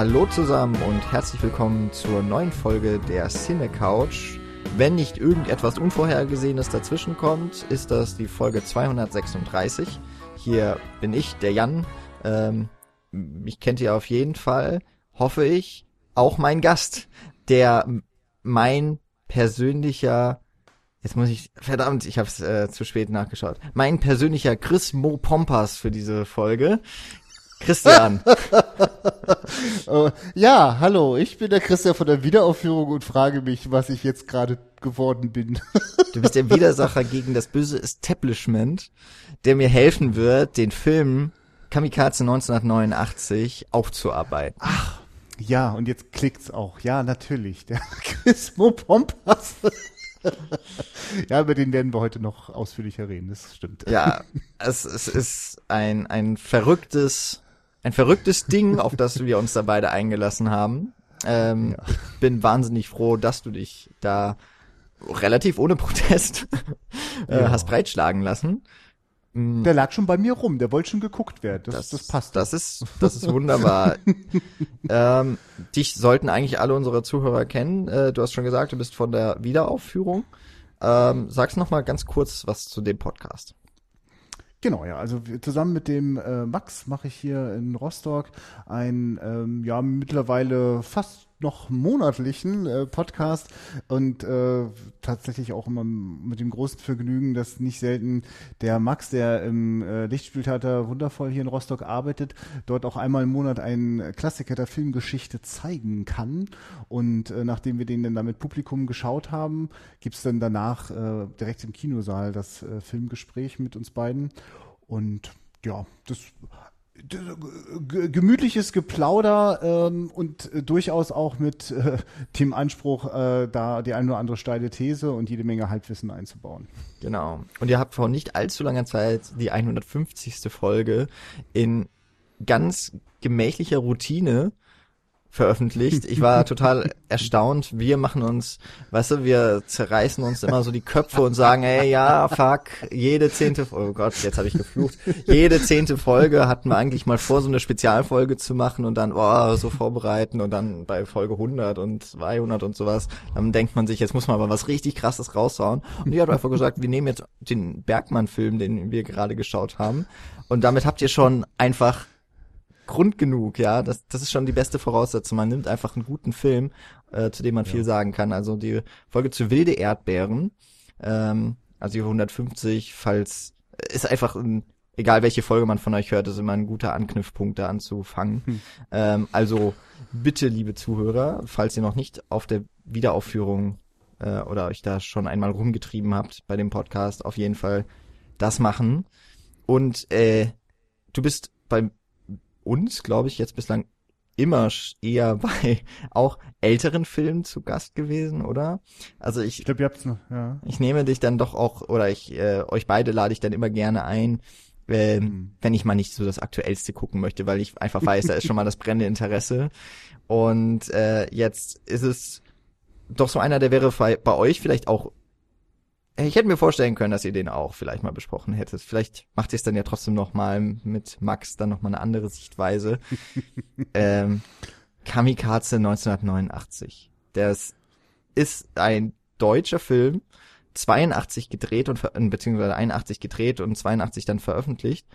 Hallo zusammen und herzlich willkommen zur neuen Folge der CineCouch. Wenn nicht irgendetwas Unvorhergesehenes dazwischen kommt, ist das die Folge 236. Hier bin ich, der Jan. Mich kennt ihr auf jeden Fall, hoffe ich. Auch mein Gast, der mein persönlicher... Jetzt muss ich, verdammt, ich hab's zu spät nachgeschaut. Mein persönlicher Chris Mo Pompas für diese Folge. Christian. Ja, hallo, ich bin der Christian von der Wiederaufführung und frage mich, was ich jetzt gerade geworden bin. Du bist der Widersacher gegen das böse Establishment, der mir helfen wird, den Film Kamikaze 1989 aufzuarbeiten. Ach, ja, und jetzt klickt's auch. Ja, natürlich, der Chris Mo Pompas. Ja, über den werden wir heute noch ausführlicher reden, das stimmt. Ja, es ist ein verrücktes Ding, auf das wir uns da beide eingelassen haben. Ja. Ich bin wahnsinnig froh, dass du dich da relativ ohne Protest hast breitschlagen lassen. Der lag schon bei mir rum, der wollte schon geguckt werden, das passt. Das ist wunderbar. Dich sollten eigentlich alle unsere Zuhörer kennen. Du hast schon gesagt, du bist von der Wiederaufführung. Sag's nochmal ganz kurz was zu dem Podcast. Genau, ja, also zusammen mit dem Max mache ich hier in Rostock einen mittlerweile fast noch monatlichen Podcast und tatsächlich auch immer mit dem großen Vergnügen, dass nicht selten der Max, der im Lichtspieltheater wundervoll hier in Rostock arbeitet, dort auch einmal im Monat einen Klassiker der Filmgeschichte zeigen kann. Und nachdem wir den dann da mit Publikum geschaut haben, gibt's dann danach direkt im Kinosaal das Filmgespräch mit uns beiden. Und ja, gemütliches Geplauder und durchaus auch mit dem Anspruch, da die ein oder andere steile These und jede Menge Halbwissen einzubauen. Genau. Und ihr habt vor nicht allzu langer Zeit die 150. Folge in ganz gemächlicher Routine veröffentlicht. Ich war total erstaunt. Wir machen uns, weißt du, wir zerreißen uns immer so die Köpfe und sagen, ey, ja, fuck, jede zehnte Folge hatten wir eigentlich mal vor, so eine Spezialfolge zu machen und dann so vorbereiten und dann bei Folge 100 und 200 und sowas, dann denkt man sich, jetzt muss man aber was richtig Krasses raushauen. Und ich habe einfach gesagt, wir nehmen jetzt den Bergmann-Film, den wir gerade geschaut haben, und damit habt ihr schon einfach Grund genug, ja, das ist schon die beste Voraussetzung. Man nimmt einfach einen guten Film, zu dem man viel sagen kann. Also die Folge zu Wilde Erdbeeren, also die 150, ist einfach egal welche Folge man von euch hört, ist immer ein guter Anknüpfpunkt, da anzufangen. Also bitte, liebe Zuhörer, falls ihr noch nicht auf der Wiederaufführung oder euch da schon einmal rumgetrieben habt bei dem Podcast, auf jeden Fall das machen. Und du bist beim uns, glaube ich, jetzt bislang immer eher bei auch älteren Filmen zu Gast gewesen, oder? Also ich glaube, ihr habt's noch, ja. Ich nehme dich dann doch auch, oder euch beide lade ich dann immer gerne ein, wenn ich mal nicht so das Aktuellste gucken möchte, weil ich einfach weiß, da ist schon mal das brennende Interesse. Und jetzt ist es doch so einer, der wäre bei euch vielleicht auch, ich hätte mir vorstellen können, dass ihr den auch vielleicht mal besprochen hättet. Vielleicht macht ihr es dann ja trotzdem nochmal mit Max, dann nochmal eine andere Sichtweise. Kamikaze 1989. Das ist ein deutscher Film, 82 gedreht und beziehungsweise 81 gedreht und 82 dann veröffentlicht.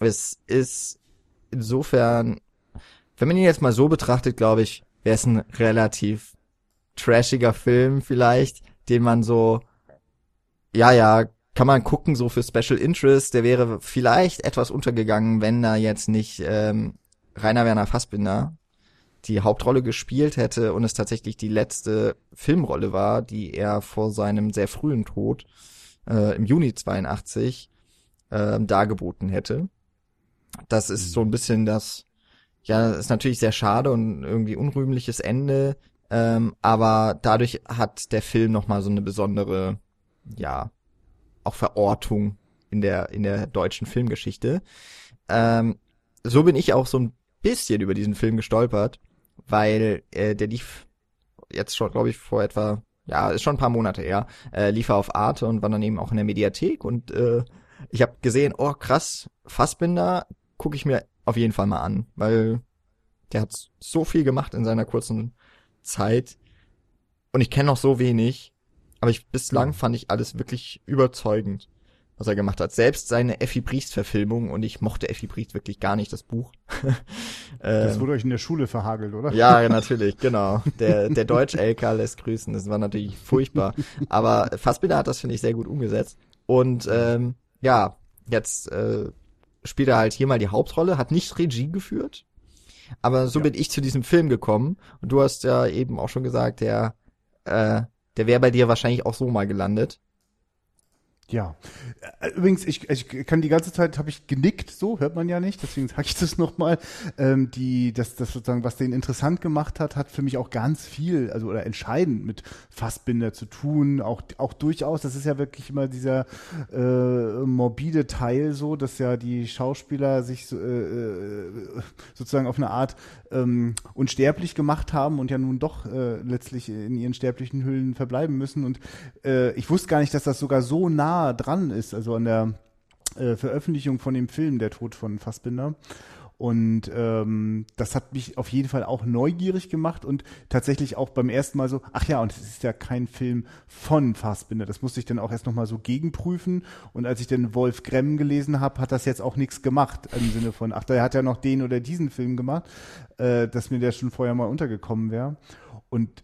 Es ist insofern, wenn man ihn jetzt mal so betrachtet, glaube ich, wäre es ein relativ trashiger Film vielleicht, den man so, kann man gucken, so für Special Interest, der wäre vielleicht etwas untergegangen, wenn da jetzt nicht Rainer Werner Fassbinder die Hauptrolle gespielt hätte und es tatsächlich die letzte Filmrolle war, die er vor seinem sehr frühen Tod im Juni 82 dargeboten hätte. Das ist so ein bisschen das ist natürlich sehr schade und irgendwie unrühmliches Ende, aber dadurch hat der Film nochmal so eine besondere, auch Verortung in der deutschen Filmgeschichte. So bin ich auch so ein bisschen über diesen Film gestolpert, weil der lief jetzt schon, glaube ich, vor etwa, ist schon ein paar Monate her, lief er auf Arte und war dann eben auch in der Mediathek und ich habe gesehen, krass, Fassbinder gucke ich mir auf jeden Fall mal an, weil Der hat so viel gemacht in seiner kurzen Zeit. Und ich kenne noch so wenig. Aber bislang fand ich alles wirklich überzeugend, was er gemacht hat. Selbst seine Effi Briest-Verfilmung, und ich mochte Effi Briest wirklich gar nicht, das Buch. Das wurde euch in der Schule verhagelt, oder? Ja, natürlich, genau. Der Deutsch-LK lässt grüßen, das war natürlich furchtbar. Aber Fassbinder hat das, finde ich, sehr gut umgesetzt. Und ja, jetzt spielt er halt hier mal die Hauptrolle, hat nicht Regie geführt, aber so bin ich zu diesem Film gekommen. Und du hast ja eben auch schon gesagt, der wäre bei dir wahrscheinlich auch so mal gelandet. Ja. Übrigens, ich kann die ganze Zeit, habe ich genickt, so hört man ja nicht, deswegen sage ich das nochmal. Das sozusagen, was den interessant gemacht hat, hat für mich auch ganz viel, also oder entscheidend mit Fassbinder zu tun, auch durchaus. Das ist ja wirklich immer dieser morbide Teil so, dass ja die Schauspieler sich sozusagen auf eine Art unsterblich gemacht haben und ja nun doch letztlich in ihren sterblichen Hüllen verbleiben müssen. Und ich wusste gar nicht, dass das sogar so nah dran ist, also an der Veröffentlichung von dem Film Der Tod von Fassbinder. Und das hat mich auf jeden Fall auch neugierig gemacht und tatsächlich auch beim ersten Mal so, ach ja, und es ist ja kein Film von Fassbinder. Das musste ich dann auch erst nochmal so gegenprüfen. Und als ich dann Wolf Gremm gelesen habe, hat das jetzt auch nichts gemacht im Sinne von, ach, der hat ja noch den oder diesen Film gemacht, dass mir der schon vorher mal untergekommen wäre. Und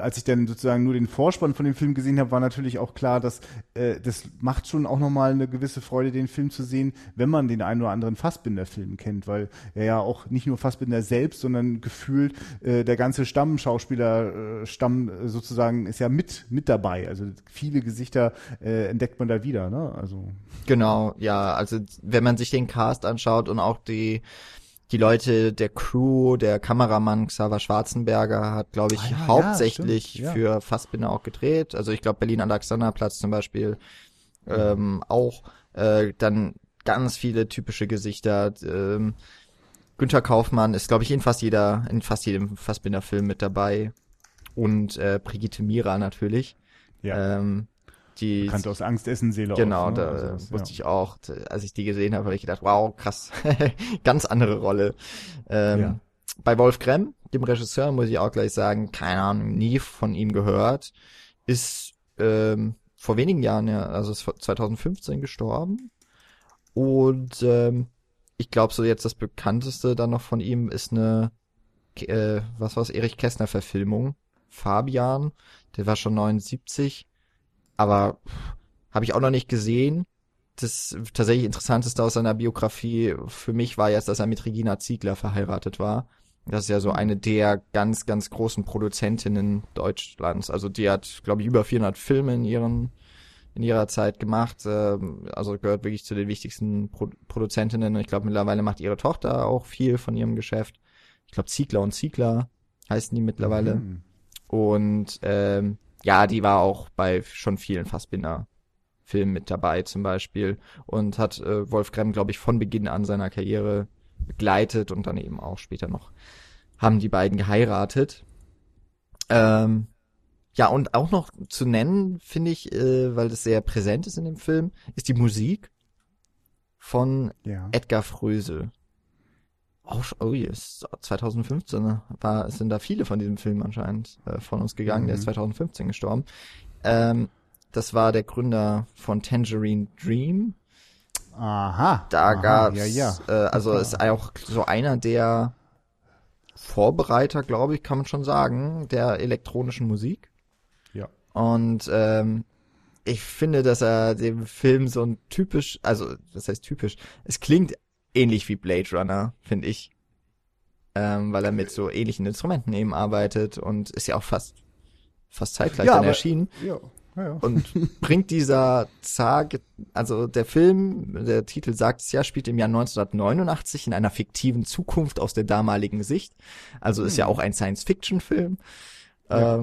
als ich dann sozusagen nur den Vorspann von dem Film gesehen habe, war natürlich auch klar, dass das macht schon auch nochmal eine gewisse Freude, den Film zu sehen, wenn man den einen oder anderen Fassbinder-Film kennt, weil er ja auch nicht nur Fassbinder selbst, sondern gefühlt der ganze Stammschauspielerstamm sozusagen ist ja mit dabei. Also viele Gesichter entdeckt man da wieder, ne? Also genau, ja. Also wenn man sich den Cast anschaut und auch die Leute der Crew, der Kameramann Xaver Schwarzenberger hat, glaube ich, hauptsächlich für Fassbinder auch gedreht. Also ich glaube, Berlin Alexanderplatz zum Beispiel auch. Dann ganz viele typische Gesichter. Günther Kaufmann ist, glaube ich, in fast jedem Fassbinder-Film mit dabei. Und Brigitte Mira natürlich. Ja. Bekannt aus Angst essen Seele auf. Genau, da wusste ich auch, als ich die gesehen habe, habe ich gedacht, wow, krass, ganz andere Rolle. Bei Wolf Gremm, dem Regisseur, muss ich auch gleich sagen, keine Ahnung, nie von ihm gehört, ist vor wenigen Jahren, also ist 2015 gestorben. Und ich glaube, so jetzt das bekannteste dann noch von ihm ist eine, was war's, Erich Kästner-Verfilmung, Fabian, der war schon 79. Aber habe ich auch noch nicht gesehen. Das tatsächlich Interessanteste aus seiner Biografie für mich war jetzt, dass er mit Regina Ziegler verheiratet war. Das ist ja so eine der ganz, ganz großen Produzentinnen Deutschlands. Also die hat, glaube ich, über 400 Filme in ihrer Zeit gemacht. Also gehört wirklich zu den wichtigsten Produzentinnen. Ich glaube, mittlerweile macht ihre Tochter auch viel von ihrem Geschäft. Ich glaube, Ziegler und Ziegler heißen die mittlerweile. Mhm. Und ja, die war auch bei schon vielen Fassbinder-Filmen mit dabei zum Beispiel und hat Wolf Gremm, glaube ich, von Beginn an seiner Karriere begleitet und dann eben auch später noch haben die beiden geheiratet. Ja, und auch noch zu nennen, finde ich, weil das sehr präsent ist in dem Film, ist die Musik von Edgar Froese. Oh, yes. 2015 sind da viele von diesem Film anscheinend von uns gegangen. Mhm. Der ist 2015 gestorben. Das war der Gründer von Tangerine Dream. Aha. Da gab's, ist auch so einer der Vorbereiter, glaube ich, kann man schon sagen, der elektronischen Musik. Ja. Und ich finde, dass er dem Film so ein typisch, also das heißt typisch, es klingt ähnlich wie Blade Runner, finde ich. Weil er mit so ähnlichen Instrumenten eben arbeitet und ist ja auch fast zeitgleich dann erschienen. Ja. Und bringt dieser Tag, also der Film, der Titel sagt es ja, spielt im Jahr 1989 in einer fiktiven Zukunft aus der damaligen Sicht. Also ist ja auch ein Science-Fiction-Film. Ja.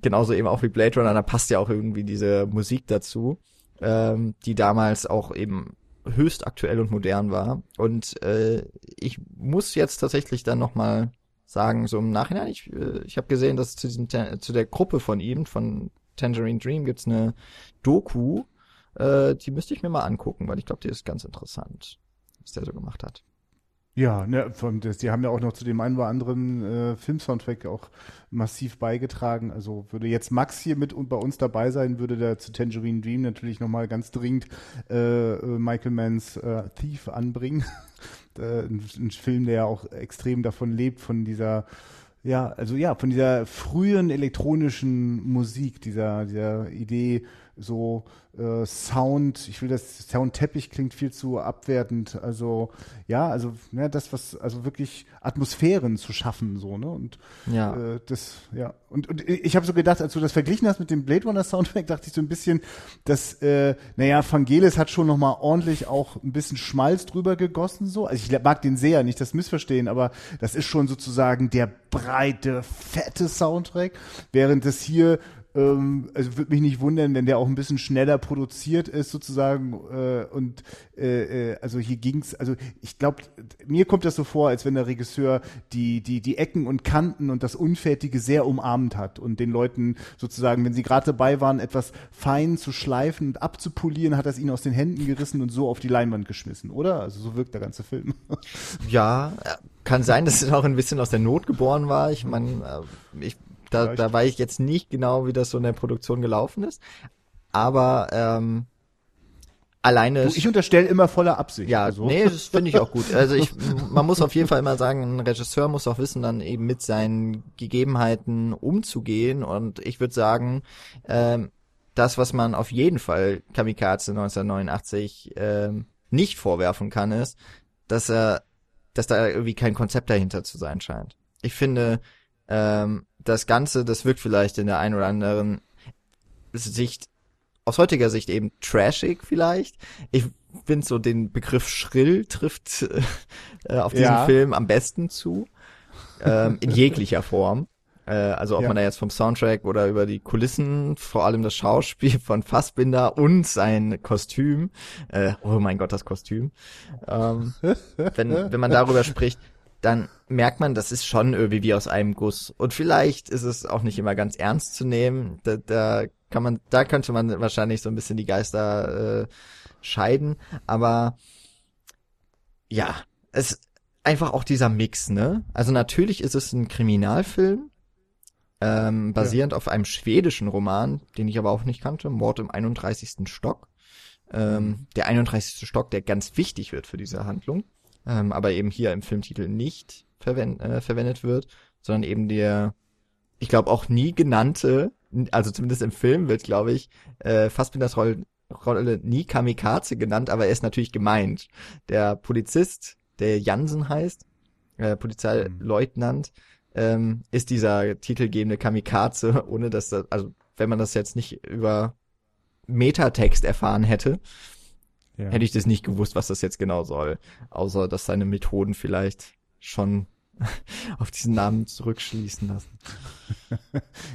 Genauso eben auch wie Blade Runner, da passt ja auch irgendwie diese Musik dazu, die damals auch eben höchst aktuell und modern war. Und ich muss jetzt tatsächlich dann nochmal sagen, so im Nachhinein, ich habe gesehen, dass zu der Gruppe von ihm, von Tangerine Dream, gibt's eine Doku, die müsste ich mir mal angucken, weil ich glaube, die ist ganz interessant, was der so gemacht hat. Ja, ne, die haben ja auch noch zu dem einen oder anderen Filmsoundtrack auch massiv beigetragen. Also würde jetzt Max hier mit und bei uns dabei sein, würde der zu Tangerine Dream natürlich nochmal ganz dringend Michael Manns Thief anbringen. Ein Film, der ja auch extrem davon lebt, von dieser, ja, also ja, von dieser frühen elektronischen Musik, dieser Idee, so Sound, ich will das, Soundteppich klingt viel zu abwertend, also ja, also ja, das, was, also wirklich Atmosphären zu schaffen, so, ne, und ja. Das, ja, und ich habe so gedacht, als du das verglichen hast mit dem Blade Runner Soundtrack, dachte ich so ein bisschen, dass, naja, Vangelis hat schon nochmal ordentlich auch ein bisschen Schmalz drüber gegossen, so, also ich mag den sehr, nicht das missverstehen, aber das ist schon sozusagen der breite, fette Soundtrack, während das hier, also würde mich nicht wundern, wenn der auch ein bisschen schneller produziert ist sozusagen und also hier ging's, also ich glaube, mir kommt das so vor, als wenn der Regisseur die Ecken und Kanten und das Unfertige sehr umarmt hat und den Leuten sozusagen, wenn sie gerade dabei waren, etwas fein zu schleifen und abzupolieren, hat er es ihnen aus den Händen gerissen und so auf die Leinwand geschmissen, oder? Also so wirkt der ganze Film. Ja, kann sein, dass es auch ein bisschen aus der Not geboren war. Ich meine, da weiß ich jetzt nicht genau, wie das so in der Produktion gelaufen ist, aber alleine... Ich unterstelle immer voller Absicht. Ja, also. Nee, das finde ich auch gut. Also man muss auf jeden Fall immer sagen, ein Regisseur muss auch wissen, dann eben mit seinen Gegebenheiten umzugehen, und ich würde sagen, das, was man auf jeden Fall Kamikaze 1989 nicht vorwerfen kann, ist, dass da irgendwie kein Konzept dahinter zu sein scheint. Ich finde... das Ganze, das wirkt vielleicht in der einen oder anderen Sicht, aus heutiger Sicht eben trashig vielleicht. Ich finde so, den Begriff schrill trifft auf diesen Film am besten zu. In jeglicher Form. Also ob man da jetzt vom Soundtrack oder über die Kulissen, vor allem das Schauspiel von Fassbinder und sein Kostüm. Oh mein Gott, das Kostüm. Wenn man darüber spricht, dann merkt man, das ist schon irgendwie wie aus einem Guss. Und vielleicht ist es auch nicht immer ganz ernst zu nehmen. Da könnte man wahrscheinlich so ein bisschen die Geister scheiden. Aber ja, es ist einfach auch dieser Mix, ne? Also natürlich ist es ein Kriminalfilm, basierend auf einem schwedischen Roman, den ich aber auch nicht kannte, Mord im 31. Stock. Der 31. Stock, der ganz wichtig wird für diese Handlung. Aber eben hier im Filmtitel nicht verwendet wird, sondern eben der, ich glaube, auch nie genannte, also zumindest im Film wird, glaube ich, Fassbinders Rolle nie Kamikaze genannt, aber er ist natürlich gemeint. Der Polizist, der Jansen heißt, Polizeileutnant, ist dieser titelgebende Kamikaze, ohne dass das, also wenn man das jetzt nicht über Metatext erfahren hätte, hätte ich das nicht gewusst, was das jetzt genau soll. Außer, dass seine Methoden vielleicht schon auf diesen Namen zurückschließen lassen.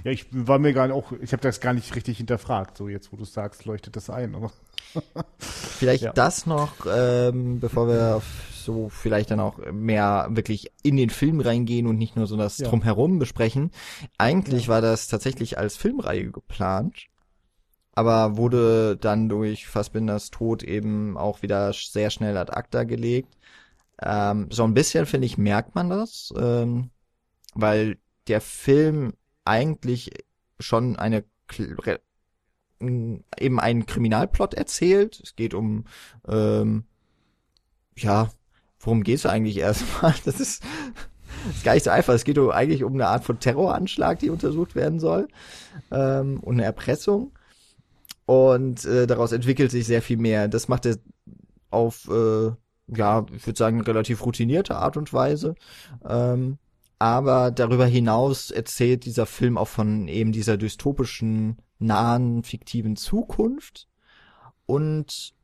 Ja, ich habe das gar nicht richtig hinterfragt. So, jetzt, wo du sagst, leuchtet das ein. Aber vielleicht das noch, bevor wir so vielleicht dann auch mehr wirklich in den Film reingehen und nicht nur so das Drumherum besprechen. Eigentlich war das tatsächlich als Filmreihe geplant, aber wurde dann durch Fassbinders Tod eben auch wieder sehr schnell ad acta gelegt. So ein bisschen, finde ich, merkt man das, weil der Film eigentlich schon eben einen Kriminalplot erzählt. Es geht um, worum geht's eigentlich erstmal? Das ist gar nicht so einfach. Es geht eigentlich um eine Art von Terroranschlag, die untersucht werden soll, und eine Erpressung. Und daraus entwickelt sich sehr viel mehr. Das macht er auf, ich würde sagen, relativ routinierte Art und Weise. Aber darüber hinaus erzählt dieser Film auch von eben dieser dystopischen, nahen, fiktiven Zukunft. Und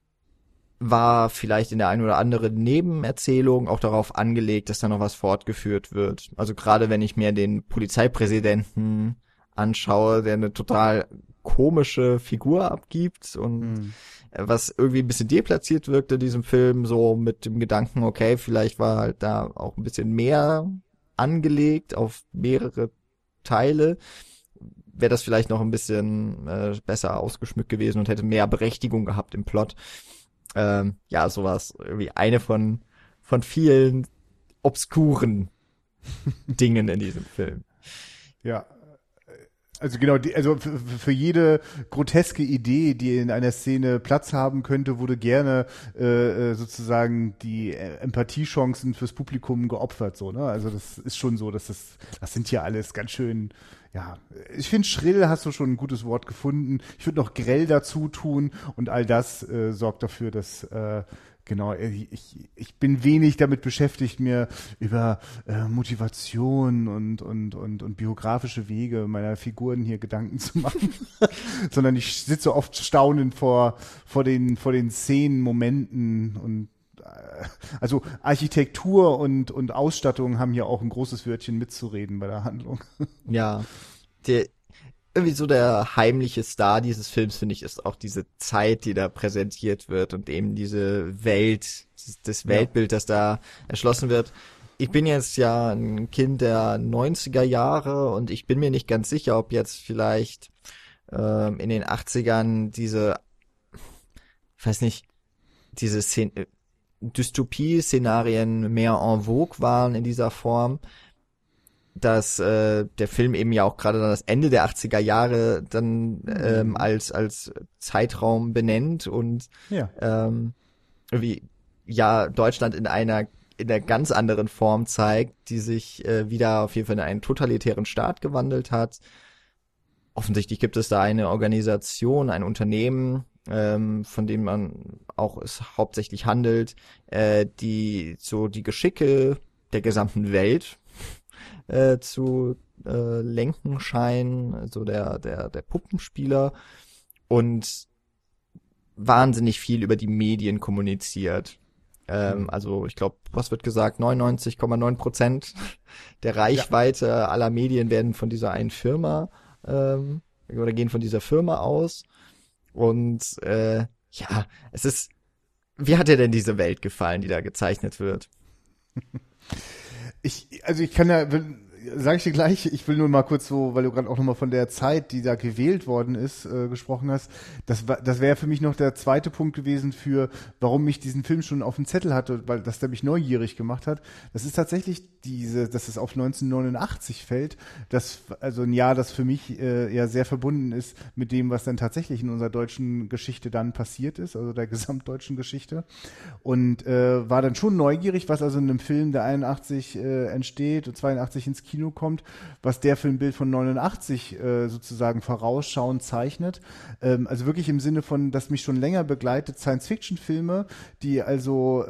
war vielleicht in der einen oder anderen Nebenerzählung auch darauf angelegt, dass da noch was fortgeführt wird. Also gerade wenn ich mir den Polizeipräsidenten anschaue, der eine total komische Figur abgibt und was irgendwie ein bisschen deplatziert wirkte in diesem Film, so mit dem Gedanken, okay, vielleicht war halt da auch ein bisschen mehr angelegt auf mehrere Teile, wäre das vielleicht noch ein bisschen besser ausgeschmückt gewesen und hätte mehr Berechtigung gehabt im Plot. So war es irgendwie eine von vielen obskuren Dingen in diesem Film. Ja. Also genau, also für jede groteske Idee, die in einer Szene Platz haben könnte, wurde gerne sozusagen die Empathiechancen fürs Publikum geopfert. So, ne? Also das ist schon so, dass das sind ja alles ganz schön, ja, ich finde schrill hast du schon ein gutes Wort gefunden. Ich würde noch grell dazu tun und all das sorgt dafür, dass genau, ich bin wenig damit beschäftigt, mir über Motivation und biografische Wege meiner Figuren hier Gedanken zu machen, sondern ich sitze oft staunend vor den Szenen, Momenten und also Architektur und Ausstattung haben hier auch ein großes Wörtchen mitzureden bei der Handlung. Ja, irgendwie so der heimliche Star dieses Films, finde ich, ist auch diese Zeit, die da präsentiert wird und eben diese Welt, das Weltbild, das da erschlossen wird. Ich bin jetzt ja ein Kind der 90er Jahre und ich bin mir nicht ganz sicher, ob jetzt vielleicht in den 80ern diese Dystopie-Szenarien mehr en vogue waren in dieser Form, dass der Film eben ja auch gerade dann das Ende der 80er Jahre dann als Zeitraum benennt und Deutschland in einer ganz anderen Form zeigt, die sich wieder auf jeden Fall in einen totalitären Staat gewandelt hat. Offensichtlich gibt es da eine Organisation, ein Unternehmen, von dem man auch es hauptsächlich handelt, die so die Geschicke der gesamten Welt zu lenken scheinen, also der Puppenspieler, und wahnsinnig viel über die Medien kommuniziert. Also ich glaube, was wird gesagt, 99,9% der Reichweite aller Medien werden von dieser einen Firma oder gehen von dieser Firma aus. Und wie hat dir denn diese Welt gefallen, die da gezeichnet wird? Sag ich dir gleich, ich will nur mal kurz so, weil du gerade auch nochmal von der Zeit, die da gewählt worden ist, gesprochen hast. Das wäre für mich noch der zweite Punkt gewesen für, warum ich diesen Film schon auf dem Zettel hatte, weil das der mich neugierig gemacht hat. Das ist tatsächlich dass es auf 1989 fällt, also ein Jahr, das für mich ja sehr verbunden ist mit dem, was dann tatsächlich in unserer deutschen Geschichte dann passiert ist, also der gesamtdeutschen Geschichte. Und war dann schon neugierig, was also in einem Film, der 81 entsteht und 82 ins Kino kommt, was der Filmbild von 89 sozusagen vorausschauend zeichnet. Also wirklich im Sinne von, dass mich schon länger begleitet, Science-Fiction-Filme, die also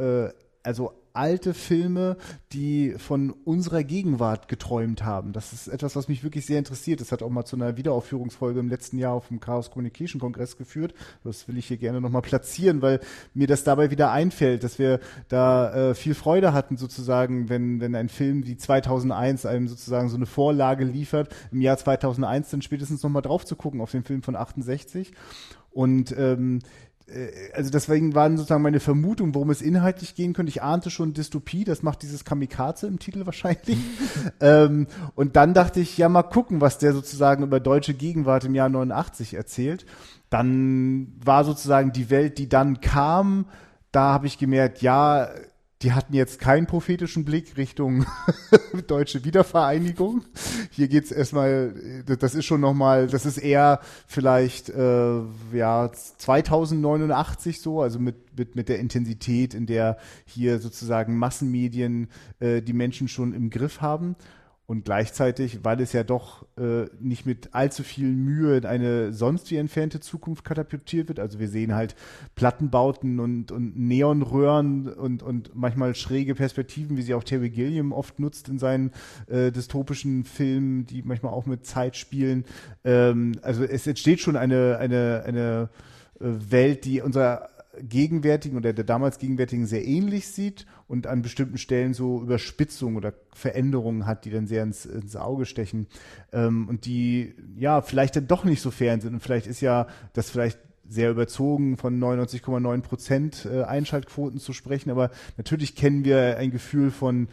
alte Filme, die von unserer Gegenwart geträumt haben. Das ist etwas, was mich wirklich sehr interessiert. Das hat auch mal zu einer Wiederaufführungsfolge im letzten Jahr auf dem Chaos Communication Kongress geführt. Das will ich hier gerne nochmal platzieren, weil mir das dabei wieder einfällt, dass wir da viel Freude hatten sozusagen, wenn ein Film wie 2001 einem sozusagen so eine Vorlage liefert, im Jahr 2001 dann spätestens nochmal drauf zu gucken auf den Film von 68. Und also deswegen waren sozusagen meine Vermutungen, worum es inhaltlich gehen könnte. Ich ahnte schon Dystopie, das macht dieses Kamikaze im Titel wahrscheinlich. Und dann dachte ich, ja, mal gucken, was der sozusagen über deutsche Gegenwart im Jahr 89 erzählt. Dann war sozusagen die Welt, die dann kam, da habe ich gemerkt, ja, die hatten jetzt keinen prophetischen Blick Richtung deutsche Wiedervereinigung. Hier geht's erstmal, das ist schon nochmal, das ist eher vielleicht 2089 so, also mit der Intensität, in der hier sozusagen Massenmedien die Menschen schon im Griff haben. Und gleichzeitig, weil es ja doch nicht mit allzu viel Mühe in eine sonst wie entfernte Zukunft katapultiert wird. Also wir sehen halt Plattenbauten und Neonröhren und manchmal schräge Perspektiven, wie sie auch Terry Gilliam oft nutzt in seinen dystopischen Filmen, die manchmal auch mit Zeit spielen. Also es entsteht schon eine Welt, die unserer gegenwärtigen oder der damals gegenwärtigen sehr ähnlich sieht und an bestimmten Stellen so Überspitzungen oder Veränderungen hat, die dann sehr ins Auge stechen und die ja vielleicht dann doch nicht so fern sind und vielleicht ist ja das vielleicht sehr überzogen von 99,9% Einschaltquoten zu sprechen, aber natürlich kennen wir ein Gefühl von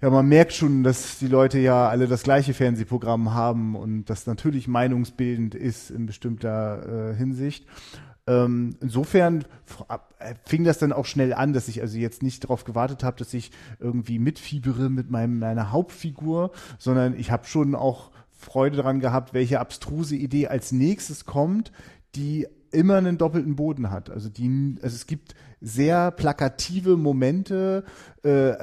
man merkt schon, dass die Leute ja alle das gleiche Fernsehprogramm haben und das natürlich meinungsbildend ist in bestimmter Hinsicht. Insofern fing das dann auch schnell an, dass ich also jetzt nicht darauf gewartet habe, dass ich irgendwie mitfiebere mit meiner Hauptfigur, sondern ich habe schon auch Freude daran gehabt, welche abstruse Idee als nächstes kommt, die immer einen doppelten Boden hat. Also es gibt sehr plakative Momente, ich will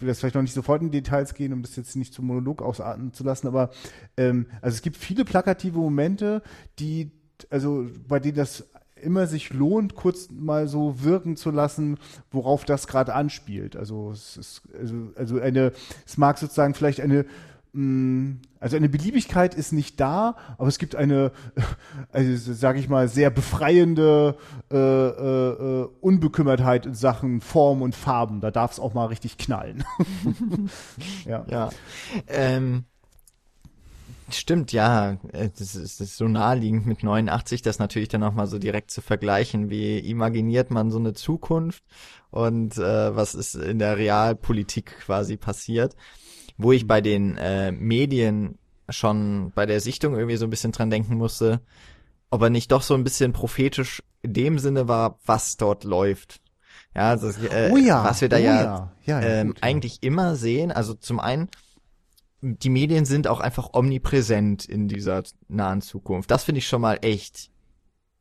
das vielleicht noch nicht sofort in Details gehen, um das jetzt nicht zum Monolog ausarten zu lassen, aber es gibt viele plakative Momente, bei denen das immer sich lohnt, kurz mal so wirken zu lassen, worauf das gerade anspielt. Also eine Beliebigkeit ist nicht da, aber es gibt eine sehr befreiende Unbekümmertheit in Sachen Form und Farben. Da darf es auch mal richtig knallen. Ja. Stimmt, ja. Das ist so naheliegend mit 89, das natürlich dann auch mal so direkt zu vergleichen. Wie imaginiert man so eine Zukunft und was ist in der Realpolitik quasi passiert? Wo ich bei den Medien schon bei der Sichtung irgendwie so ein bisschen dran denken musste, ob er nicht doch so ein bisschen prophetisch in dem Sinne war, was dort läuft. Ja, also, was wir da eigentlich immer sehen. Also zum einen, die Medien sind auch einfach omnipräsent in dieser nahen Zukunft. Das finde ich schon mal echt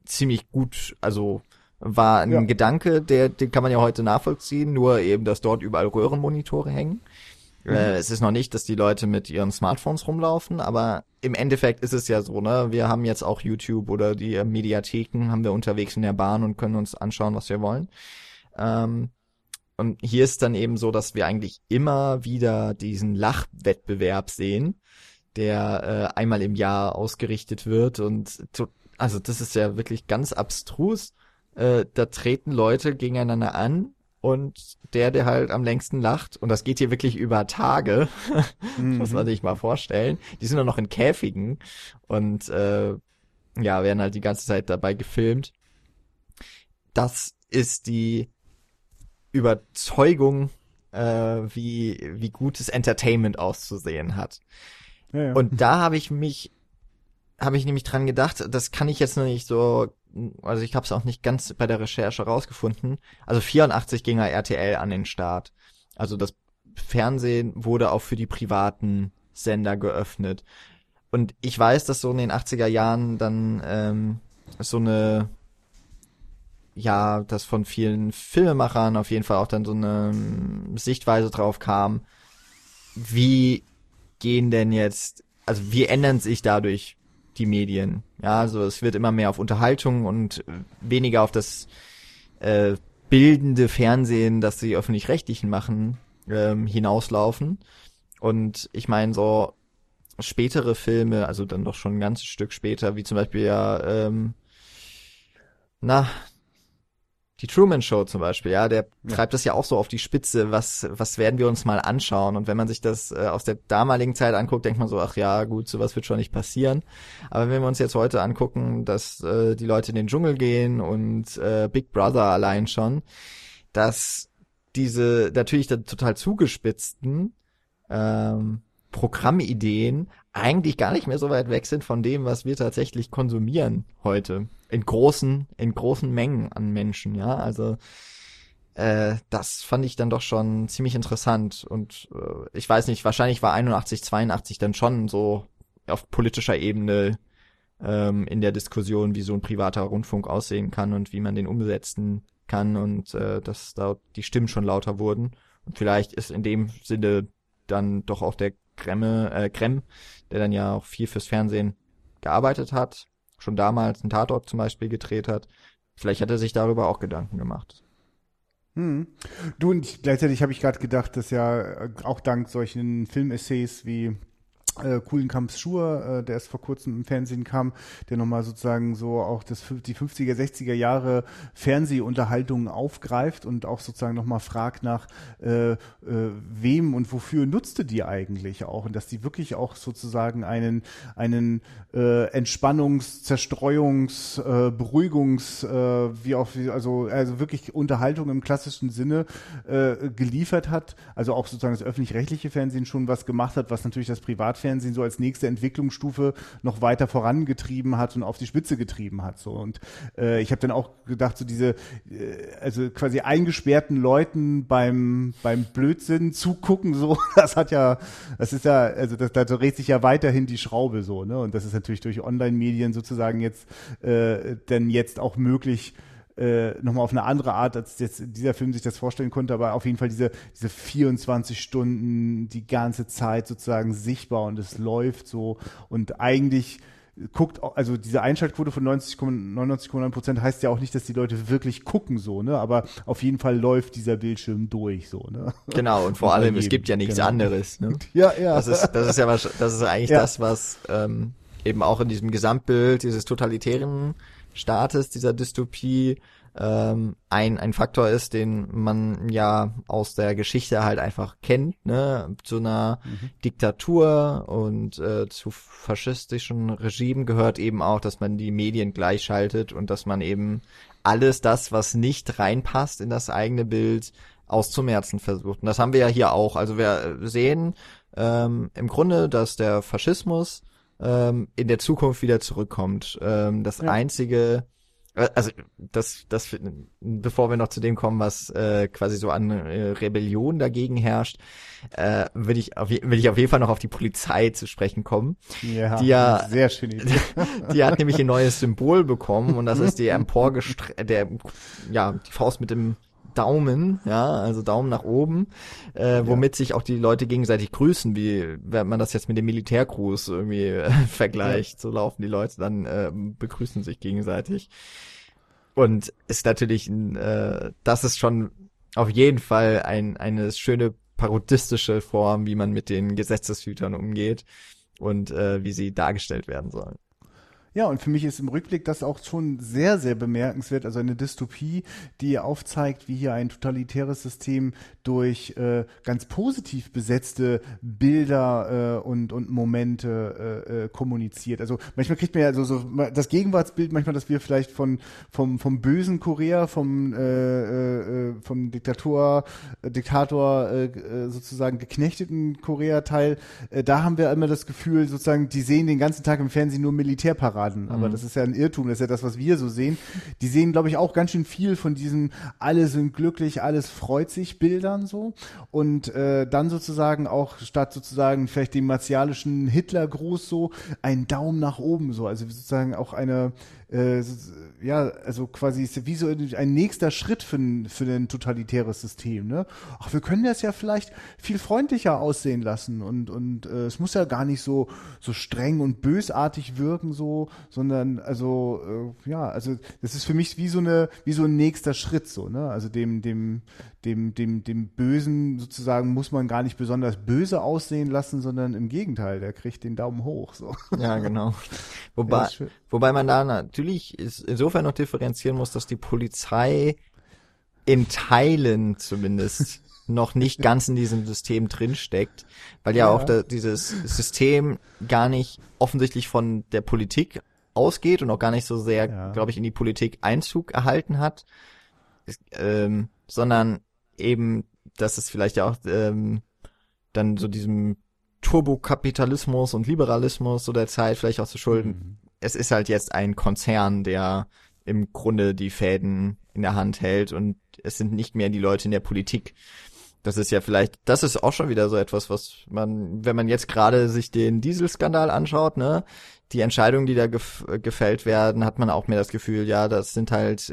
ziemlich gut, also war ein Gedanke, den kann man ja heute nachvollziehen, nur eben, dass dort überall Röhrenmonitore hängen. Es ist noch nicht, dass die Leute mit ihren Smartphones rumlaufen, aber im Endeffekt ist es ja so, ne? Wir haben jetzt auch YouTube oder die Mediatheken haben wir unterwegs in der Bahn und können uns anschauen, was wir wollen. Und hier ist dann eben so, dass wir eigentlich immer wieder diesen Lachwettbewerb sehen, der einmal im Jahr ausgerichtet wird und also das ist ja wirklich ganz abstrus. Da treten Leute gegeneinander an. Und der halt am längsten lacht, und das geht hier wirklich über Tage, muss man sich mal vorstellen, die sind dann noch in Käfigen und werden halt die ganze Zeit dabei gefilmt. Das ist die Überzeugung, wie gutes Entertainment auszusehen hat. Ja. Und da habe ich nämlich dran gedacht, das kann ich jetzt noch nicht so. Also ich habe es auch nicht ganz bei der Recherche rausgefunden. Also 84 ging ja RTL an den Start. Also das Fernsehen wurde auch für die privaten Sender geöffnet. Und ich weiß, dass so in den 80er Jahren dann dass von vielen Filmemachern auf jeden Fall auch dann so eine Sichtweise drauf kam, wie ändern sich dadurch die Medien. Ja, also es wird immer mehr auf Unterhaltung und weniger auf das bildende Fernsehen, das die Öffentlich-Rechtlichen machen, hinauslaufen. Und ich meine, so spätere Filme, also dann doch schon ein ganzes Stück später, wie zum Beispiel Die Truman Show zum Beispiel, ja, der treibt das ja auch so auf die Spitze, was werden wir uns mal anschauen? Und wenn man sich das aus der damaligen Zeit anguckt, denkt man so, ach ja, gut, sowas wird schon nicht passieren. Aber wenn wir uns jetzt heute angucken, dass die Leute in den Dschungel gehen und Big Brother allein schon, dass diese natürlich dann total zugespitzten Programmideen eigentlich gar nicht mehr so weit weg sind von dem, was wir tatsächlich konsumieren heute. In großen Mengen an Menschen, ja. Also das fand ich dann doch schon ziemlich interessant. Und ich weiß nicht, wahrscheinlich war 81, 82 dann schon so auf politischer Ebene in der Diskussion, wie so ein privater Rundfunk aussehen kann und wie man den umsetzen kann und dass da die Stimmen schon lauter wurden. Und vielleicht ist in dem Sinne dann doch auch der Gremm, der dann ja auch viel fürs Fernsehen gearbeitet hat, schon damals einen Tatort zum Beispiel gedreht hat. Vielleicht hat er sich darüber auch Gedanken gemacht. Du, und gleichzeitig habe ich gerade gedacht, dass ja auch dank solchen Filmessays wie Kuhlenkamps Schur, der erst vor kurzem im Fernsehen kam, der nochmal sozusagen so auch die 50er, 60er Jahre Fernsehunterhaltung aufgreift und auch sozusagen nochmal fragt nach wem und wofür nutzte die eigentlich auch, und dass die wirklich auch sozusagen einen Entspannungs-, Zerstreuungs-, Beruhigungs-, also wirklich Unterhaltung im klassischen Sinne geliefert hat, also auch sozusagen das öffentlich-rechtliche Fernsehen schon was gemacht hat, was natürlich das Privatfernsehen Privatfernsehen so als nächste Entwicklungsstufe noch weiter vorangetrieben hat und auf die Spitze getrieben hat. So. Und ich habe dann auch gedacht, so diese also quasi eingesperrten Leuten beim Blödsinn zugucken, so, da dreht sich ja weiterhin die Schraube so, ne? Und das ist natürlich durch Online-Medien sozusagen jetzt jetzt auch möglich, nochmal auf eine andere Art, als jetzt dieser Film sich das vorstellen konnte, aber auf jeden Fall diese 24 Stunden die ganze Zeit sozusagen sichtbar und es läuft so und eigentlich guckt, also diese Einschaltquote von 99,9% heißt ja auch nicht, dass die Leute wirklich gucken so, ne, aber auf jeden Fall läuft dieser Bildschirm durch so, ne. Genau, und vor allem, es gibt ja nichts anderes, ne. Ja. Das ist eigentlich das, was eben auch in diesem Gesamtbild dieses totalitären Staates, dieser Dystopie, ein Faktor ist, den man ja aus der Geschichte halt einfach kennt, ne? Zu einer Diktatur und zu faschistischen Regimen gehört eben auch, dass man die Medien gleichschaltet und dass man eben alles das, was nicht reinpasst in das eigene Bild, auszumerzen versucht. Und das haben wir ja hier auch. Also wir sehen im Grunde, dass der Faschismus in der Zukunft wieder zurückkommt. Bevor wir noch zu dem kommen, was quasi so an Rebellion dagegen herrscht, will ich auf jeden Fall noch auf die Polizei zu sprechen kommen. Ja, sehr schön. Die hat nämlich ein neues Symbol bekommen und das ist die die Faust mit dem Daumen, also Daumen nach oben, womit sich auch die Leute gegenseitig grüßen, wie wenn man das jetzt mit dem Militärgruß irgendwie vergleicht. Ja. So laufen die Leute dann, begrüßen sich gegenseitig. Und ist natürlich, das ist schon auf jeden Fall eine schöne parodistische Form, wie man mit den Gesetzeshütern umgeht und wie sie dargestellt werden sollen. Ja, und für mich ist im Rückblick das auch schon sehr, sehr bemerkenswert. Also eine Dystopie, die aufzeigt, wie hier ein totalitäres System durch ganz positiv besetzte Bilder und Momente kommuniziert. Also manchmal kriegt man ja so das Gegenwartsbild, manchmal, dass wir vielleicht vom bösen Korea, vom Diktator sozusagen geknechteten Korea-Teil, da haben wir immer das Gefühl, sozusagen, die sehen den ganzen Tag im Fernsehen nur Militärparaden. Aber das ist ja ein Irrtum, das ist ja das, was wir so sehen. Die sehen, glaube ich, auch ganz schön viel von diesen alle sind glücklich, alles freut sich Bildern so und dann sozusagen auch statt sozusagen vielleicht dem martialischen Hitlergruß so einen Daumen nach oben so, also sozusagen auch eine also quasi ist wie so ein nächster Schritt für ein totalitäres System, ne? Ach, wir können das ja vielleicht viel freundlicher aussehen lassen und es muss ja gar nicht so streng und bösartig wirken so, sondern also das ist für mich wie so ein nächster Schritt so, ne? Also dem Bösen sozusagen muss man gar nicht besonders böse aussehen lassen, sondern im Gegenteil, der kriegt den Daumen hoch so. Ja, genau. Wobei man da natürlich insofern noch differenzieren muss, dass die Polizei in Teilen zumindest noch nicht ganz in diesem System drinsteckt, weil ja auch dieses System gar nicht offensichtlich von der Politik ausgeht und auch gar nicht so sehr, glaube ich, in die Politik Einzug erhalten hat, sondern eben, dass es vielleicht ja auch dann so diesem Turbokapitalismus und Liberalismus so der Zeit vielleicht auch zu schulden. Es ist halt jetzt ein Konzern, der im Grunde die Fäden in der Hand hält und es sind nicht mehr die Leute in der Politik. Das ist ja vielleicht, das ist auch schon wieder so etwas, was man, wenn man jetzt gerade sich den Dieselskandal anschaut, ne, die Entscheidungen, die da gefällt werden, hat man auch mehr das Gefühl, das sind halt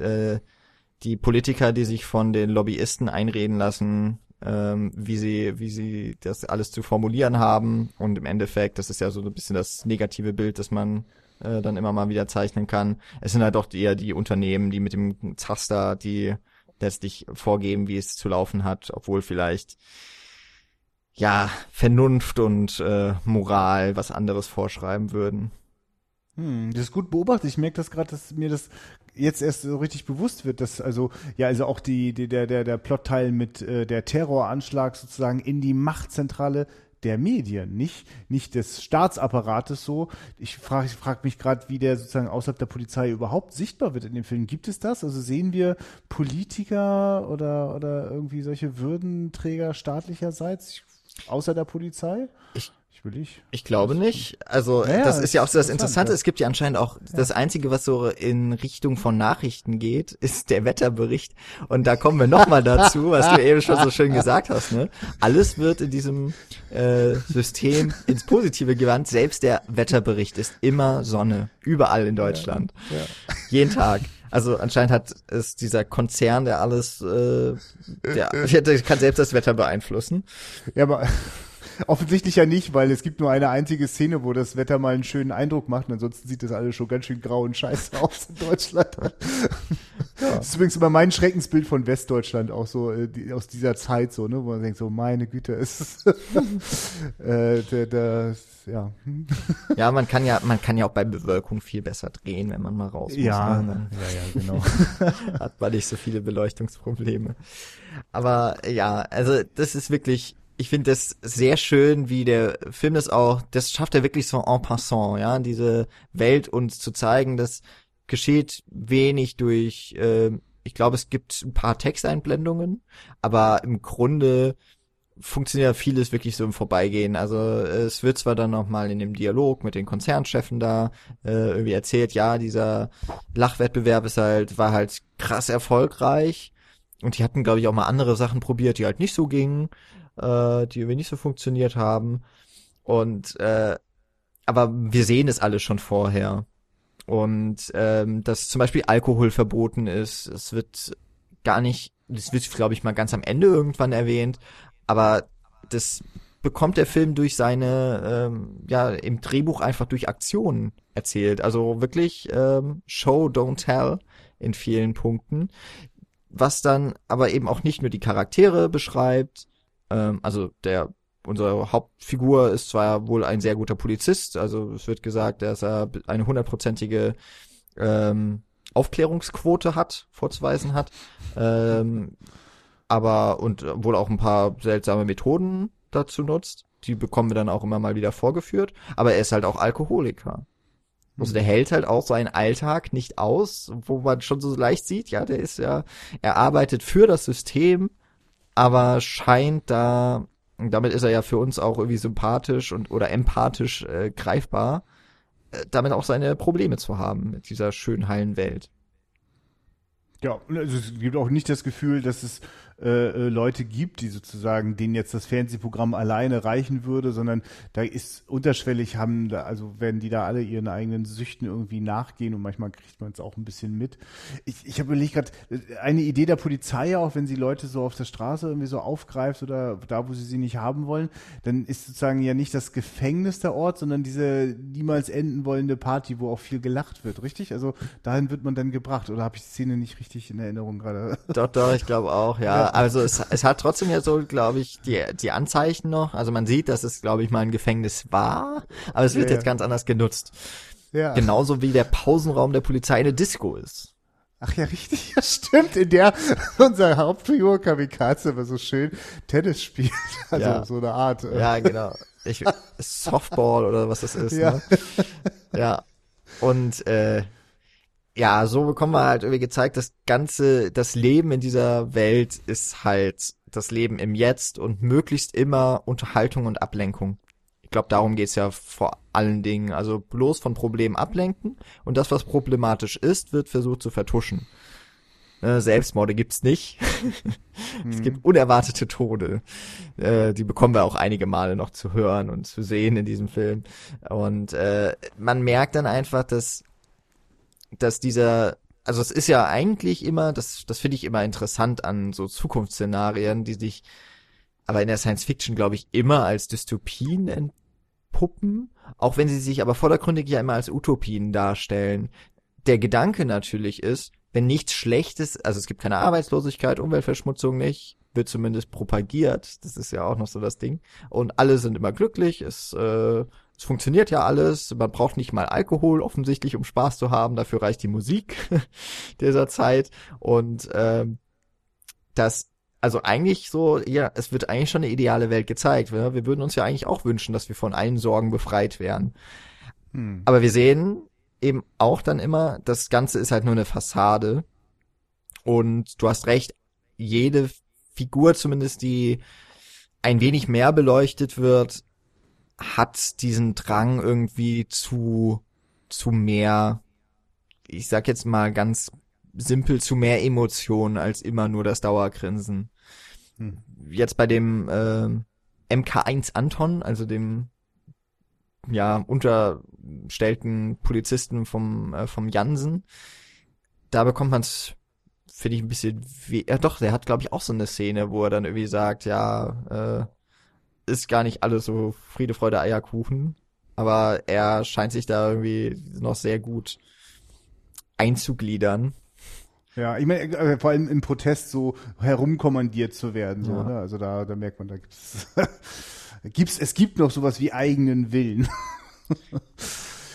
die Politiker, die sich von den Lobbyisten einreden lassen, wie sie das alles zu formulieren haben und im Endeffekt, das ist ja so ein bisschen das negative Bild, das man dann immer mal wieder zeichnen kann. Es sind halt doch eher die Unternehmen, die mit dem Zaster, die letztlich vorgeben, wie es zu laufen hat, obwohl vielleicht Vernunft und Moral was anderes vorschreiben würden. Das ist gut beobachtet. Ich merke das gerade, dass mir das jetzt erst so richtig bewusst wird, dass also auch der Plotteil mit der Terroranschlag sozusagen in die Machtzentrale der Medien, nicht des Staatsapparates so. Ich frag mich gerade, wie der sozusagen außerhalb der Polizei überhaupt sichtbar wird in dem Film. Gibt es das? Also sehen wir Politiker oder irgendwie solche Würdenträger staatlicherseits außer der Polizei? Ich natürlich. Ich glaube nicht. Also ja, das ist ja auch so das Interessante. Ja. Es gibt ja anscheinend auch das Einzige, was so in Richtung von Nachrichten geht, ist der Wetterbericht. Und da kommen wir nochmal dazu, was du eben schon so schön gesagt hast. Ne? Alles wird in diesem System ins Positive gewandt. Selbst der Wetterbericht ist immer Sonne. Überall in Deutschland. Ja. Ja. Jeden Tag. Also anscheinend hat es dieser Konzern, der alles, der kann selbst das Wetter beeinflussen. Ja, aber offensichtlich ja nicht, weil es gibt nur eine einzige Szene, wo das Wetter mal einen schönen Eindruck macht. Und ansonsten sieht das alles schon ganz schön grau und scheiße aus in Deutschland. Ja. Das ist übrigens immer mein Schreckensbild von Westdeutschland, auch so aus dieser Zeit, so, ne, wo man denkt, so meine Güte, ist ja. Ja, man kann ja auch bei Bewölkung viel besser drehen, wenn man mal raus muss. Ja, ne? Ja, genau. Hat man nicht so viele Beleuchtungsprobleme. Aber ja, also das ist wirklich, ich finde das sehr schön, wie der Film das auch, das schafft er wirklich so en passant, ja, diese Welt uns zu zeigen, das geschieht wenig durch, ich glaube, es gibt ein paar Texteinblendungen, aber im Grunde funktioniert vieles wirklich so im Vorbeigehen. Also es wird zwar dann nochmal in dem Dialog mit den Konzernchefen da irgendwie erzählt, ja, dieser Lachwettbewerb war halt krass erfolgreich und die hatten, glaube ich, auch mal andere Sachen probiert, die halt nicht so gingen, die irgendwie nicht so funktioniert haben. Und aber wir sehen es alles schon vorher. Und dass zum Beispiel Alkohol verboten ist, das wird, glaube ich, mal ganz am Ende irgendwann erwähnt. Aber das bekommt der Film durch seine, im Drehbuch einfach durch Aktionen erzählt. Also wirklich Show, don't tell in vielen Punkten. Was dann aber eben auch nicht nur die Charaktere beschreibt. Unsere Hauptfigur ist zwar wohl ein sehr guter Polizist. Also es wird gesagt, dass er eine 100%ige Aufklärungsquote hat, vorzuweisen hat. Aber und wohl auch ein paar seltsame Methoden dazu nutzt. Die bekommen wir dann auch immer mal wieder vorgeführt. Aber er ist halt auch Alkoholiker. Also der hält halt auch so einen Alltag nicht aus, wo man schon so leicht sieht, ja, er arbeitet für das System, aber scheint da, damit ist er ja für uns auch irgendwie sympathisch oder empathisch greifbar, damit auch seine Probleme zu haben mit dieser schönen, heilen Welt. Ja, also es gibt auch nicht das Gefühl, dass es Leute gibt, die sozusagen, denen jetzt das Fernsehprogramm alleine reichen würde, sondern da ist unterschwellig, werden die da alle ihren eigenen Süchten irgendwie nachgehen und manchmal kriegt man es auch ein bisschen mit. Ich habe überlegt gerade, eine Idee der Polizei, auch wenn sie Leute so auf der Straße irgendwie so aufgreift oder da, wo sie nicht haben wollen, dann ist sozusagen ja nicht das Gefängnis der Ort, sondern diese niemals enden wollende Party, wo auch viel gelacht wird, richtig? Also dahin wird man dann gebracht, oder habe ich die Szene nicht richtig in Erinnerung gerade? Doch, ich glaube auch, ja. Also es hat trotzdem ja so, glaube ich, die Anzeichen noch. Also man sieht, dass es, glaube ich, mal ein Gefängnis war, aber es wird jetzt ganz anders genutzt. Ja. Genauso wie der Pausenraum der Polizei eine Disco ist. Ach ja, richtig, ja stimmt, in der unser Hauptfigur Kamikaze immer so schön Tennis spielt, also so eine Art. Ja, genau. Softball oder was das ist. Ja, ne? Ja. Und ja, so bekommen wir halt irgendwie gezeigt, das Leben in dieser Welt ist halt das Leben im Jetzt und möglichst immer Unterhaltung und Ablenkung. Ich glaube, darum geht's ja vor allen Dingen. Also bloß von Problemen ablenken und das, was problematisch ist, wird versucht zu vertuschen. Selbstmorde gibt's nicht. Es gibt unerwartete Tode. Die bekommen wir auch einige Male noch zu hören und zu sehen in diesem Film. Und man merkt dann einfach, dass es ist ja eigentlich immer, das finde ich immer interessant an so Zukunftsszenarien, die sich aber in der Science-Fiction, glaube ich, immer als Dystopien entpuppen, auch wenn sie sich aber vordergründig ja immer als Utopien darstellen. Der Gedanke natürlich ist, wenn nichts Schlechtes, also es gibt keine Arbeitslosigkeit, Umweltverschmutzung nicht, wird zumindest propagiert, das ist ja auch noch so das Ding, und alle sind immer glücklich, es funktioniert ja alles, man braucht nicht mal Alkohol offensichtlich, um Spaß zu haben, dafür reicht die Musik dieser Zeit und es wird eigentlich schon eine ideale Welt gezeigt. Wir würden uns ja eigentlich auch wünschen, dass wir von allen Sorgen befreit wären. Aber wir sehen eben auch dann immer, das Ganze ist halt nur eine Fassade und du hast recht, jede Figur zumindest, die ein wenig mehr beleuchtet wird, hat diesen Drang irgendwie zu mehr, ich sag jetzt mal ganz simpel, zu mehr Emotionen als immer nur das Dauergrinsen. Jetzt bei dem MK1 Anton, also dem ja unterstellten Polizisten vom Jansen, da bekommt man es, finde ich, ein bisschen weh. Ja doch, der hat, glaube ich, auch so eine Szene, wo er dann irgendwie sagt, ja, ist gar nicht alles so Friede, Freude, Eierkuchen, aber er scheint sich da irgendwie noch sehr gut einzugliedern. Ja, ich meine, vor allem im Protest so herumkommandiert zu werden, so, ja, ne? Also da merkt man, da es gibt noch sowas wie eigenen Willen.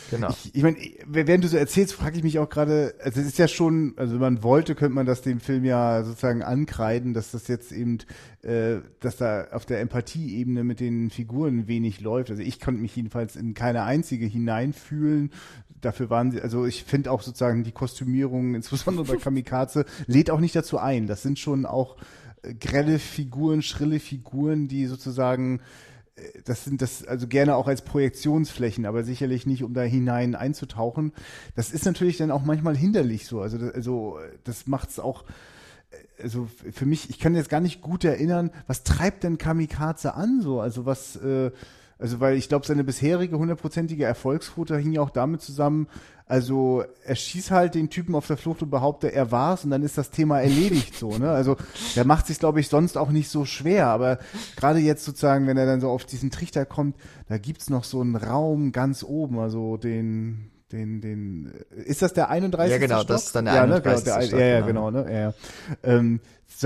Genau. Ich meine, während du so erzählst, frage ich mich auch gerade, also es ist ja schon, also wenn man wollte, könnte man das dem Film ja sozusagen ankreiden, dass das jetzt eben, dass da auf der Empathieebene mit den Figuren wenig läuft. Also ich konnte mich jedenfalls in keine einzige hineinfühlen. Dafür waren sie, also ich finde auch sozusagen die Kostümierung, insbesondere bei Kamikaze, lädt auch nicht dazu ein. Das sind schon auch grelle Figuren, schrille Figuren, die sozusagen, das sind das, also gerne auch als Projektionsflächen, aber sicherlich nicht, um da hinein einzutauchen. Das ist natürlich dann auch manchmal hinderlich so. Also das macht's auch, also für mich, ich kann jetzt gar nicht gut erinnern, was treibt denn Kamikaze an so? Also was, weil ich glaube, seine bisherige 100-prozentige Erfolgsquote hing ja auch damit zusammen, also er schießt halt den Typen auf der Flucht und behauptet, er war's, und dann ist das Thema erledigt so, ne? Also der macht sich, glaube ich, sonst auch nicht so schwer, aber gerade jetzt sozusagen, wenn er dann so auf diesen Trichter kommt, da gibt's noch so einen Raum ganz oben, also den ist das der 31. Stock? Ja, genau, das ist dann der 31. Stock. Ja, genau, ne? Ja.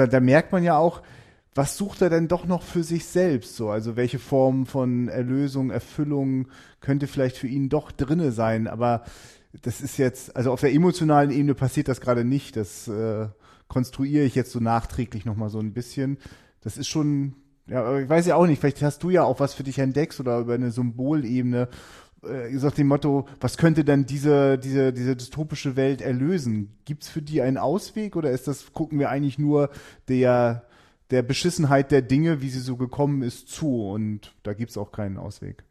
Da merkt man ja auch, was sucht er denn doch noch für sich selbst so? Also welche Form von Erlösung, Erfüllung könnte vielleicht für ihn doch drinne sein? Aber das ist jetzt, also auf der emotionalen Ebene passiert das gerade nicht. Das konstruiere ich jetzt so nachträglich nochmal so ein bisschen. Das ist schon, ja, ich weiß ja auch nicht, vielleicht hast du ja auch was für dich entdeckt oder über eine Symbolebene. So nach dem Motto, was könnte dann diese dystopische Welt erlösen? Gibt's für die einen Ausweg oder ist das, gucken wir eigentlich nur der Beschissenheit der Dinge, wie sie so gekommen ist, zu, und da gibt's auch keinen Ausweg?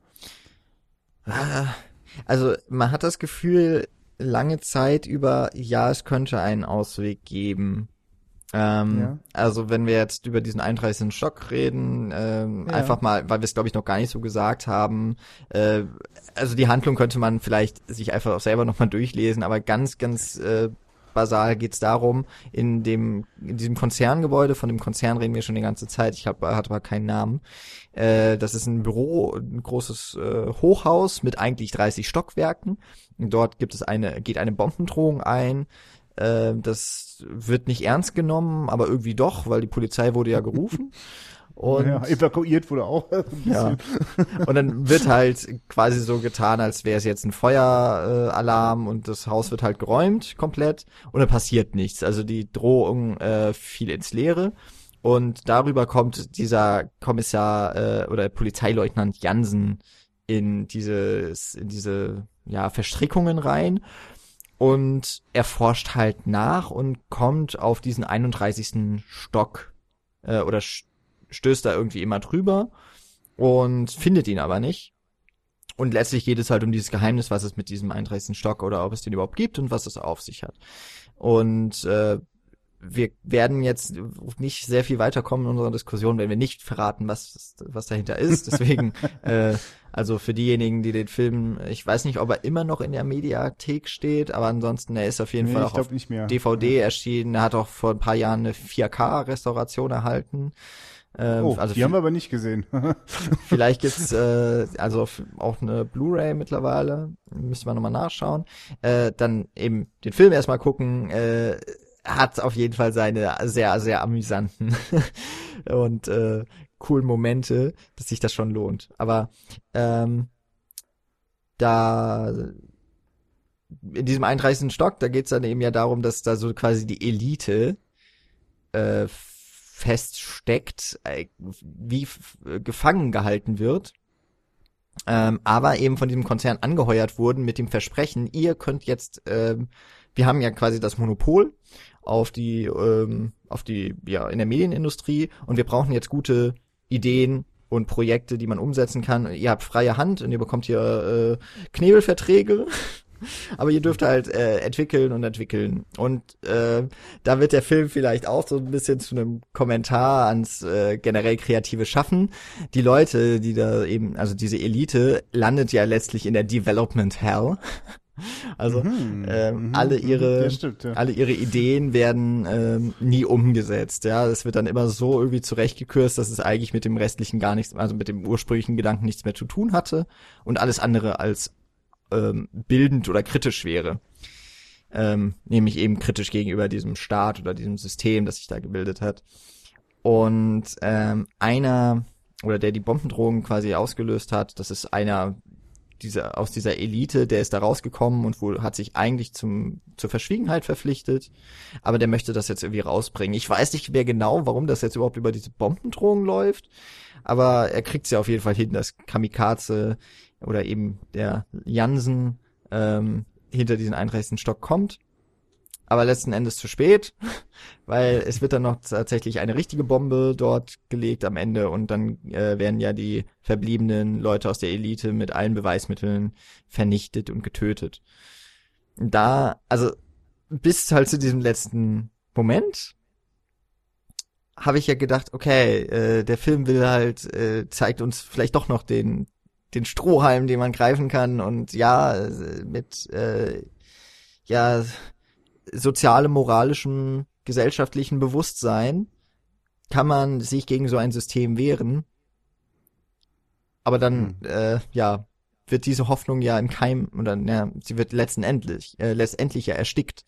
Also man hat das Gefühl, lange Zeit über, ja, es könnte einen Ausweg geben. Ja. Also wenn wir jetzt über diesen 31. Stock reden, ja, einfach mal, weil wir es, glaube ich, noch gar nicht so gesagt haben, also die Handlung könnte man vielleicht sich einfach auch selber nochmal durchlesen, aber ganz, ganz basal geht's darum, in diesem Konzerngebäude, von dem Konzern reden wir schon die ganze Zeit, hat aber keinen Namen. Das ist ein Büro, ein großes Hochhaus mit eigentlich 30 Stockwerken. Und dort geht eine Bombendrohung ein. Das wird nicht ernst genommen, aber irgendwie doch, weil die Polizei wurde ja gerufen. Und ja, evakuiert wurde auch. Ja. Und dann wird halt quasi so getan, als wäre es jetzt ein Feueralarm, und das Haus wird halt geräumt komplett und dann passiert nichts. Also die Drohung fiel ins Leere, und darüber kommt dieser Kommissar oder Polizeileutnant Jansen in diese ja Verstrickungen rein und er forscht halt nach und kommt auf diesen 31. Stock oder stößt da irgendwie immer drüber und findet ihn aber nicht. Und letztlich geht es halt um dieses Geheimnis, was es mit diesem 31. Stock oder ob es den überhaupt gibt und was es auf sich hat. Und wir werden jetzt nicht sehr viel weiterkommen in unserer Diskussion, wenn wir nicht verraten, was dahinter ist. Deswegen, also für diejenigen, die den Film, ich weiß nicht, ob er immer noch in der Mediathek steht, aber ansonsten, er ist auf jeden Fall auch auf DVD erschienen. Er hat auch vor ein paar Jahren eine 4K-Restauration erhalten. Also die haben wir aber nicht gesehen. Vielleicht gibt's also auch eine Blu-ray mittlerweile. Müsste man nochmal nachschauen. Dann eben den Film erstmal gucken. Hat auf jeden Fall seine sehr, sehr amüsanten und coolen Momente, dass sich das schon lohnt. Aber da in diesem 31. Stock, da geht's dann eben ja darum, dass da so quasi die Elite feststeckt, wie gefangen gehalten wird, aber eben von diesem Konzern angeheuert wurden mit dem Versprechen, ihr könnt jetzt, wir haben ja quasi das Monopol auf die ja in der Medienindustrie, und wir brauchen jetzt gute Ideen, und Projekte, die man umsetzen kann. Ihr habt freie Hand und ihr bekommt hier Knebelverträge. Aber ihr dürft halt entwickeln. Und da wird der Film vielleicht auch so ein bisschen zu einem Kommentar ans generell kreative Schaffen. Die Leute, die da eben, also diese Elite, landet ja letztlich in der Development Hell. Also alle ihre Ideen werden nie umgesetzt. Ja, es wird dann immer so irgendwie zurechtgekürzt, dass es eigentlich mit dem restlichen gar nichts, also mit dem ursprünglichen Gedanken nichts mehr zu tun hatte und alles andere als bildend oder kritisch wäre. Nämlich eben kritisch gegenüber diesem Staat oder diesem System, das sich da gebildet hat. Und der die Bombendrohung quasi ausgelöst hat, das ist einer aus dieser Elite, der ist da rausgekommen und wohl hat sich eigentlich zur Verschwiegenheit verpflichtet, aber der möchte das jetzt irgendwie rausbringen. Ich weiß nicht mehr genau, warum das jetzt überhaupt über diese Bombendrohung läuft, aber er kriegt es ja auf jeden Fall hin, dass Kamikaze oder eben der Jansen hinter diesen 31. Stock kommt. Aber letzten Endes zu spät, weil es wird dann noch tatsächlich eine richtige Bombe dort gelegt am Ende und dann werden ja die verbliebenen Leute aus der Elite mit allen Beweismitteln vernichtet und getötet. Da, also bis halt zu diesem letzten Moment habe ich ja gedacht, okay, der Film will halt, zeigt uns vielleicht doch noch den Strohhalm, den man greifen kann und sozialem, moralischem, gesellschaftlichen Bewusstsein kann man sich gegen so ein System wehren. Aber dann, wird diese Hoffnung ja im Keim, sie wird letztendlich ja erstickt.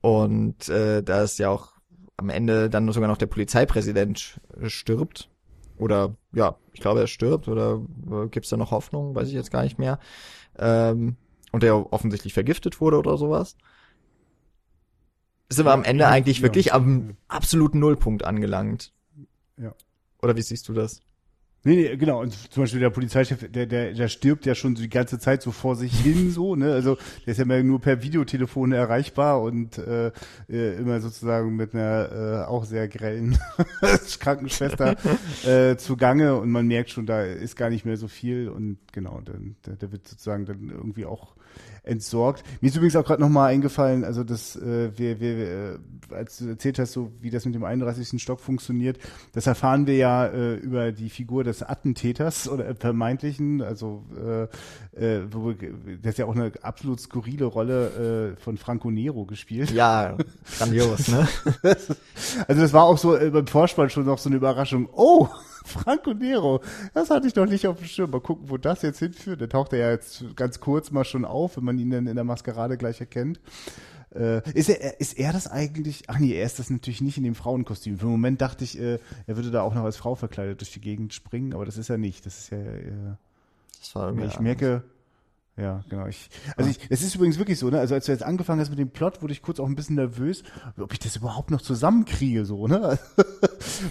Und da ist ja auch am Ende dann sogar noch der Polizeipräsident stirbt. Oder, ja, ich glaube, er stirbt. Oder gibt's da noch Hoffnung? Weiß ich jetzt gar nicht mehr. Und der offensichtlich vergiftet wurde oder sowas. Sind wir am Ende eigentlich wirklich am absoluten Nullpunkt angelangt. Ja. Oder wie siehst du das? Nee, genau. Und zum Beispiel der Polizeichef, der stirbt ja schon die ganze Zeit so vor sich hin, so, ne? Also der ist ja immer nur per Videotelefon erreichbar und immer sozusagen mit einer auch sehr grellen Krankenschwester zugange und man merkt schon, da ist gar nicht mehr so viel und genau, der wird sozusagen dann irgendwie auch entsorgt. Mir ist übrigens auch gerade nochmal eingefallen, also dass als du erzählt hast, so wie das mit dem 31. Stock funktioniert, das erfahren wir ja über die Figur des Attentäters oder vermeintlichen, also das ist ja auch eine absolut skurrile Rolle von Franco Nero gespielt. Ja, grandios, ne? Also das war auch so beim Vorspann schon noch so eine Überraschung. Oh! Franco Nero, das hatte ich noch nicht auf dem Schirm. Mal gucken, wo das jetzt hinführt. Der taucht ja jetzt ganz kurz mal schon auf, wenn man ihn dann in der Maskerade gleich erkennt. Ist er das eigentlich? Ach nee, er ist das natürlich nicht in dem Frauenkostüm. Für den Moment dachte ich, er würde da auch noch als Frau verkleidet durch die Gegend springen, aber das ist er nicht. Das ist ja. Das war irgendwie. Ich merke. Ja, genau. Es ist übrigens wirklich so, ne? Also als du jetzt angefangen hast mit dem Plot, wurde ich kurz auch ein bisschen nervös, ob ich das überhaupt noch zusammenkriege, so, ne?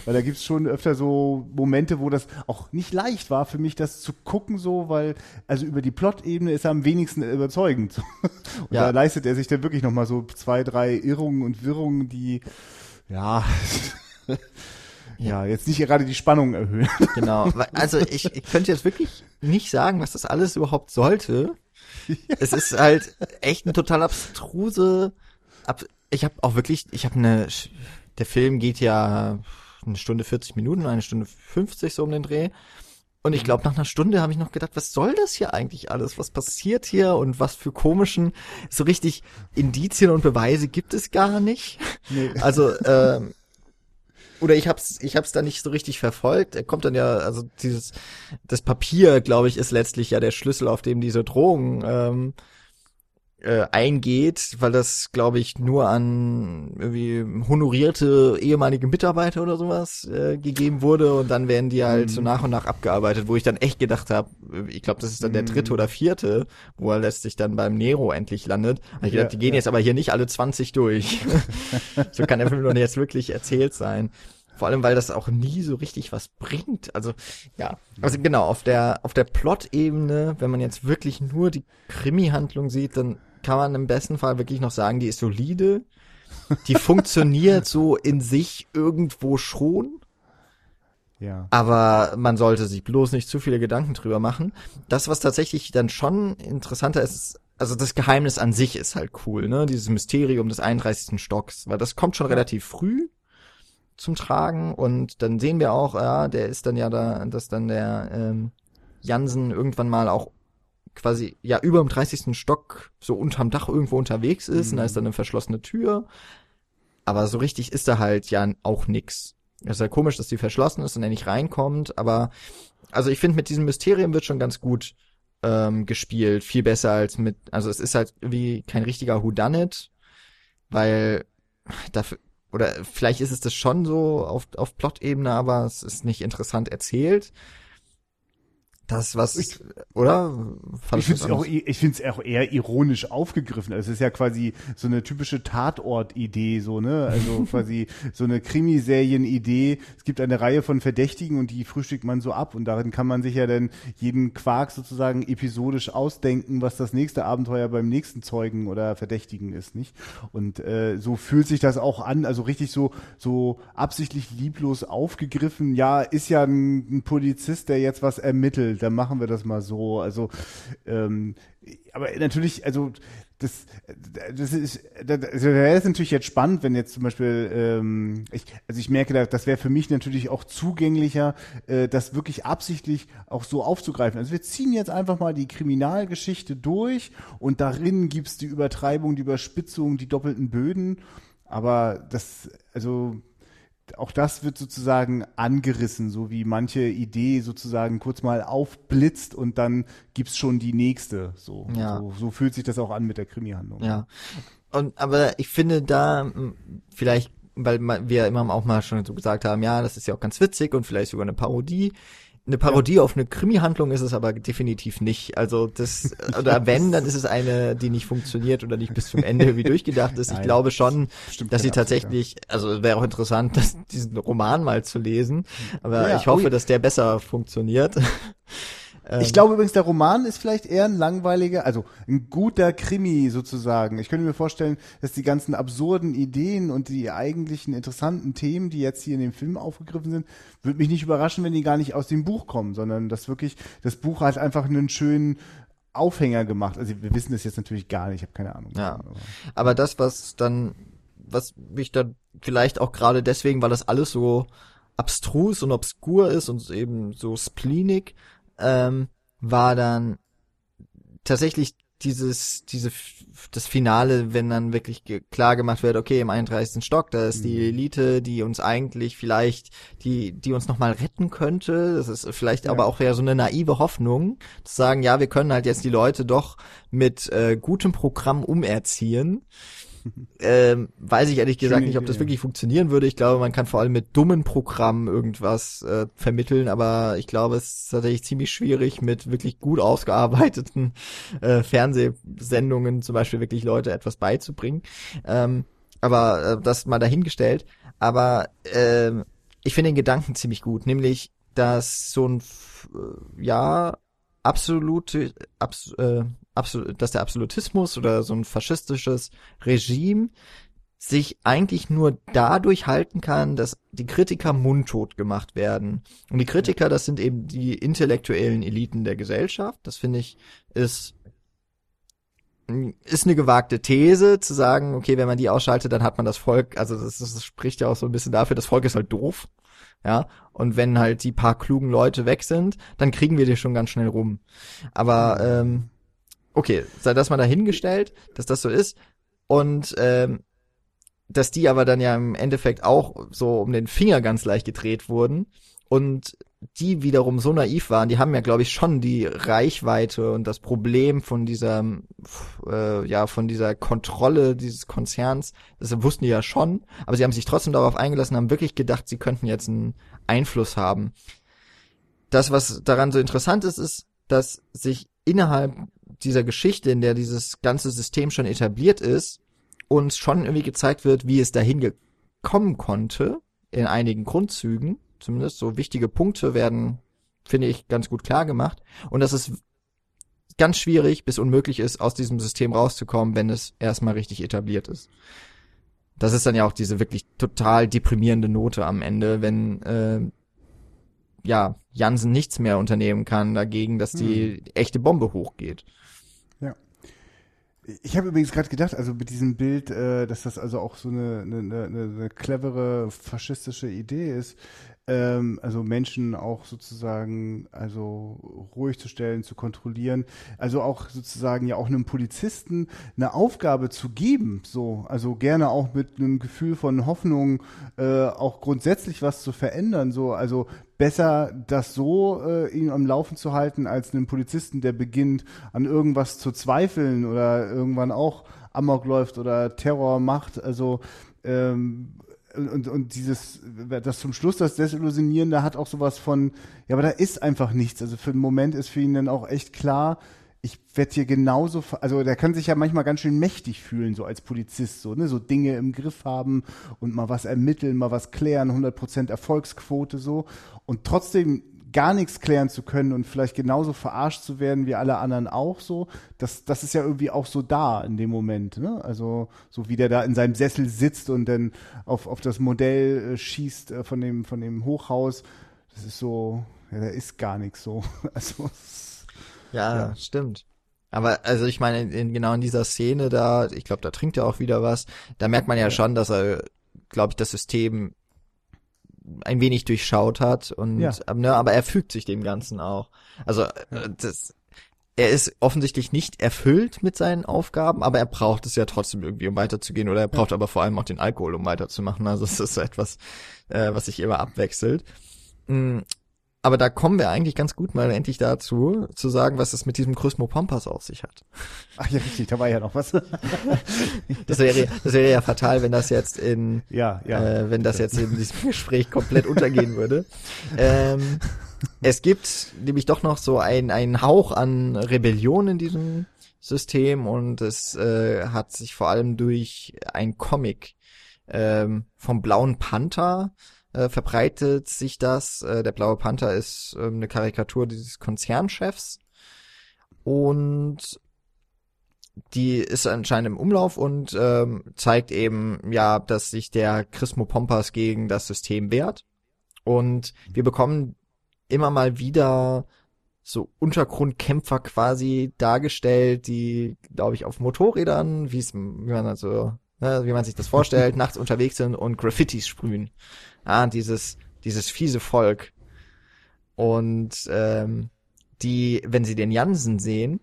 Weil da gibt's schon öfter so Momente, wo das auch nicht leicht war für mich, das zu gucken, so, weil, also über die Plot-Ebene ist er am wenigsten überzeugend. Und ja. Da leistet er sich dann wirklich nochmal so 2, 3 Irrungen und Wirrungen, die, ja. Ja, jetzt nicht gerade die Spannung erhöhen. Genau, also ich könnte jetzt wirklich nicht sagen, was das alles überhaupt sollte. Ja. Es ist halt echt eine total abstruse. Der Film geht ja 1 Stunde 40 Minuten, 1 Stunde 50 so um den Dreh. Und ich glaube, nach einer Stunde habe ich noch gedacht, was soll das hier eigentlich alles? Was passiert hier? Und was für komischen, so richtig Indizien und Beweise gibt es gar nicht. Nee. Also, oder ich hab's da nicht so richtig verfolgt. Er kommt dann ja, also das Papier, glaube ich, ist letztlich ja der Schlüssel, auf dem diese Drohung eingeht, weil das, glaube ich, nur an irgendwie honorierte ehemalige Mitarbeiter oder sowas gegeben wurde und dann werden die halt so nach und nach abgearbeitet, wo ich dann echt gedacht habe, ich glaube, das ist dann der 3. oder 4, wo er letztlich dann beim Nero endlich landet. Also ich dachte, die gehen jetzt aber hier nicht alle 20 durch. So kann der Film doch jetzt wirklich erzählt sein. Vor allem, weil das auch nie so richtig was bringt. Also, ja. Also genau, auf der Plot-Ebene, wenn man jetzt wirklich nur die Krimi-Handlung sieht, dann kann man im besten Fall wirklich noch sagen, die ist solide. Die funktioniert so in sich irgendwo schon. Ja. Aber man sollte sich bloß nicht zu viele Gedanken drüber machen. Das, was tatsächlich dann schon interessanter ist, also das Geheimnis an sich ist halt cool, ne? Dieses Mysterium des 31. Stocks, weil das kommt schon relativ früh zum Tragen und dann sehen wir auch, ja, der ist dann ja da, dass dann der Jansen irgendwann mal auch quasi ja über dem 30. Stock so unterm Dach irgendwo unterwegs ist und da ist dann eine verschlossene Tür. Aber so richtig ist da halt ja auch nix. Es ist ja komisch, dass die verschlossen ist und er nicht reinkommt, aber also ich finde, mit diesem Mysterium wird schon ganz gut gespielt, viel besser als mit, also es ist halt wie kein richtiger Whodunit, weil dafür, oder vielleicht ist es das schon so auf Plot-Ebene, aber es ist nicht interessant erzählt. Das, was, ich, oder? Ich finde es auch eher ironisch aufgegriffen. Also es ist ja quasi so eine typische Tatort-Idee, so, ne? Also quasi so eine Krimiserien-Idee. Es gibt eine Reihe von Verdächtigen und die frühstückt man so ab. Und darin kann man sich ja dann jeden Quark sozusagen episodisch ausdenken, was das nächste Abenteuer beim nächsten Zeugen oder Verdächtigen ist, nicht? Und so fühlt sich das auch an. Also richtig so absichtlich lieblos aufgegriffen. Ja, ist ja ein Polizist, der jetzt was ermittelt. Dann machen wir das mal so. Also, aber natürlich, also das ist natürlich jetzt spannend, wenn jetzt zum Beispiel, ich merke, das wäre für mich natürlich auch zugänglicher, das wirklich absichtlich auch so aufzugreifen. Also wir ziehen jetzt einfach mal die Kriminalgeschichte durch und darin gibt es die Übertreibung, die Überspitzung, die doppelten Böden. Aber das, also auch das wird sozusagen angerissen, so wie manche Idee sozusagen kurz mal aufblitzt und dann gibt's schon die nächste. So, ja. So fühlt sich das auch an mit der Krimi-Handlung. Ja. Und aber ich finde da vielleicht, weil wir immer auch mal schon so gesagt haben, ja, das ist ja auch ganz witzig und vielleicht sogar eine Parodie. Eine Parodie auf eine Krimi-Handlung ist es aber definitiv nicht. Also das, oder wenn, dann ist es eine, die nicht funktioniert oder nicht bis zum Ende irgendwie durchgedacht ist. Nein, ich glaube schon, dass sie tatsächlich, also wäre auch interessant, diesen Roman mal zu lesen. Aber ja, ich hoffe, dass der besser funktioniert. Ich glaube übrigens, der Roman ist vielleicht eher ein langweiliger, also ein guter Krimi sozusagen. Ich könnte mir vorstellen, dass die ganzen absurden Ideen und die eigentlichen interessanten Themen, die jetzt hier in dem Film aufgegriffen sind, würde mich nicht überraschen, wenn die gar nicht aus dem Buch kommen, sondern dass wirklich das Buch halt einfach einen schönen Aufhänger gemacht. Also wir wissen das jetzt natürlich gar nicht, ich habe keine Ahnung. Ja, aber das, was mich dann vielleicht auch gerade deswegen, weil das alles so abstrus und obskur ist und eben so spleenig, war dann tatsächlich das Finale, wenn dann wirklich klar gemacht wird, okay, im 31. Stock, da ist die Elite, die uns eigentlich vielleicht, die uns nochmal retten könnte. Das ist vielleicht aber auch ja so eine naive Hoffnung, zu sagen, ja, wir können halt jetzt die Leute doch mit gutem Programm umerziehen. Weiß ich ehrlich gesagt nicht, ob das wirklich funktionieren würde. Ich glaube, man kann vor allem mit dummen Programmen irgendwas vermitteln, aber ich glaube, es ist tatsächlich ziemlich schwierig, mit wirklich gut ausgearbeiteten Fernsehsendungen zum Beispiel wirklich Leute etwas beizubringen. Aber das mal dahingestellt. Aber ich finde den Gedanken ziemlich gut, nämlich, dass so ein dass der Absolutismus oder so ein faschistisches Regime sich eigentlich nur dadurch halten kann, dass die Kritiker mundtot gemacht werden. Und die Kritiker, das sind eben die intellektuellen Eliten der Gesellschaft. Das finde ich, ist eine gewagte These, zu sagen, okay, wenn man die ausschaltet, dann hat man das Volk, also das spricht ja auch so ein bisschen dafür, das Volk ist halt doof. Ja, und wenn halt die paar klugen Leute weg sind, dann kriegen wir die schon ganz schnell rum. Aber, okay, sei das mal dahingestellt, dass das so ist. Und dass die aber dann ja im Endeffekt auch so um den Finger ganz leicht gedreht wurden und die wiederum so naiv waren, die haben ja, glaube ich, schon die Reichweite und das Problem von dieser Kontrolle dieses Konzerns, das wussten die ja schon, aber sie haben sich trotzdem darauf eingelassen, haben wirklich gedacht, sie könnten jetzt einen Einfluss haben. Das, was daran so interessant ist, ist, dass sich innerhalb dieser Geschichte, in der dieses ganze System schon etabliert ist, uns schon irgendwie gezeigt wird, wie es dahin gekommen konnte, in einigen Grundzügen, zumindest so wichtige Punkte werden, finde ich, ganz gut klar gemacht und dass es ganz schwierig bis unmöglich ist, aus diesem System rauszukommen, wenn es erstmal richtig etabliert ist. Das ist dann ja auch diese wirklich total deprimierende Note am Ende, wenn ja, Jansen nichts mehr unternehmen kann dagegen, dass die echte Bombe hochgeht. Ja. Ich habe übrigens gerade gedacht, also mit diesem Bild, dass das also auch so eine clevere faschistische Idee ist, also Menschen auch sozusagen, also ruhig zu stellen, zu kontrollieren, also auch sozusagen ja auch einem Polizisten eine Aufgabe zu geben, so, also gerne auch mit einem Gefühl von Hoffnung, auch grundsätzlich was zu verändern, so, also besser das so ihn am Laufen zu halten, als einen Polizisten, der beginnt an irgendwas zu zweifeln oder irgendwann auch Amok läuft oder Terror macht, also und dieses, das zum Schluss, das Desillusionieren, da hat auch sowas von, ja, aber da ist einfach nichts. Also für den Moment ist für ihn dann auch echt klar, ich werde hier genauso, also der kann sich ja manchmal ganz schön mächtig fühlen, so als Polizist, so, ne, so Dinge im Griff haben und mal was ermitteln, mal was klären, 100% Erfolgsquote, so. Und trotzdem gar nichts klären zu können und vielleicht genauso verarscht zu werden wie alle anderen auch so, das ist ja irgendwie auch so da in dem Moment, ne? Also so wie der da in seinem Sessel sitzt und dann auf das Modell schießt von dem Hochhaus, das ist so, ja, da ist gar nichts so. Also, ja, stimmt. Aber also ich meine, genau in dieser Szene da, ich glaube, da trinkt er auch wieder was, da merkt man ja schon, dass er, glaube ich, das System ein wenig durchschaut hat und ne, aber er fügt sich dem Ganzen auch. Also er ist offensichtlich nicht erfüllt mit seinen Aufgaben, aber er braucht es ja trotzdem irgendwie, um weiterzugehen, oder er braucht aber vor allem auch den Alkohol, um weiterzumachen. Also es ist etwas, was sich immer abwechselt. Aber da kommen wir eigentlich ganz gut mal endlich dazu, zu sagen, was es mit diesem Krösmo-Pampas auf sich hat. Ach ja, richtig, da war ja noch was. Das wäre ja fatal, wenn das jetzt wenn das jetzt in diesem Gespräch komplett untergehen würde. Es gibt nämlich doch noch so einen Hauch an Rebellion in diesem System und es hat sich vor allem durch einen Comic vom Blauen Panther verbreitet sich das. Der Blaue Panther ist eine Karikatur dieses Konzernchefs und die ist anscheinend im Umlauf und zeigt eben, ja, dass sich der Chrismo Pompas gegen das System wehrt und wir bekommen immer mal wieder so Untergrundkämpfer quasi dargestellt, die, glaube ich, auf Motorrädern, wie man sich das vorstellt, nachts unterwegs sind und Graffitis sprühen. Ah, dieses fiese Volk. Und die, wenn sie den Jansen sehen,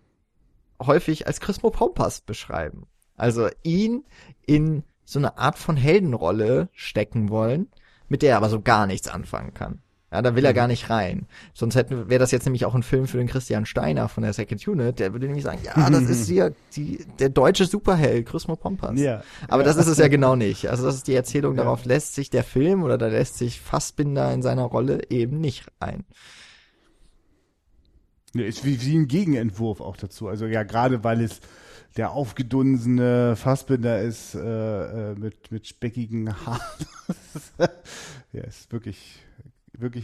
häufig als Chrismo Pompas beschreiben. Also ihn in so eine Art von Heldenrolle stecken wollen, mit der er aber so gar nichts anfangen kann. Ja, da will er gar nicht rein. Sonst wäre das jetzt nämlich auch ein Film für den Christian Steiner von der Second Unit, der würde nämlich sagen, ja, das ist hier der deutsche Superheld, Chrismo Pompas. Ja, aber das ist es ja genau nicht. Also das ist die Erzählung, darauf lässt sich der Film oder da lässt sich Fassbinder in seiner Rolle eben nicht rein. Ja, ist wie ein Gegenentwurf auch dazu. Also ja, gerade weil es der aufgedunsene Fassbinder ist mit speckigen Haaren. Ja, ist wirklich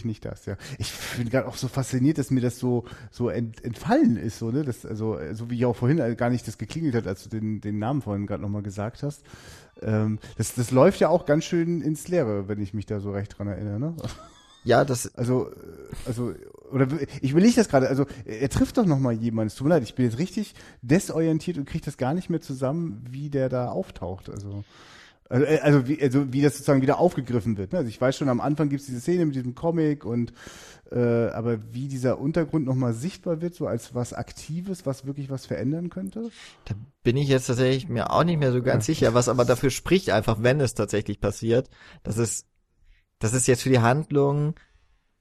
nicht das, ja. Ich bin gerade auch so fasziniert, dass mir das so entfallen ist, so, ne? Das, also, so wie ja auch vorhin gar nicht das geklingelt hat, als du den Namen vorhin gerade nochmal gesagt hast. Das läuft ja auch ganz schön ins Leere, wenn ich mich da so recht dran erinnere, ne? Ja, das... Also oder ich überlege das gerade, also er trifft doch nochmal jemanden, es tut mir leid, ich bin jetzt richtig desorientiert und kriege das gar nicht mehr zusammen, wie der da auftaucht, Also wie das sozusagen wieder aufgegriffen wird. Also ich weiß schon, am Anfang gibt's diese Szene mit diesem Comic und aber wie dieser Untergrund nochmal sichtbar wird, so als was Aktives, was wirklich was verändern könnte? Da bin ich jetzt tatsächlich mir auch nicht mehr so ganz sicher, was aber dafür spricht einfach, wenn es tatsächlich passiert, dass es jetzt für die Handlung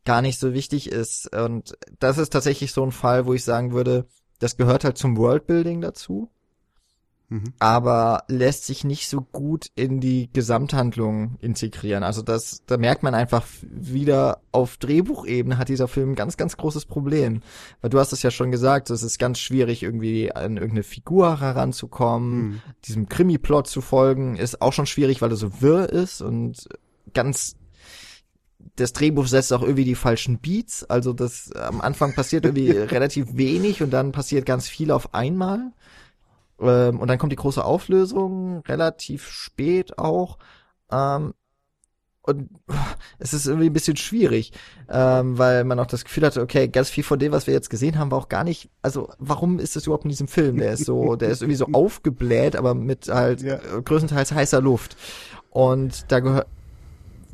gar nicht so wichtig ist. Und das ist tatsächlich so ein Fall, wo ich sagen würde, das gehört halt zum Worldbuilding dazu. Aber lässt sich nicht so gut in die Gesamthandlung integrieren. Also da merkt man einfach wieder, auf Drehbuchebene hat dieser Film ein ganz, ganz großes Problem. Weil du hast es ja schon gesagt, es ist ganz schwierig, irgendwie an irgendeine Figur heranzukommen. Diesem Krimi-Plot zu folgen ist auch schon schwierig, weil er so wirr ist und das Drehbuch setzt auch irgendwie die falschen Beats. Also das am Anfang passiert irgendwie relativ wenig und dann passiert ganz viel auf einmal. Und dann kommt die große Auflösung, relativ spät auch. Und es ist irgendwie ein bisschen schwierig, weil man auch das Gefühl hatte, okay, ganz viel von dem, was wir jetzt gesehen haben, war auch gar nicht, also warum ist das überhaupt in diesem Film? Der ist irgendwie so aufgebläht, aber mit halt größtenteils heißer Luft. Und da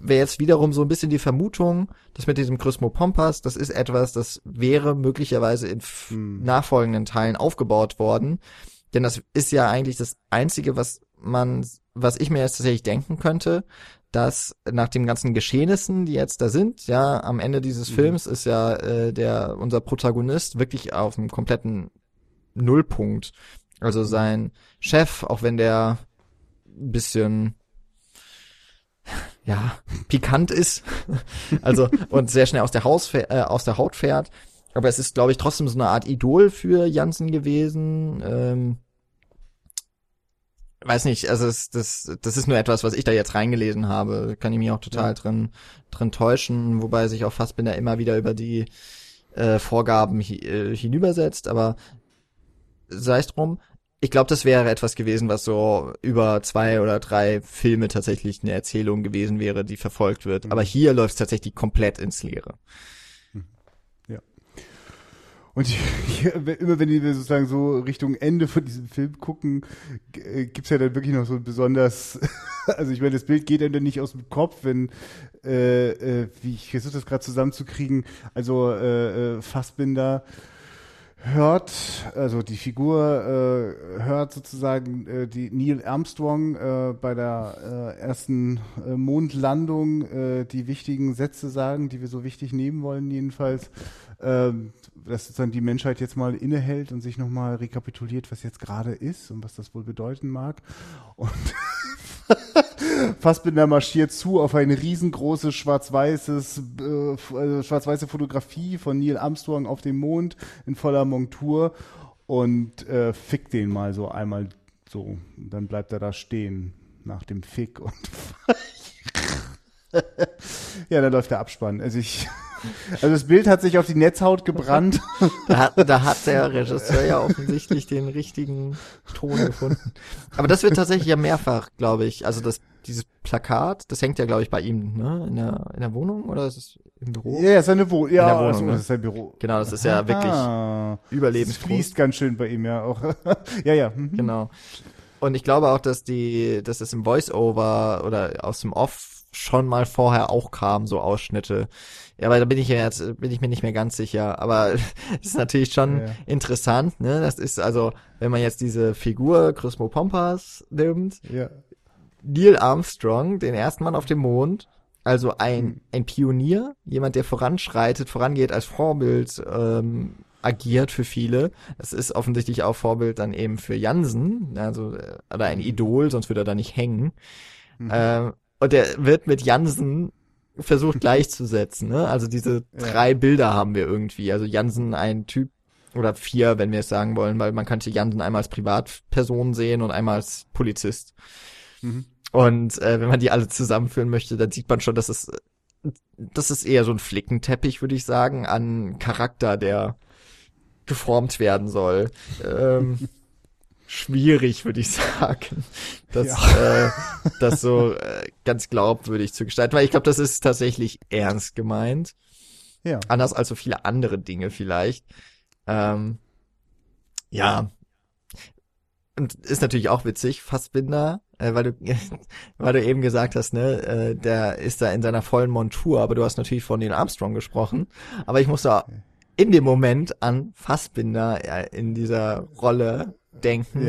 wäre jetzt wiederum so ein bisschen die Vermutung, dass mit diesem Chrysmopompas, das ist etwas, das wäre möglicherweise in nachfolgenden Teilen aufgebaut worden. Denn das ist ja eigentlich das Einzige, was ich mir jetzt tatsächlich denken könnte, dass nach den ganzen Geschehnissen, die jetzt da sind, ja, am Ende dieses Films ist ja unser Protagonist wirklich auf einem kompletten Nullpunkt. Also sein Chef, auch wenn der ein bisschen pikant ist, also und sehr schnell aus der Haut fährt, aber es ist, glaube ich, trotzdem so eine Art Idol für Jansen gewesen. Weiß nicht, also das ist nur etwas, was ich da jetzt reingelesen habe. Kann ich mich auch total drin täuschen, wobei sich auch Fassbinder immer wieder über die Vorgaben hinübersetzt. Aber sei es drum, ich glaube, das wäre etwas gewesen, was so über 2 oder 3 Filme tatsächlich eine Erzählung gewesen wäre, die verfolgt wird. Mhm. Aber hier läuft es tatsächlich komplett ins Leere. Und immer wenn wir sozusagen so Richtung Ende von diesem Film gucken, gibt's ja dann wirklich noch so ein besonders, also ich meine, das Bild geht einem dann nicht aus dem Kopf, wenn, wie ich versuche das gerade zusammenzukriegen, also Fassbinder hört, also die Figur hört sozusagen die Neil Armstrong bei der ersten Mondlandung die wichtigen Sätze sagen, die wir so wichtig nehmen wollen jedenfalls, dass sozusagen die Menschheit jetzt mal innehält und sich nochmal rekapituliert, was jetzt gerade ist und was das wohl bedeuten mag. Und Fassbinder marschiert zu auf ein riesengroßes schwarz-weiße Fotografie von Neil Armstrong auf dem Mond in voller Montur und fickt den mal so einmal so. Und dann bleibt er da stehen nach dem Fick und ja, dann läuft der Abspann. Also das Bild hat sich auf die Netzhaut gebrannt. Da hat der Regisseur ja offensichtlich den richtigen Ton gefunden. Aber das wird tatsächlich ja mehrfach, glaube ich. Also dieses Plakat, das hängt ja, glaube ich, bei ihm, ne? In der Wohnung oder ist es im Büro? Ja, ist seine Wohnung. Ja, Wohnung, also, ne? Das ist sein Büro. Genau, das ist ja wirklich überlebensgroß. Das fließt ganz schön bei ihm ja auch. Ja. Mhm. Genau. Und ich glaube auch, dass es im Voice-Over oder aus dem Off schon mal vorher auch kamen, so Ausschnitte. Ja, aber da bin ich mir nicht mehr ganz sicher. Aber es ist natürlich schon interessant, ne? Das ist also, wenn man jetzt diese Figur Chrysmopompas nimmt, Neil Armstrong, den ersten Mann auf dem Mond, also ein Pionier, jemand, der vorangeht, als Vorbild agiert für viele. Das ist offensichtlich auch Vorbild dann eben für Jansen, also oder ein Idol, sonst würde er da nicht hängen. Mhm. Und der wird mit Jansen versucht gleichzusetzen, ne? Also diese 3 Bilder haben wir irgendwie. Also Jansen ein Typ, oder 4, wenn wir es sagen wollen, weil man könnte Jansen einmal als Privatperson sehen und einmal als Polizist. Mhm. Und wenn man die alle zusammenführen möchte, dann sieht man schon, dass es, das ist eher so ein Flickenteppich, würde ich sagen, an Charakter, der geformt werden soll. Schwierig, würde ich sagen, das so ganz glaubwürdig zu gestalten, weil ich glaube, das ist tatsächlich ernst gemeint. Ja. Anders als so viele andere Dinge vielleicht. Und ist natürlich auch witzig, Fassbinder, weil du eben gesagt hast, ne, der ist da in seiner vollen Montur, aber du hast natürlich von Neil Armstrong gesprochen, aber ich muss da in dem Moment an Fassbinder in dieser Rolle denken,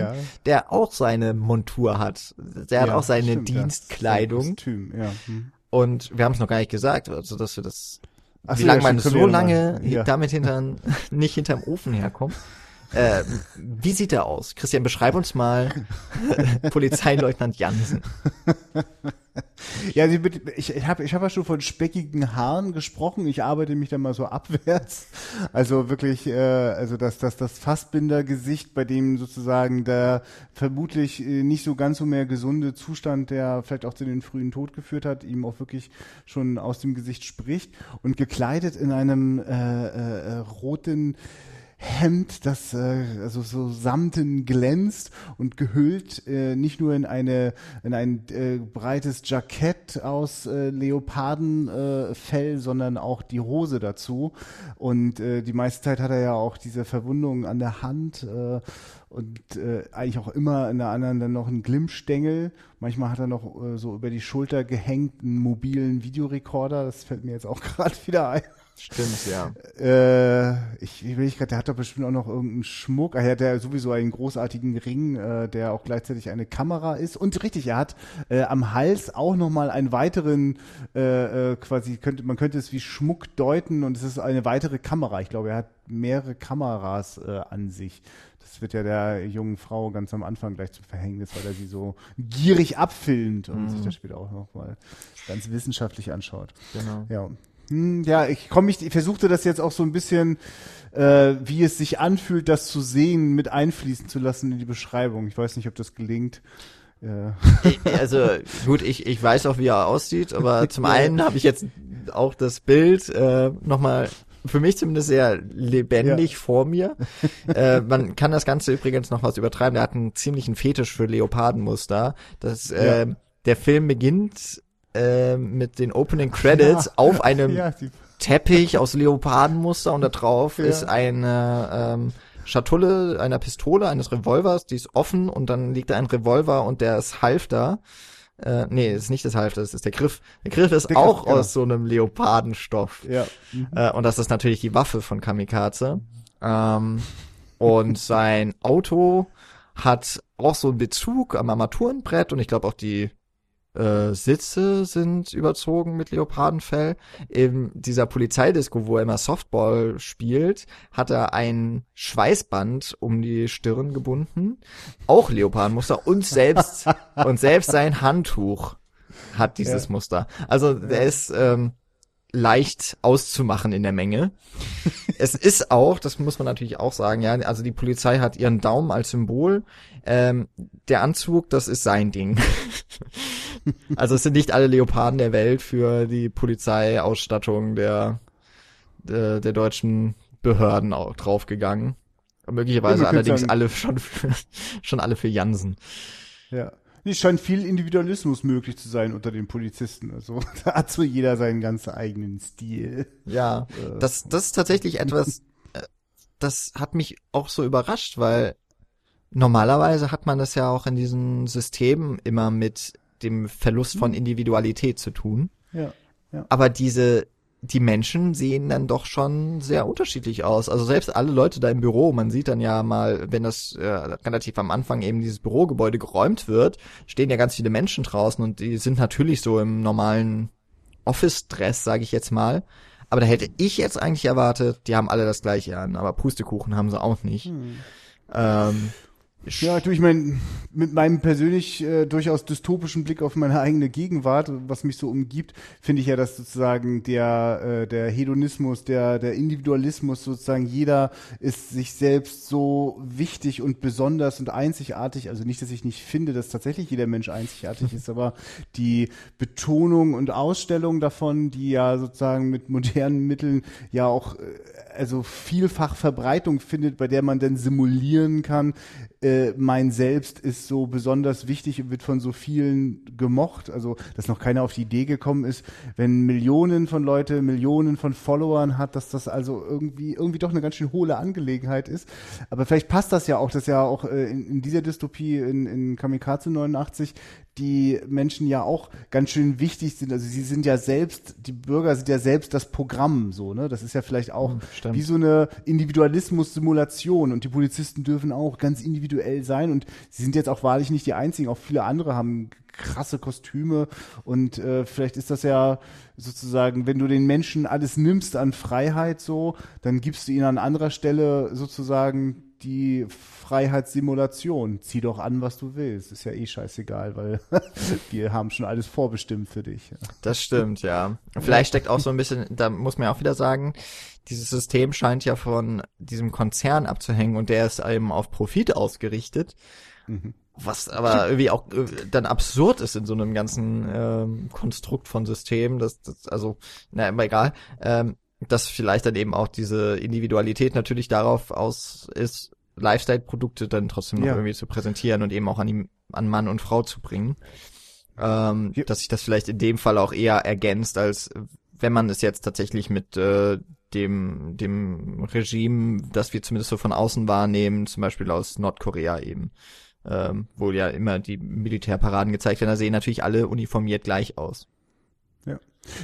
der auch seine Montur hat. Der hat auch seine Dienstkleidung. Das Kostüm, Und wir haben es noch gar nicht gesagt, also dass wir das damit nicht hinterm Ofen herkommt. Wie sieht er aus? Christian, beschreib uns mal Polizeileutnant Jansen. Ja, ich hab ja schon von speckigen Haaren gesprochen. Ich arbeite mich da mal so abwärts. Also wirklich, also das Fassbinder-Gesicht, bei dem sozusagen der vermutlich nicht so ganz so mehr gesunde Zustand, der vielleicht auch zu den frühen Tod geführt hat, ihm auch wirklich schon aus dem Gesicht spricht und gekleidet in einem roten Hemd, das also so samten glänzt und gehüllt nicht nur in ein breites Jackett aus Leopardenfell, sondern auch die Hose dazu. Und die meiste Zeit hat er ja auch diese Verwundungen an der Hand und eigentlich auch immer in der anderen dann noch einen Glimmstängel. Manchmal hat er noch so über die Schulter gehängt einen mobilen Videorekorder. Das fällt mir jetzt auch gerade wieder ein. Stimmt, ja. Ich will nicht gerade, der hat doch bestimmt auch noch irgendeinen Schmuck. Er hat ja sowieso einen großartigen Ring, der auch gleichzeitig eine Kamera ist. Und richtig, er hat am Hals auch nochmal einen weiteren, quasi, man könnte es wie Schmuck deuten und es ist eine weitere Kamera. Ich glaube, er hat mehrere Kameras an sich. Das wird ja der jungen Frau ganz am Anfang gleich zum Verhängnis, weil er sie so gierig abfilmt und sich das später auch nochmal ganz wissenschaftlich anschaut. Genau. Ja. Ja, ich versuchte das jetzt auch so ein bisschen, wie es sich anfühlt, das zu sehen, mit einfließen zu lassen in die Beschreibung. Ich weiß nicht, ob das gelingt. Also gut, ich weiß auch, wie er aussieht, aber zum einen habe ich jetzt auch das Bild nochmal, für mich zumindest sehr lebendig vor mir. Man kann das Ganze übrigens noch was übertreiben. Er hat einen ziemlichen Fetisch für Leopardenmuster. Der Film beginnt mit den Opening Credits auf einem Teppich aus Leopardenmuster und da drauf ist eine Schatulle einer Pistole, eines Revolvers, die ist offen und dann liegt da ein Revolver und der ist Halfter. Nee, ist nicht das Halfter, das ist der Griff. Der Griff ist auch aus so einem Leopardenstoff. Ja. Mhm. Und das ist natürlich die Waffe von Kamikaze. Und sein Auto hat auch so einen Bezug am Armaturenbrett und ich glaube auch die Sitze sind überzogen mit Leopardenfell. In dieser Polizeidisco, wo er immer Softball spielt, hat er ein Schweißband um die Stirn gebunden. Auch Leopardenmuster und selbst sein Handtuch hat dieses Muster. Also der ist leicht auszumachen in der Menge. Es ist auch, das muss man natürlich auch sagen, ja, also die Polizei hat ihren Daumen als Symbol. Der Anzug, das ist sein Ding. Also es sind nicht alle Leoparden der Welt für die Polizeiausstattung der deutschen Behörden auch draufgegangen. Möglicherweise allerdings sagen, alle schon alle für Jansen. Ja. Es scheint viel Individualismus möglich zu sein unter den Polizisten. Also da hat so jeder seinen ganz eigenen Stil. Ja, das ist tatsächlich etwas, das hat mich auch so überrascht, weil normalerweise hat man das ja auch in diesen Systemen immer mit dem Verlust von Individualität zu tun. Ja, ja. Aber die Menschen sehen dann doch schon sehr unterschiedlich aus. Also selbst alle Leute da im Büro, man sieht dann ja mal, wenn das relativ am Anfang eben dieses Bürogebäude geräumt wird, stehen ja ganz viele Menschen draußen und die sind natürlich so im normalen Office-Dress, sage ich jetzt mal. Aber da hätte ich jetzt eigentlich erwartet, die haben alle das Gleiche an, aber Pustekuchen haben sie auch nicht. Ja, ich meine, mit meinem persönlich durchaus dystopischen Blick auf meine eigene Gegenwart, was mich so umgibt, finde ich ja, dass sozusagen der Hedonismus, der Individualismus sozusagen, jeder ist sich selbst so wichtig und besonders und einzigartig. Also nicht, dass ich nicht finde, dass tatsächlich jeder Mensch einzigartig ist, aber die Betonung und Ausstellung davon, die ja sozusagen mit modernen Mitteln ja auch also vielfach Verbreitung findet, bei der man dann simulieren kann, mein Selbst ist so besonders wichtig und wird von so vielen gemocht, also dass noch keiner auf die Idee gekommen ist, wenn Millionen von Leute, Millionen von Followern hat, dass das also irgendwie doch eine ganz schön hohle Angelegenheit ist, aber vielleicht passt das ja auch, dass ja auch in dieser Dystopie in Kamikaze 89 die Menschen ja auch ganz schön wichtig sind, also die Bürger sind ja selbst das Programm, so, ne, das ist ja vielleicht auch wie so eine Individualismus-Simulation und die Polizisten dürfen auch ganz individuell sein und sie sind jetzt auch wahrlich nicht die einzigen, auch viele andere haben krasse Kostüme und vielleicht ist das ja sozusagen, wenn du den Menschen alles nimmst an Freiheit so, dann gibst du ihnen an anderer Stelle sozusagen die Freiheitssimulation. Zieh doch an, was du willst. Ist ja eh scheißegal, weil wir haben schon alles vorbestimmt für dich. Das stimmt, ja. Vielleicht steckt auch so ein bisschen, da muss man ja auch wieder sagen, dieses System scheint ja von diesem Konzern abzuhängen und der ist eben auf Profit ausgerichtet. Mhm. Was aber irgendwie auch dann absurd ist in so einem ganzen Konstrukt von Systemen. Also, egal. dass vielleicht dann eben auch diese Individualität natürlich darauf aus ist, Lifestyle-Produkte dann trotzdem noch irgendwie zu präsentieren und eben auch an Mann und Frau zu bringen. Dass sich das vielleicht in dem Fall auch eher ergänzt, als wenn man es jetzt tatsächlich mit dem Regime, das wir zumindest so von außen wahrnehmen, zum Beispiel aus Nordkorea eben, wo ja immer die Militärparaden gezeigt werden, da sehen natürlich alle uniformiert gleich aus. Ja.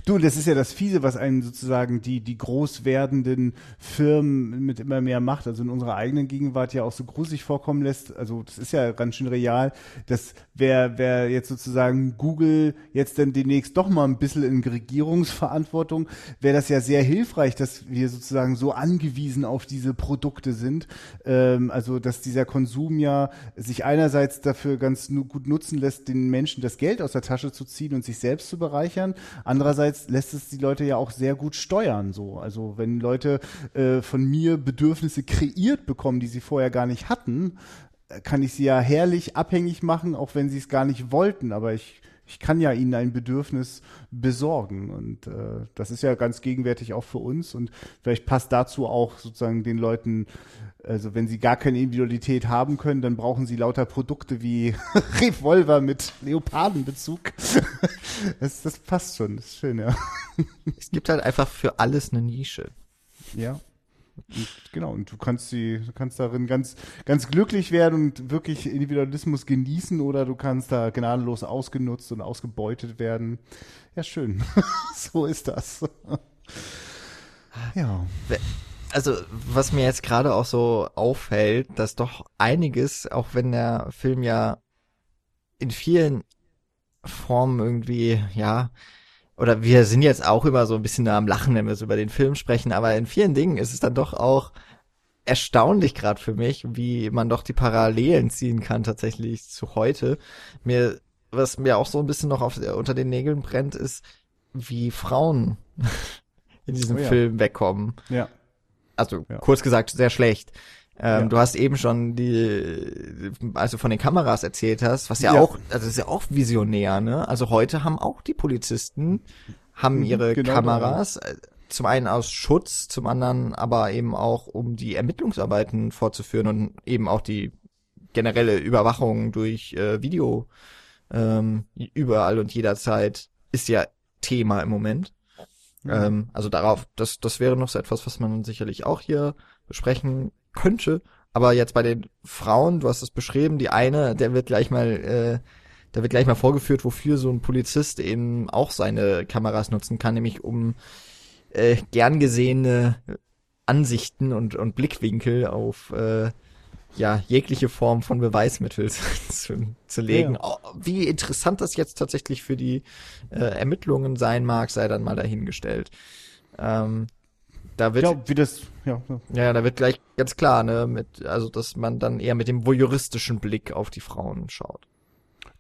Du, das ist ja das Fiese, was einen sozusagen die groß werdenden Firmen mit immer mehr Macht, also in unserer eigenen Gegenwart ja auch so gruselig vorkommen lässt. Also das ist ja ganz schön real, dass wer jetzt sozusagen Google jetzt dann demnächst doch mal ein bisschen in Regierungsverantwortung, wäre das ja sehr hilfreich, dass wir sozusagen so angewiesen auf diese Produkte sind. Also dass dieser Konsum ja sich einerseits dafür ganz gut nutzen lässt, den Menschen das Geld aus der Tasche zu ziehen und sich selbst zu bereichern. Andererseits lässt es die Leute ja auch sehr gut steuern, so. Also wenn Leute von mir Bedürfnisse kreiert bekommen, die sie vorher gar nicht hatten, kann ich sie ja herrlich abhängig machen, auch wenn sie es gar nicht wollten. Aber ich kann ja ihnen ein Bedürfnis besorgen. Und das ist ja ganz gegenwärtig auch für uns. Und vielleicht passt dazu auch sozusagen den Leuten, also wenn sie gar keine Individualität haben können, dann brauchen sie lauter Produkte wie Revolver mit Leopardenbezug. Das passt schon, das ist schön, ja. Es gibt halt einfach für alles eine Nische. Ja, genau. Und du kannst darin ganz, ganz glücklich werden und wirklich Individualismus genießen, oder du kannst da gnadenlos ausgenutzt und ausgebeutet werden. Ja, schön. So ist das. Ja. Also, was mir jetzt gerade auch so auffällt, dass doch einiges, auch wenn der Film ja in vielen Formen irgendwie, ja, oder wir sind jetzt auch immer so ein bisschen am Lachen, wenn wir so über den Film sprechen, aber in vielen Dingen ist es dann doch auch erstaunlich gerade für mich, wie man doch die Parallelen ziehen kann tatsächlich zu heute. Was mir auch so ein bisschen noch unter den Nägeln brennt, ist, wie Frauen in diesem Film wegkommen. Ja. Also kurz gesagt, sehr schlecht. Du hast eben schon als du von den Kameras erzählt hast, was ja auch, also das ist ja auch visionär, ne? Also heute haben auch die Polizisten, haben ihre Kameras, zum einen aus Schutz, zum anderen aber eben auch, um die Ermittlungsarbeiten fortzuführen und eben auch die generelle Überwachung durch Video überall und jederzeit ist ja Thema im Moment. Also darauf, das wäre noch so etwas, was man sicherlich auch hier besprechen könnte. Aber jetzt bei den Frauen, du hast es beschrieben, die eine, da wird gleich mal vorgeführt, wofür so ein Polizist eben auch seine Kameras nutzen kann, nämlich um gern gesehene Ansichten und Blickwinkel auf jegliche Form von Beweismittel zu legen. Ja. Oh, wie interessant das jetzt tatsächlich für die Ermittlungen sein mag, sei dann mal dahingestellt. Da wird gleich ganz klar, ne, dass man dann eher mit dem voyeuristischen Blick auf die Frauen schaut.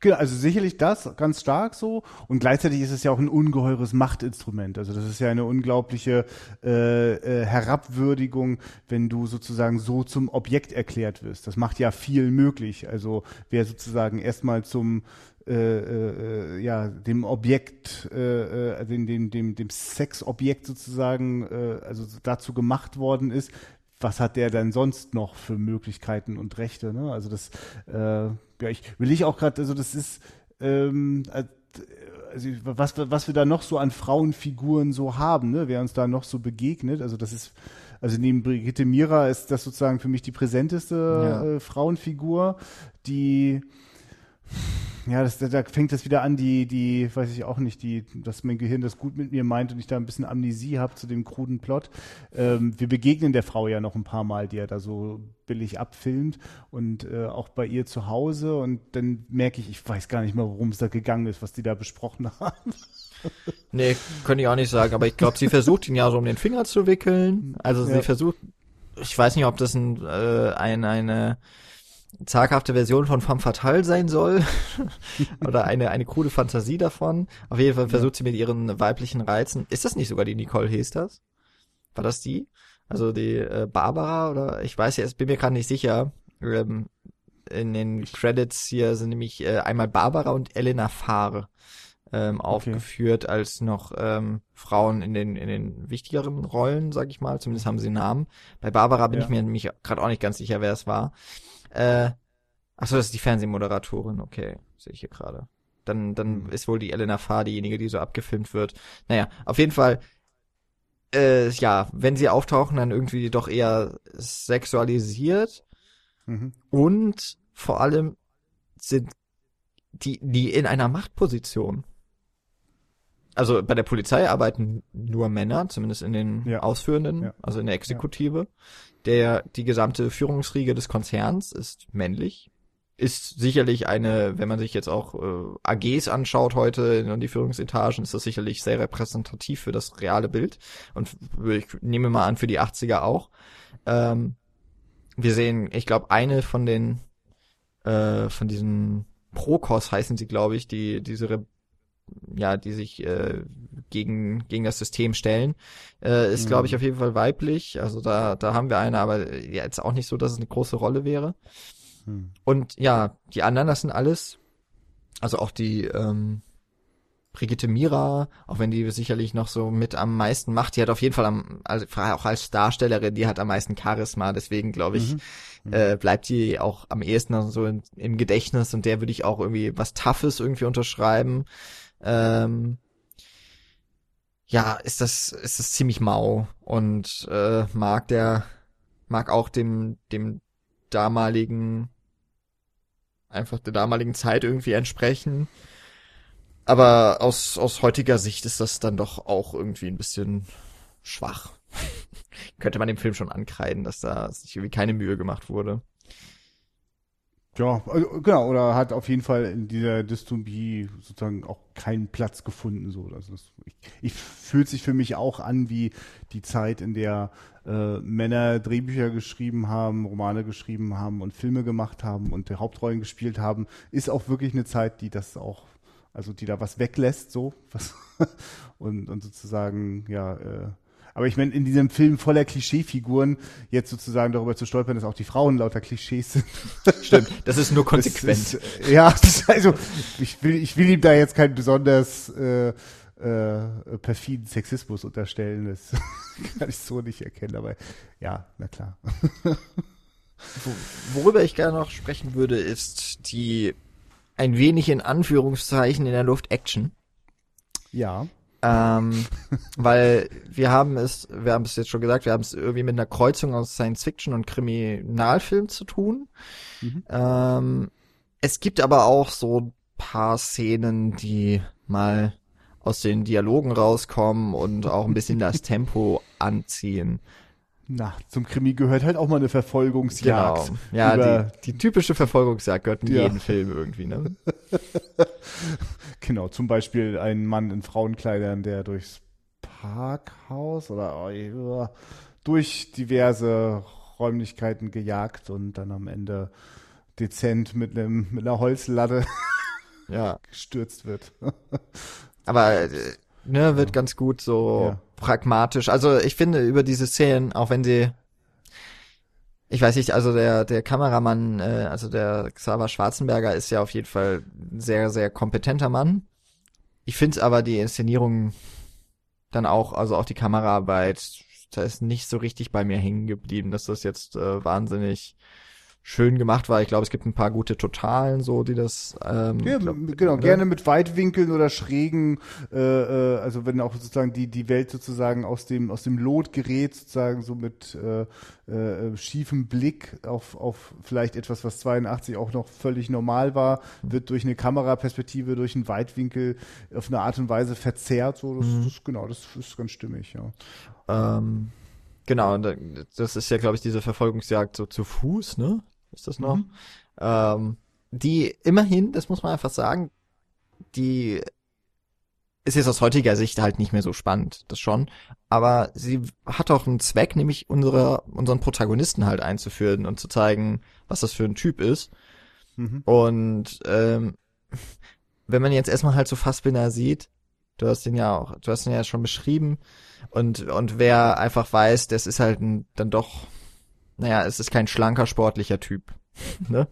Genau, also sicherlich das ganz stark so, und gleichzeitig ist es ja auch ein ungeheures Machtinstrument. Also das ist ja eine unglaubliche Herabwürdigung, wenn du sozusagen so zum Objekt erklärt wirst. Das macht ja viel möglich. Also wer sozusagen erstmal zum dem Objekt, dem Sexobjekt sozusagen, also dazu gemacht worden ist, was hat der denn sonst noch für Möglichkeiten und Rechte, ne? Also das, was wir da noch so an Frauenfiguren so haben, ne? Wer uns da noch so begegnet, also das ist, also neben Brigitte Mira ist das sozusagen für mich die präsenteste Frauenfigur, die, ja, da fängt das wieder an, weiß ich auch nicht, dass mein Gehirn das gut mit mir meint und ich da ein bisschen Amnesie habe zu dem kruden Plot. Wir begegnen der Frau ja noch ein paar Mal, die er da so billig abfilmt, und auch bei ihr zu Hause, und dann merke ich weiß gar nicht mal, worum es da gegangen ist, was die da besprochen haben. Nee, könnte ich auch nicht sagen, aber ich glaube, sie versucht ihn ja so um den Finger zu wickeln. Also sie versucht, ich weiß nicht, ob das eine zaghafte Version von Femme Fatale sein soll oder eine krude Fantasie davon. Auf jeden Fall versucht sie mit ihren weiblichen Reizen. Ist das nicht sogar die Nicole Hesters? War das die? Also die Barbara, oder ich weiß ja, bin mir gerade nicht sicher. In den Credits hier sind nämlich einmal Barbara und Elena Fahr aufgeführt als noch Frauen in den wichtigeren Rollen, sag ich mal. Zumindest haben sie einen Namen. Bei Barbara bin ich mir nämlich gerade auch nicht ganz sicher, wer es war. Achso, das ist die Fernsehmoderatorin. Okay, sehe ich hier gerade. Dann ist wohl die Elena Fahr diejenige, die so abgefilmt wird. Naja, auf jeden Fall, wenn sie auftauchen, dann irgendwie doch eher sexualisiert. Mhm. Und vor allem sind die in einer Machtposition. Also bei der Polizei arbeiten nur Männer, zumindest in den Ausführenden, also in der Exekutive. Ja. Die gesamte Führungsriege des Konzerns ist männlich. Ist sicherlich eine, wenn man sich jetzt auch AGs anschaut heute und die Führungsetagen, ist das sicherlich sehr repräsentativ für das reale Bild. Und ich nehme mal an, für die 80er auch. Wir sehen, ich glaube, eine von den von diesen Prokos heißen sie, glaube ich, die sich gegen das System stellen, ist, glaube ich, auf jeden Fall weiblich. Also da haben wir eine, aber jetzt auch nicht so, dass es eine große Rolle wäre. Und ja, die anderen, das sind alles, also auch die Brigitte Mira, auch wenn die sicherlich noch so mit am meisten macht, die hat auf jeden Fall auch als Darstellerin, die hat am meisten Charisma, deswegen glaube ich, bleibt die auch am ehesten so im Gedächtnis, und der würde ich auch irgendwie was Toughes irgendwie unterschreiben. Ist das ziemlich mau, und mag auch der damaligen Zeit irgendwie entsprechen. Aber aus heutiger Sicht ist das dann doch auch irgendwie ein bisschen schwach. Könnte man dem Film schon ankreiden, dass da sich irgendwie keine Mühe gemacht wurde. Ja, also, genau, oder hat auf jeden Fall in dieser Dystopie sozusagen auch keinen Platz gefunden. So. Also ich fühlt sich für mich auch an wie die Zeit, in der Männer Drehbücher geschrieben haben, Romane geschrieben haben und Filme gemacht haben und die Hauptrollen gespielt haben. Ist auch wirklich eine Zeit, die das auch, also die da was weglässt, so. Und sozusagen, aber ich meine, in diesem Film voller Klischeefiguren jetzt sozusagen darüber zu stolpern, dass auch die Frauen lauter Klischees sind. Stimmt, das ist nur konsequent. Ich will ihm da jetzt keinen besonders perfiden Sexismus unterstellen. Das kann ich so nicht erkennen, aber ja, na klar. Worüber ich gerne noch sprechen würde, ist die ein wenig in Anführungszeichen in der Luft Action. Ja. Weil wir haben es jetzt schon gesagt, wir haben es irgendwie mit einer Kreuzung aus Science-Fiction und Kriminalfilm zu tun. Mhm. Es gibt aber auch so ein paar Szenen, die mal aus den Dialogen rauskommen und auch ein bisschen das Tempo anziehen. Na, zum Krimi gehört halt auch mal eine Verfolgungsjagd. Genau. Ja, die typische Verfolgungsjagd gehört in jeden Film irgendwie, ne? Genau, zum Beispiel ein Mann in Frauenkleidern, der durchs Parkhaus oder durch diverse Räumlichkeiten gejagt und dann am Ende dezent mit einer Holzlatte gestürzt wird. Aber wird ganz gut so pragmatisch. Also ich finde, über diese Szenen, auch wenn sie, ich weiß nicht, also der Kameramann, also der Xaver Schwarzenberger ist ja auf jeden Fall ein sehr, sehr kompetenter Mann. Ich finde es aber die Inszenierung dann auch, also auch die Kameraarbeit, da ist nicht so richtig bei mir hängen geblieben, dass das jetzt wahnsinnig schön gemacht war. Ich glaube, es gibt ein paar gute Totalen, so, die das gerne mit Weitwinkeln oder Schrägen, also wenn auch sozusagen die Welt sozusagen aus dem Lot gerät, sozusagen so mit schiefem Blick auf vielleicht etwas, was 82 auch noch völlig normal war, wird durch eine Kameraperspektive, durch einen Weitwinkel auf eine Art und Weise verzerrt, so, das ist ganz stimmig, ja. Genau, das ist ja, glaube ich, diese Verfolgungsjagd so zu Fuß, ne? Ist das noch? Die immerhin, das muss man einfach sagen, die ist jetzt aus heutiger Sicht halt nicht mehr so spannend, das schon. Aber sie hat auch einen Zweck, nämlich unseren Protagonisten halt einzuführen und zu zeigen, was das für ein Typ ist. Mhm. Und wenn man jetzt erstmal halt so Fassbinder sieht, du hast ihn ja schon beschrieben, und wer einfach weiß, das ist halt es ist kein schlanker, sportlicher Typ, ne?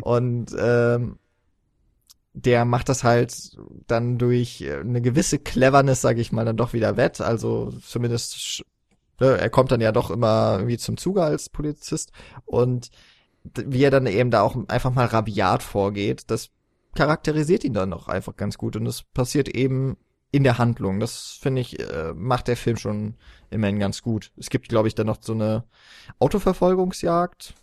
Und der macht das halt dann durch eine gewisse Cleverness, sage ich mal, dann doch wieder wett. Also zumindest, er kommt dann ja doch immer irgendwie zum Zuge als Polizist. Und wie er dann eben da auch einfach mal rabiat vorgeht, das charakterisiert ihn dann auch einfach ganz gut. Und das passiert eben in der Handlung. Das, finde ich, macht der Film schon immerhin ganz gut. Es gibt, glaube ich, dann noch so eine Autoverfolgungsjagd.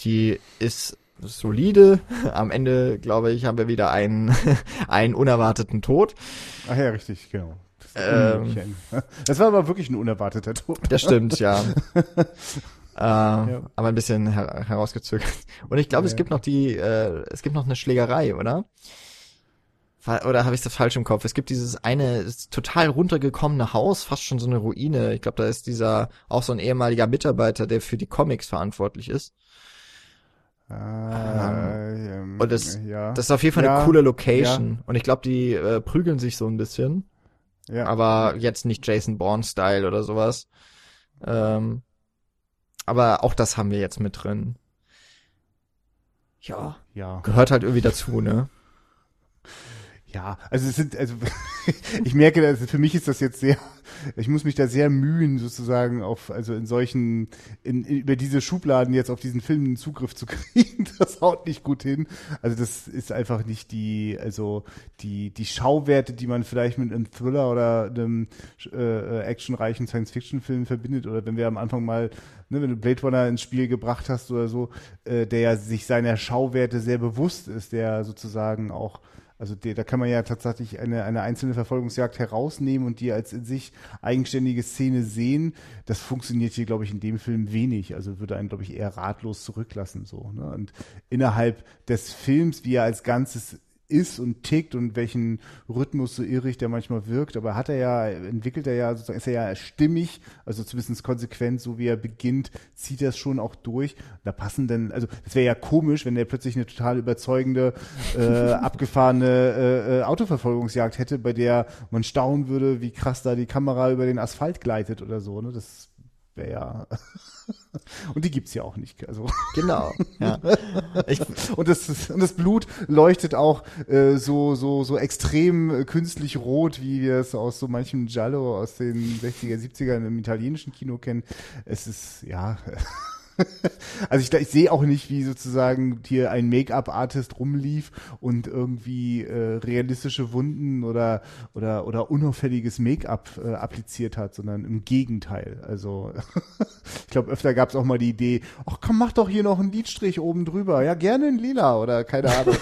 Die ist solide. Am Ende, glaube ich, haben wir wieder einen unerwarteten Tod. Ach ja, richtig, genau. Das war aber wirklich ein unerwarteter Tod. Das stimmt, ja. Ja. Aber ein bisschen herausgezögert. Und ich glaube, ja. Es gibt noch eine Schlägerei, oder? Oder habe ich das falsch im Kopf? Es gibt dieses eine total runtergekommene Haus, fast schon so eine Ruine. Ich glaube, da ist auch so ein ehemaliger Mitarbeiter, der für die Comics verantwortlich ist. Und das ist auf jeden Fall eine coole Location. Ja. Und ich glaube, die prügeln sich so ein bisschen. Ja. Aber jetzt nicht Jason Bourne-Style oder sowas. Aber auch das haben wir jetzt mit drin. Ja. Gehört halt irgendwie dazu, ne? Ja, also ich merke, also für mich ist das jetzt sehr, ich muss mich da sehr mühen, sozusagen über diese Schubladen jetzt auf diesen Film einen Zugriff zu kriegen. Das haut nicht gut hin. Also das ist einfach nicht die Schauwerte, die man vielleicht mit einem Thriller oder einem actionreichen Science-Fiction-Film verbindet, oder wenn wir am Anfang mal, wenn du Blade Runner ins Spiel gebracht hast oder so, der ja sich seiner Schauwerte sehr bewusst ist, der sozusagen auch, also da kann man ja tatsächlich eine einzelne Verfolgungsjagd herausnehmen und die als in sich eigenständige Szene sehen. Das funktioniert hier, glaube ich, in dem Film wenig. Also würde einen, glaube ich, eher ratlos zurücklassen. So, ne? Und innerhalb des Films, wie er als Ganzes ist und tickt und welchen Rhythmus so irrig der manchmal wirkt, aber ist er ja stimmig, also zumindest konsequent, so wie er beginnt, zieht er es schon auch durch. Da passen dann, also es wäre ja komisch, wenn der plötzlich eine total überzeugende, abgefahrene Autoverfolgungsjagd hätte, bei der man staunen würde, wie krass da die Kamera über den Asphalt gleitet oder so, ne? Das wäre ja... Und die gibt's ja auch nicht. Also. Genau. Ja. Und das Blut leuchtet auch so extrem künstlich rot, wie wir es aus so manchem Giallo aus den 60er, 70ern im italienischen Kino kennen. Es ist, ja... Also ich sehe auch nicht, wie sozusagen hier ein Make-up-Artist rumlief und irgendwie realistische Wunden oder unauffälliges Make-up appliziert hat, sondern im Gegenteil. Also ich glaube, öfter gab es auch mal die Idee, ach komm, mach doch hier noch einen Lidstrich oben drüber. Ja, gerne in lila oder keine Ahnung.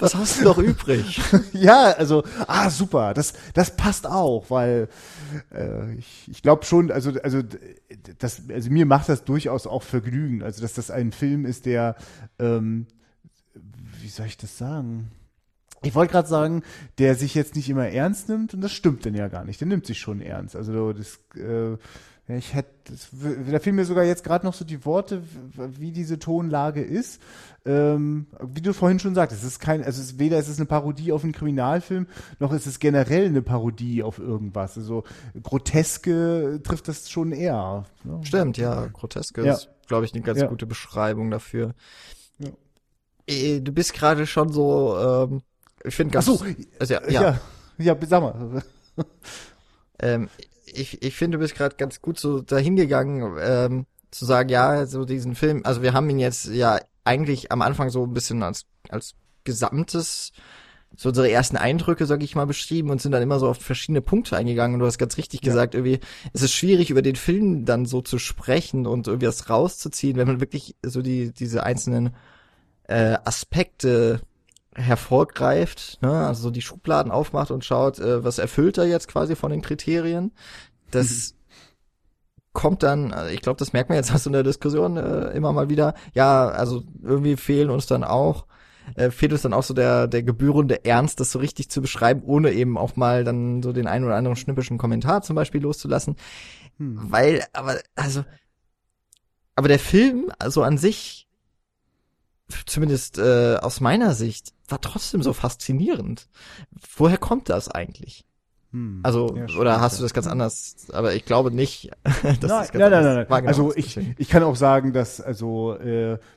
Was hast du noch übrig? Ja, also, super, das passt auch, weil ich glaube schon, also mir macht das durchaus auch Vergnügen, also dass das ein Film ist, der, wie soll ich das sagen? Ich wollte gerade sagen, der sich jetzt nicht immer ernst nimmt, und das stimmt denn ja gar nicht, der nimmt sich schon ernst, also das, da fielen mir sogar jetzt gerade noch so die Worte, wie diese Tonlage ist. Wie du vorhin schon sagtest, weder ist es eine Parodie auf einen Kriminalfilm, noch ist es generell eine Parodie auf irgendwas. Also Groteske trifft das schon eher. Ne? Stimmt, ja. Groteske ist, glaube ich, eine ganz gute Beschreibung dafür. Ja. Du bist gerade schon so, ich finde ganz... Ach so. Also, ja, sag mal. Ich finde, du bist gerade ganz gut so dahingegangen, zu sagen, ja, so diesen Film, also wir haben ihn jetzt ja eigentlich am Anfang so ein bisschen als Gesamtes, so unsere ersten Eindrücke, sag ich mal, beschrieben und sind dann immer so auf verschiedene Punkte eingegangen, und du hast ganz richtig gesagt, irgendwie, es ist schwierig, über den Film dann so zu sprechen und irgendwie das rauszuziehen, wenn man wirklich so diese einzelnen Aspekte hervorgreift, ne? Also so die Schubladen aufmacht und schaut, was erfüllt er jetzt quasi von den Kriterien. Das kommt dann, also ich glaube, das merkt man jetzt aus so einer Diskussion immer mal wieder. Ja, also irgendwie fehlt uns dann auch so der gebührende Ernst, das so richtig zu beschreiben, ohne eben auch mal dann so den einen oder anderen schnippischen Kommentar zum Beispiel loszulassen. Aber der Film, also an sich, zumindest aus meiner Sicht, war trotzdem so faszinierend. Woher kommt das eigentlich? Also, ja, stimmt, oder hast du das ganz anders? Aber ich glaube nicht, dass nein. Also ich kann auch sagen, dass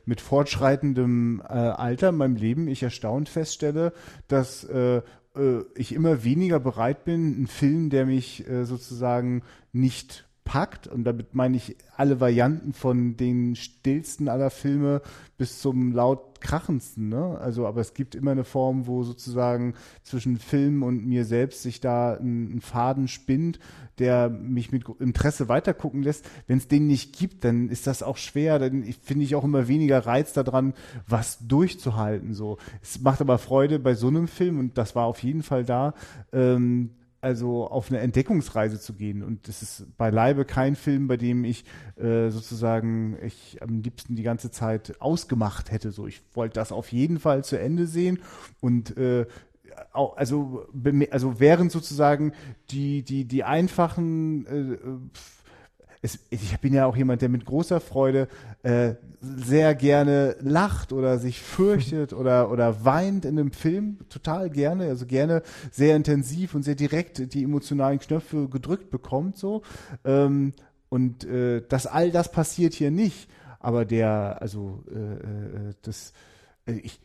mit fortschreitendem Alter in meinem Leben ich erstaunt feststelle, dass ich immer weniger bereit bin, einen Film, der mich sozusagen nicht packt, und damit meine ich alle Varianten von den stillsten aller Filme bis zum laut krachendsten, ne? Also, aber es gibt immer eine Form, wo sozusagen zwischen Film und mir selbst sich da ein Faden spinnt, der mich mit Interesse weitergucken lässt. Wenn es den nicht gibt, dann ist das auch schwer, dann finde ich auch immer weniger Reiz daran, was durchzuhalten, so. Es macht aber Freude bei so einem Film, und das war auf jeden Fall da, also auf eine Entdeckungsreise zu gehen. Und das ist beileibe kein Film, bei dem ich sozusagen am liebsten die ganze Zeit ausgemacht hätte. So, ich wollte das auf jeden Fall zu Ende sehen. Und während sozusagen die einfachen ich bin ja auch jemand, der mit großer Freude sehr gerne lacht oder sich fürchtet oder weint in einem Film, total gerne, also gerne sehr intensiv und sehr direkt die emotionalen Knöpfe gedrückt bekommt, so. Und all das passiert hier nicht, aber es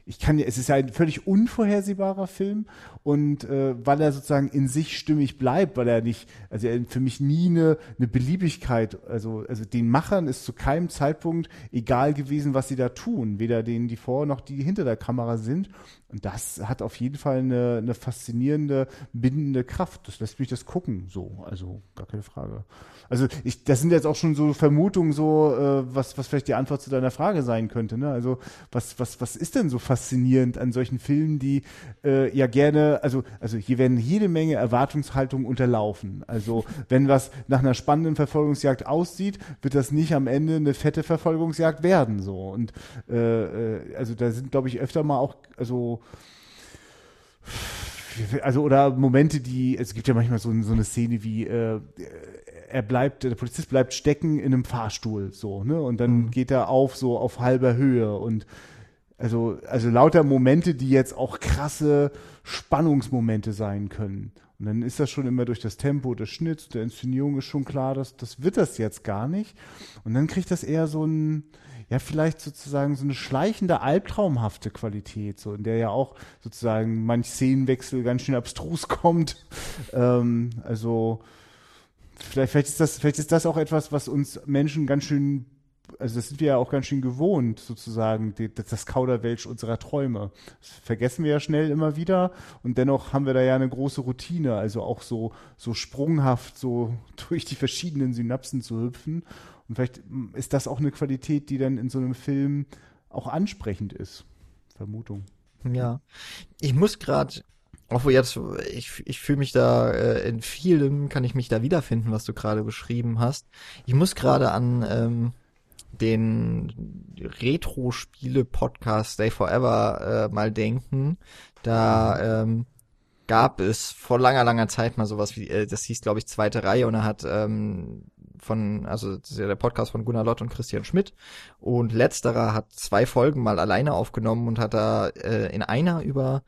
ist ja ein völlig unvorhersehbarer Film, und weil er sozusagen in sich stimmig bleibt, weil er nicht, also er für mich nie eine Beliebigkeit, also den Machern ist zu keinem Zeitpunkt egal gewesen, was sie da tun, weder denen, die vor noch die hinter der Kamera sind, und das hat auf jeden Fall eine faszinierende, bindende Kraft, das lässt mich das gucken, so, also gar keine Frage. Also das sind jetzt auch schon so Vermutungen, so was vielleicht die Antwort zu deiner Frage sein könnte, ne? Also was ist denn so faszinierend an solchen Filmen, die ja gerne, also hier werden jede Menge Erwartungshaltungen unterlaufen. Also wenn was nach einer spannenden Verfolgungsjagd aussieht, wird das nicht am Ende eine fette Verfolgungsjagd werden, so. Und also da sind, glaube ich, öfter mal auch oder Momente, es gibt ja manchmal so eine Szene wie der Polizist bleibt stecken in einem Fahrstuhl, so, ne? Und dann geht er auf halber Höhe, und also lauter Momente, die jetzt auch krasse Spannungsmomente sein können. Und dann ist das schon immer durch das Tempo des Schnitts, der Inszenierung ist schon klar, das wird das jetzt gar nicht. Und dann kriegt das eher so ein, ja, vielleicht sozusagen so eine schleichende, albtraumhafte Qualität, so, in der ja auch sozusagen manch Szenenwechsel ganz schön abstrus kommt. Vielleicht ist das auch etwas, was uns Menschen ganz schön, also das sind wir ja auch ganz schön gewohnt, sozusagen, das Kauderwelsch unserer Träume. Das vergessen wir ja schnell immer wieder, und dennoch haben wir da ja eine große Routine, also auch so sprunghaft, so durch die verschiedenen Synapsen zu hüpfen. Und vielleicht ist das auch eine Qualität, die dann in so einem Film auch ansprechend ist. Vermutung. Ja. Ich muss gerade, obwohl jetzt, ich fühle mich da, in vielem kann ich mich da wiederfinden, was du gerade beschrieben hast. Ich muss gerade an den Retro-Spiele-Podcast Stay Forever mal denken. Da gab es vor langer Zeit mal sowas wie, das hieß, glaube ich, zweite Reihe, und er hat das ist ja der Podcast von Gunnar Lott und Christian Schmidt, und letzterer hat 2 Folgen mal alleine aufgenommen und hat da in einer über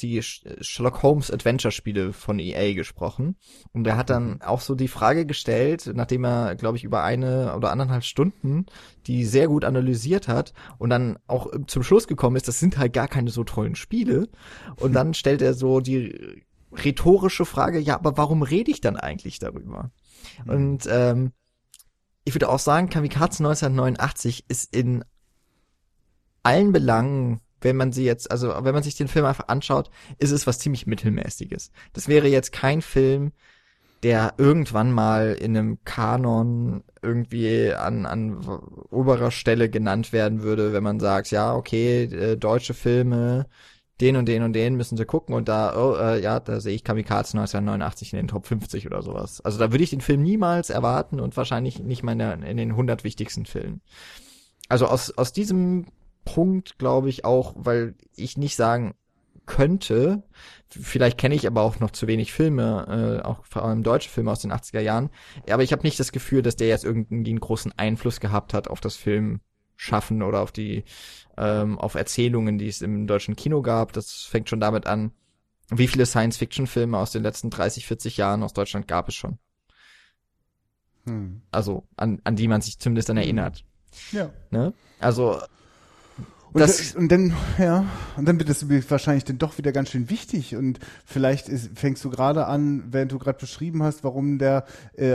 die Sherlock Holmes Adventure-Spiele von EA gesprochen, und der hat dann auch so die Frage gestellt, nachdem er, glaube ich, über 1 oder 1,5 Stunden die sehr gut analysiert hat und dann auch zum Schluss gekommen ist, das sind halt gar keine so tollen Spiele, und dann stellt er so die rhetorische Frage, ja, aber warum rede ich dann eigentlich darüber? Und ich würde auch sagen, Kamikaze 1989 ist in allen Belangen, wenn man sich den Film einfach anschaut, ist es was ziemlich Mittelmäßiges. Das wäre jetzt kein Film, der irgendwann mal in einem Kanon irgendwie an oberer Stelle genannt werden würde, wenn man sagt, ja, okay, deutsche Filme, den und den und den müssen sie gucken, und da sehe ich Kamikaze 1989 in den Top 50 oder sowas. Also da würde ich den Film niemals erwarten und wahrscheinlich nicht mal in den 100 wichtigsten Filmen. Also aus diesem Punkt glaube ich auch, weil ich nicht sagen könnte, vielleicht kenne ich aber auch noch zu wenig Filme, auch vor allem deutsche Filme aus den 80er Jahren, aber ich habe nicht das Gefühl, dass der jetzt irgendwie einen großen Einfluss gehabt hat auf das Film schaffen oder auf die auf Erzählungen, die es im deutschen Kino gab. Das fängt schon damit an, Wie viele Science-Fiction-Filme aus den letzten 30, 40 Jahren aus Deutschland gab es schon? Hm. Also, an die man sich zumindest dann erinnert. Ja. Ne? Also, Und dann wird das wahrscheinlich dann doch wieder ganz schön wichtig und vielleicht fängst du gerade an, während du gerade beschrieben hast, warum der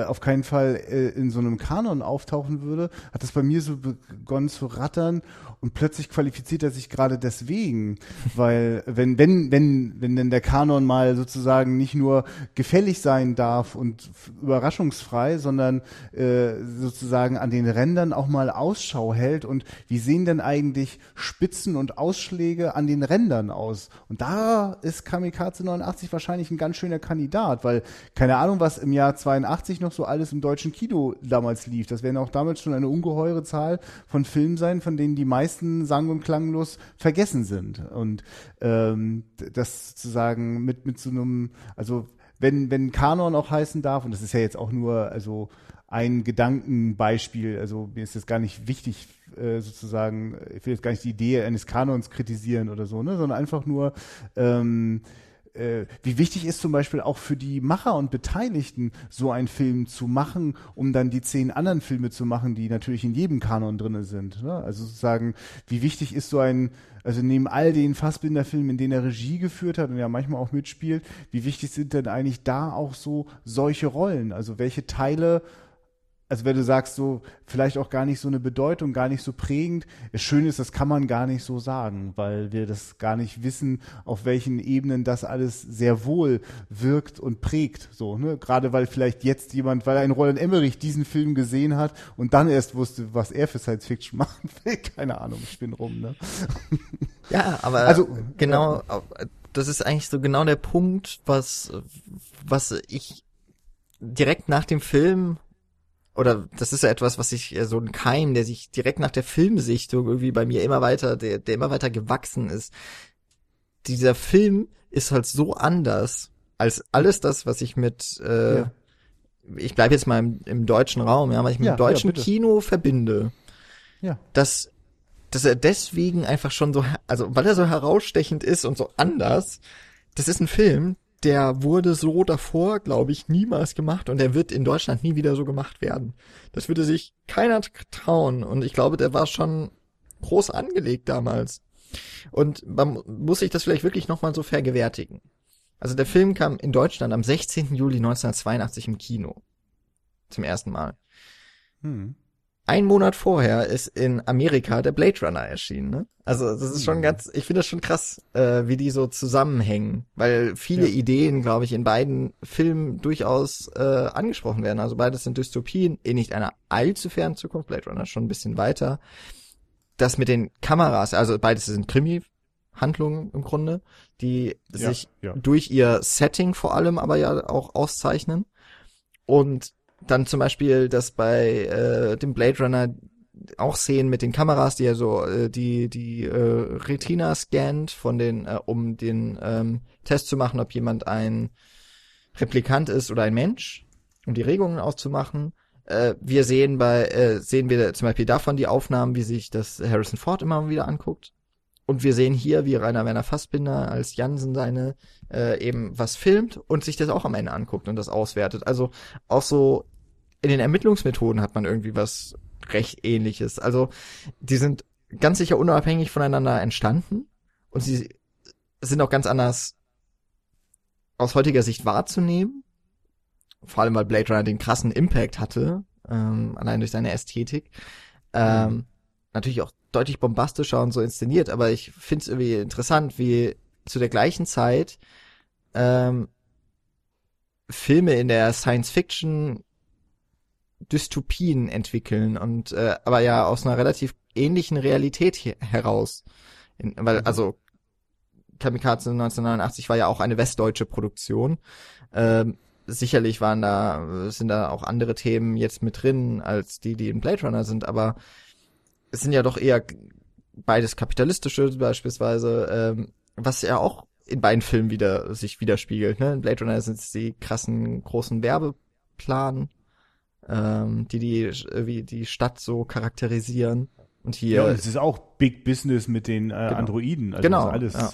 auf keinen Fall in so einem Kanon auftauchen würde, hat das bei mir so begonnen zu rattern und plötzlich qualifiziert er sich gerade deswegen, weil wenn denn der Kanon mal sozusagen nicht nur gefällig sein darf und überraschungsfrei, sondern sozusagen an den Rändern auch mal Ausschau hält und wie sehen denn eigentlich Spitzen und Ausschläge an den Rändern aus. Und da ist Kamikaze 89 wahrscheinlich ein ganz schöner Kandidat, weil keine Ahnung, was im Jahr 82 noch so alles im deutschen Kino damals lief. Das werden auch damals schon eine ungeheure Zahl von Filmen sein, von denen die meisten sang- und klanglos vergessen sind. Und das sozusagen mit so einem, also wenn Kanon auch heißen darf, und das ist ja jetzt auch nur also ein Gedankenbeispiel, also mir ist das gar nicht wichtig, sozusagen, ich will jetzt gar nicht die Idee eines Kanons kritisieren oder so, ne, sondern einfach nur, wie wichtig ist zum Beispiel auch für die Macher und Beteiligten, so einen Film zu machen, um dann die 10 anderen Filme zu machen, die natürlich in jedem Kanon drin sind. Ne? Also sozusagen, wie wichtig ist so ein, also neben all den Fassbinder-Filmen, in denen er Regie geführt hat und ja manchmal auch mitspielt, wie wichtig sind denn eigentlich da auch so solche Rollen? Also welche Teile, also wenn du sagst, so vielleicht auch gar nicht so eine Bedeutung, gar nicht so prägend. Das Schöne ist, das kann man gar nicht so sagen, weil wir das gar nicht wissen, auf welchen Ebenen das alles sehr wohl wirkt und prägt. So, ne? Gerade weil vielleicht jetzt jemand, weil ein Roland Emmerich diesen Film gesehen hat und dann erst wusste, was er für Science Fiction machen will. Keine Ahnung, ich bin rum. Ne? Ja, aber also, genau, das ist eigentlich so genau der Punkt, was ich direkt nach dem Film... Oder das ist ja etwas, was ich, so ein Keim, der sich direkt nach der Filmsichtung irgendwie bei mir immer weiter, der immer weiter gewachsen ist. Dieser Film ist halt so anders als alles das, was ich mit, ich bleibe jetzt mal im deutschen Raum, ja, weil ich mit dem deutschen Kino verbinde. Ja. Dass er deswegen einfach schon so, also weil er so herausstechend ist und so anders, das ist ein Film, der wurde so davor, glaube ich, niemals gemacht und der wird in Deutschland nie wieder so gemacht werden. Das würde sich keiner trauen und ich glaube, der war schon groß angelegt damals. Und man muss sich das vielleicht wirklich nochmal so vergewärtigen. Also der Film kam in Deutschland am 16. Juli 1982 im Kino. Zum ersten Mal. Hm. Ein Monat vorher ist in Amerika der Blade Runner erschienen, ne? Also das ist schon ganz, ich finde das schon krass, wie die so zusammenhängen, weil viele Ideen, glaube ich, in beiden Filmen durchaus angesprochen werden. Also beides sind Dystopien, in nicht einer allzu fernen Zukunft, Blade Runner schon ein bisschen weiter. Das mit den Kameras, also beides sind Krimi-Handlungen im Grunde, die sich durch ihr Setting vor allem aber ja auch auszeichnen. Und dann zum Beispiel, dass bei dem Blade Runner auch Szenen mit den Kameras, die ja so die Retina scannt, von den um den Test zu machen, ob jemand ein Replikant ist oder ein Mensch, um die Regungen auszumachen. Wir sehen sehen wir zum Beispiel davon die Aufnahmen, wie sich das Harrison Ford immer wieder anguckt. Und wir sehen hier, wie Rainer Werner Fassbinder als Jansen seine eben was filmt und sich das auch am Ende anguckt und das auswertet. Also auch so in den Ermittlungsmethoden hat man irgendwie was recht Ähnliches. Also die sind ganz sicher unabhängig voneinander entstanden und sie sind auch ganz anders aus heutiger Sicht wahrzunehmen. Vor allem, weil Blade Runner den krassen Impact hatte, allein durch seine Ästhetik. Natürlich auch deutlich bombastischer und so inszeniert, aber ich finde es irgendwie interessant, wie zu der gleichen Zeit Filme in der Science-Fiction Dystopien entwickeln und aber ja aus einer relativ ähnlichen Realität heraus. Weil also Kamikaze 1989 war ja auch eine westdeutsche Produktion. Sicherlich sind da auch andere Themen jetzt mit drin, als die in Blade Runner sind, aber es sind ja doch eher beides kapitalistische beispielsweise, was ja auch in beiden Filmen wieder sich widerspiegelt. Ne? In Blade Runner sind es die krassen großen Werbeplanen, die Stadt so charakterisieren. Und hier, ja, es ist auch Big Business mit den Androiden. Also genau. Alles, ja.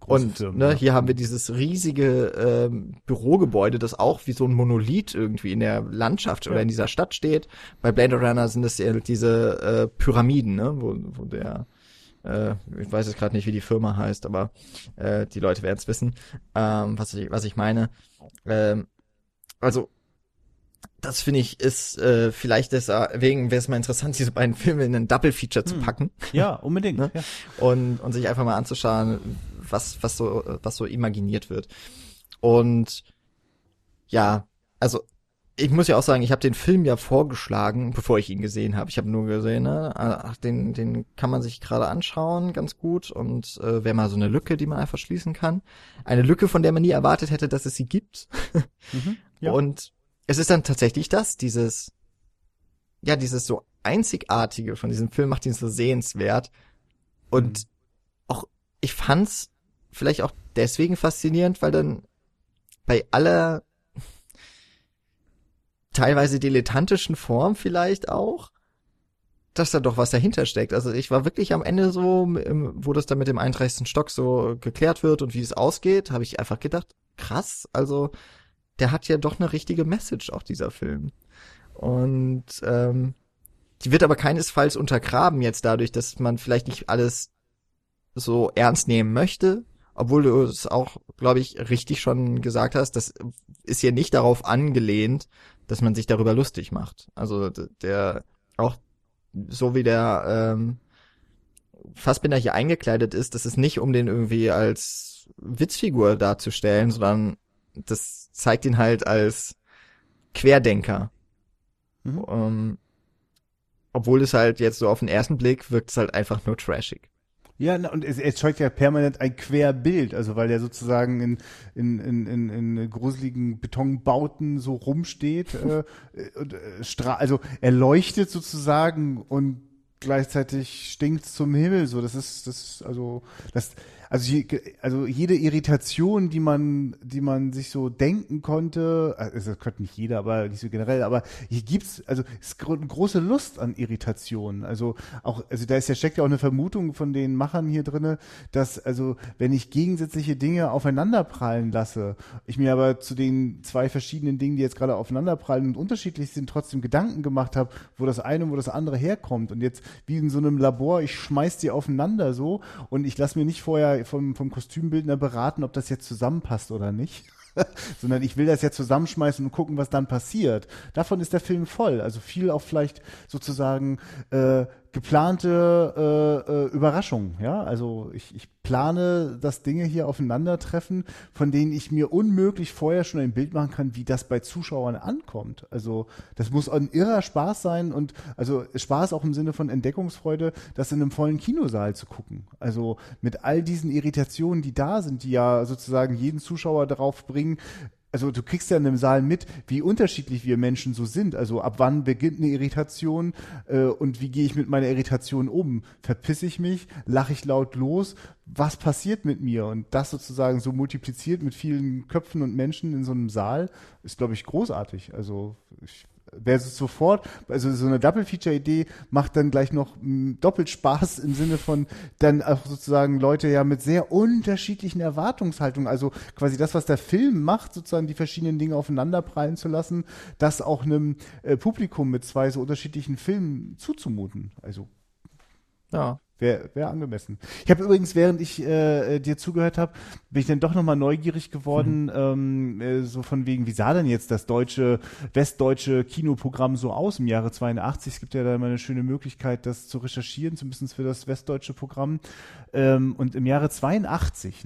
Große und Firmen, ne, ja. Hier haben wir dieses riesige Bürogebäude, das auch wie so ein Monolith irgendwie in der Landschaft oder in dieser Stadt steht. Bei Blade Runner sind das ja diese Pyramiden, ne, wo der, ich weiß jetzt gerade nicht, wie die Firma heißt, aber die Leute werden es wissen, was ich meine. Also das finde ich ist vielleicht deswegen wäre es mal interessant, diese beiden Filme in einen Double-Feature zu packen. Ja, unbedingt. Ne? Ja. Und sich einfach mal anzuschauen, was so imaginiert wird. Und ja, also ich muss ja auch sagen, ich habe den Film ja vorgeschlagen, bevor ich ihn gesehen habe. Ich habe nur gesehen, ne? Ach, den kann man sich gerade anschauen, ganz gut. Und wäre mal so eine Lücke, die man einfach schließen kann. Eine Lücke, von der man nie erwartet hätte, dass es sie gibt. Mhm, ja. Und es ist dann tatsächlich das, dieses so Einzigartige von diesem Film macht ihn so sehenswert. Und auch, ich fand's vielleicht auch deswegen faszinierend, weil dann bei aller teilweise dilettantischen Form vielleicht auch, dass da doch was dahinter steckt. Also ich war wirklich am Ende so, wo das dann mit dem 31. Stock so geklärt wird und wie es ausgeht, habe ich einfach gedacht, krass, also der hat ja doch eine richtige Message, auch dieser Film. Und die wird aber keinesfalls untergraben jetzt dadurch, dass man vielleicht nicht alles so ernst nehmen möchte, obwohl du es auch, glaube ich, richtig schon gesagt hast, das ist hier nicht darauf angelehnt, dass man sich darüber lustig macht. Also der, auch so wie der Fassbinder hier eingekleidet ist, das ist nicht, um den irgendwie als Witzfigur darzustellen, sondern das zeigt ihn halt als Querdenker. Mhm. Obwohl es halt jetzt so auf den ersten Blick wirkt es halt einfach nur trashig. Ja, und es zeigt ja permanent ein Querbild, also weil der sozusagen in gruseligen Betonbauten so rumsteht. Also er leuchtet sozusagen und gleichzeitig stinkt's zum Himmel. So, das ist jede Irritation, die man sich so denken konnte, also das könnte nicht jeder, aber nicht so generell, aber hier gibt's, also es ist eine große Lust an Irritationen, steckt ja auch eine Vermutung von den Machern hier drinne, dass, also wenn ich gegensätzliche Dinge aufeinanderprallen lasse, ich mir aber zu den zwei verschiedenen Dingen, die jetzt gerade aufeinanderprallen und unterschiedlich sind, trotzdem Gedanken gemacht habe, wo das eine und wo das andere herkommt und jetzt wie in so einem Labor, ich schmeiß die aufeinander so und ich lasse mir nicht vorher vom Kostümbildner beraten, ob das jetzt zusammenpasst oder nicht, sondern ich will das jetzt zusammenschmeißen und gucken, was dann passiert. Davon ist der Film voll, also viel auch vielleicht sozusagen geplante Überraschung, ja, also ich plane, dass Dinge hier aufeinandertreffen, von denen ich mir unmöglich vorher schon ein Bild machen kann, wie das bei Zuschauern ankommt. Also das muss ein irrer Spaß sein und also Spaß auch im Sinne von Entdeckungsfreude, das in einem vollen Kinosaal zu gucken. Also mit all diesen Irritationen, die da sind, die ja sozusagen jeden Zuschauer darauf bringen, also du kriegst ja in dem Saal mit, wie unterschiedlich wir Menschen so sind. Also ab wann beginnt eine Irritation und wie gehe ich mit meiner Irritation um? Verpisse ich mich? Lache ich laut los? Was passiert mit mir? Und das sozusagen so multipliziert mit vielen Köpfen und Menschen in so einem Saal ist, glaube ich, großartig. Also ich versus sofort, also so eine Double-Feature-Idee macht dann gleich noch doppelt Spaß im Sinne von dann auch sozusagen Leute ja mit sehr unterschiedlichen Erwartungshaltungen, also quasi das, was der Film macht, sozusagen die verschiedenen Dinge aufeinander prallen zu lassen, das auch einem Publikum mit zwei so unterschiedlichen Filmen zuzumuten. Also ja. Wäre angemessen. Ich habe übrigens, während ich dir zugehört habe, bin ich dann doch nochmal neugierig geworden, so von wegen, wie sah denn jetzt das westdeutsche Kinoprogramm so aus im Jahre 82? Es gibt ja da immer eine schöne Möglichkeit, das zu recherchieren, zumindest für das westdeutsche Programm. Und im Jahre 82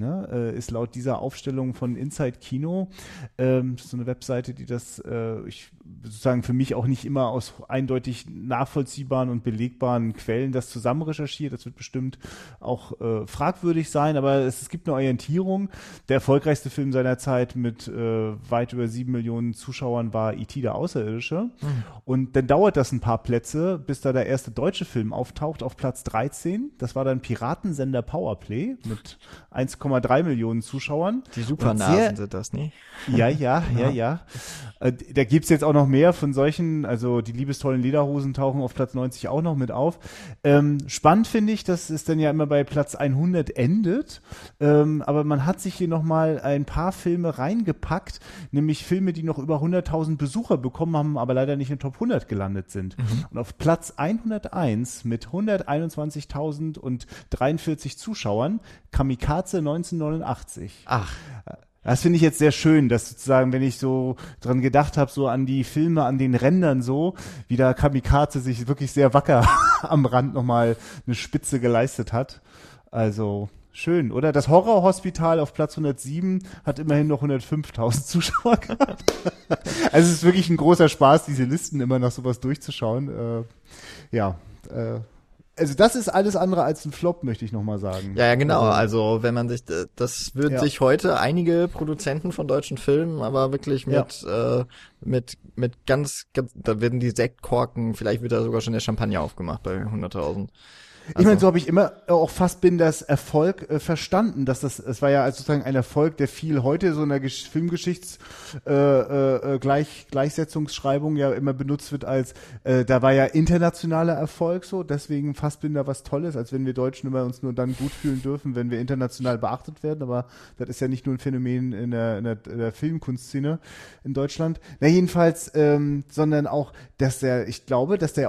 ist laut dieser Aufstellung von Inside Kino, so eine Webseite, die das sozusagen für mich auch nicht immer aus eindeutig nachvollziehbaren und belegbaren Quellen das zusammen recherchiert, das das wird bestimmt auch fragwürdig sein, aber es gibt eine Orientierung. Der erfolgreichste Film seiner Zeit mit weit über 7 Millionen Zuschauern war E.T. der Außerirdische. Mhm. Und dann dauert das ein paar Plätze, bis da der erste deutsche Film auftaucht auf Platz 13. Das war dann Piratensender Powerplay mit 1,3 Millionen Zuschauern. Die Supernasen sind das, ne? Ja. Da gibt's jetzt auch noch mehr von solchen, also die liebestollen Lederhosen tauchen auf Platz 90 auch noch mit auf. Spannend finde ich, dass es dann ja immer bei Platz 100 endet, aber man hat sich hier nochmal ein paar Filme reingepackt, nämlich Filme, die noch über 100.000 Besucher bekommen haben, aber leider nicht in Top 100 gelandet sind. Mhm. Und auf Platz 101 mit 121.043 Zuschauern, Kamikaze 1989. Ach. Das finde ich jetzt sehr schön, dass sozusagen, wenn ich so dran gedacht habe, so an die Filme, an den Rändern so, wie da Kamikaze sich wirklich sehr wacker am Rand nochmal eine Spitze geleistet hat. Also schön, oder? Das Horrorhospital auf Platz 107 hat immerhin noch 105.000 Zuschauer gehabt. Also es ist wirklich ein großer Spaß, diese Listen immer nach sowas durchzuschauen. Also das ist alles andere als ein Flop, möchte ich nochmal sagen. Ja, genau. Also wenn man sich, das würden sich heute einige Produzenten von deutschen Filmen, aber wirklich mit ganz, da werden die Sektkorken, vielleicht wird da sogar schon der Champagner aufgemacht bei 100.000. Also. Ich meine, so habe ich immer auch Fassbinders Erfolg verstanden, dass es war ja sozusagen ein Erfolg, der viel heute so in der Filmgeschichtsgleichsetzungsschreibung ja immer benutzt wird als, da war ja internationaler Erfolg so, deswegen Fassbinder was Tolles, als wenn wir Deutschen immer uns nur dann gut fühlen dürfen, wenn wir international beachtet werden, aber das ist ja nicht nur ein Phänomen in der Filmkunstszene in Deutschland. Na jedenfalls, sondern auch, dass der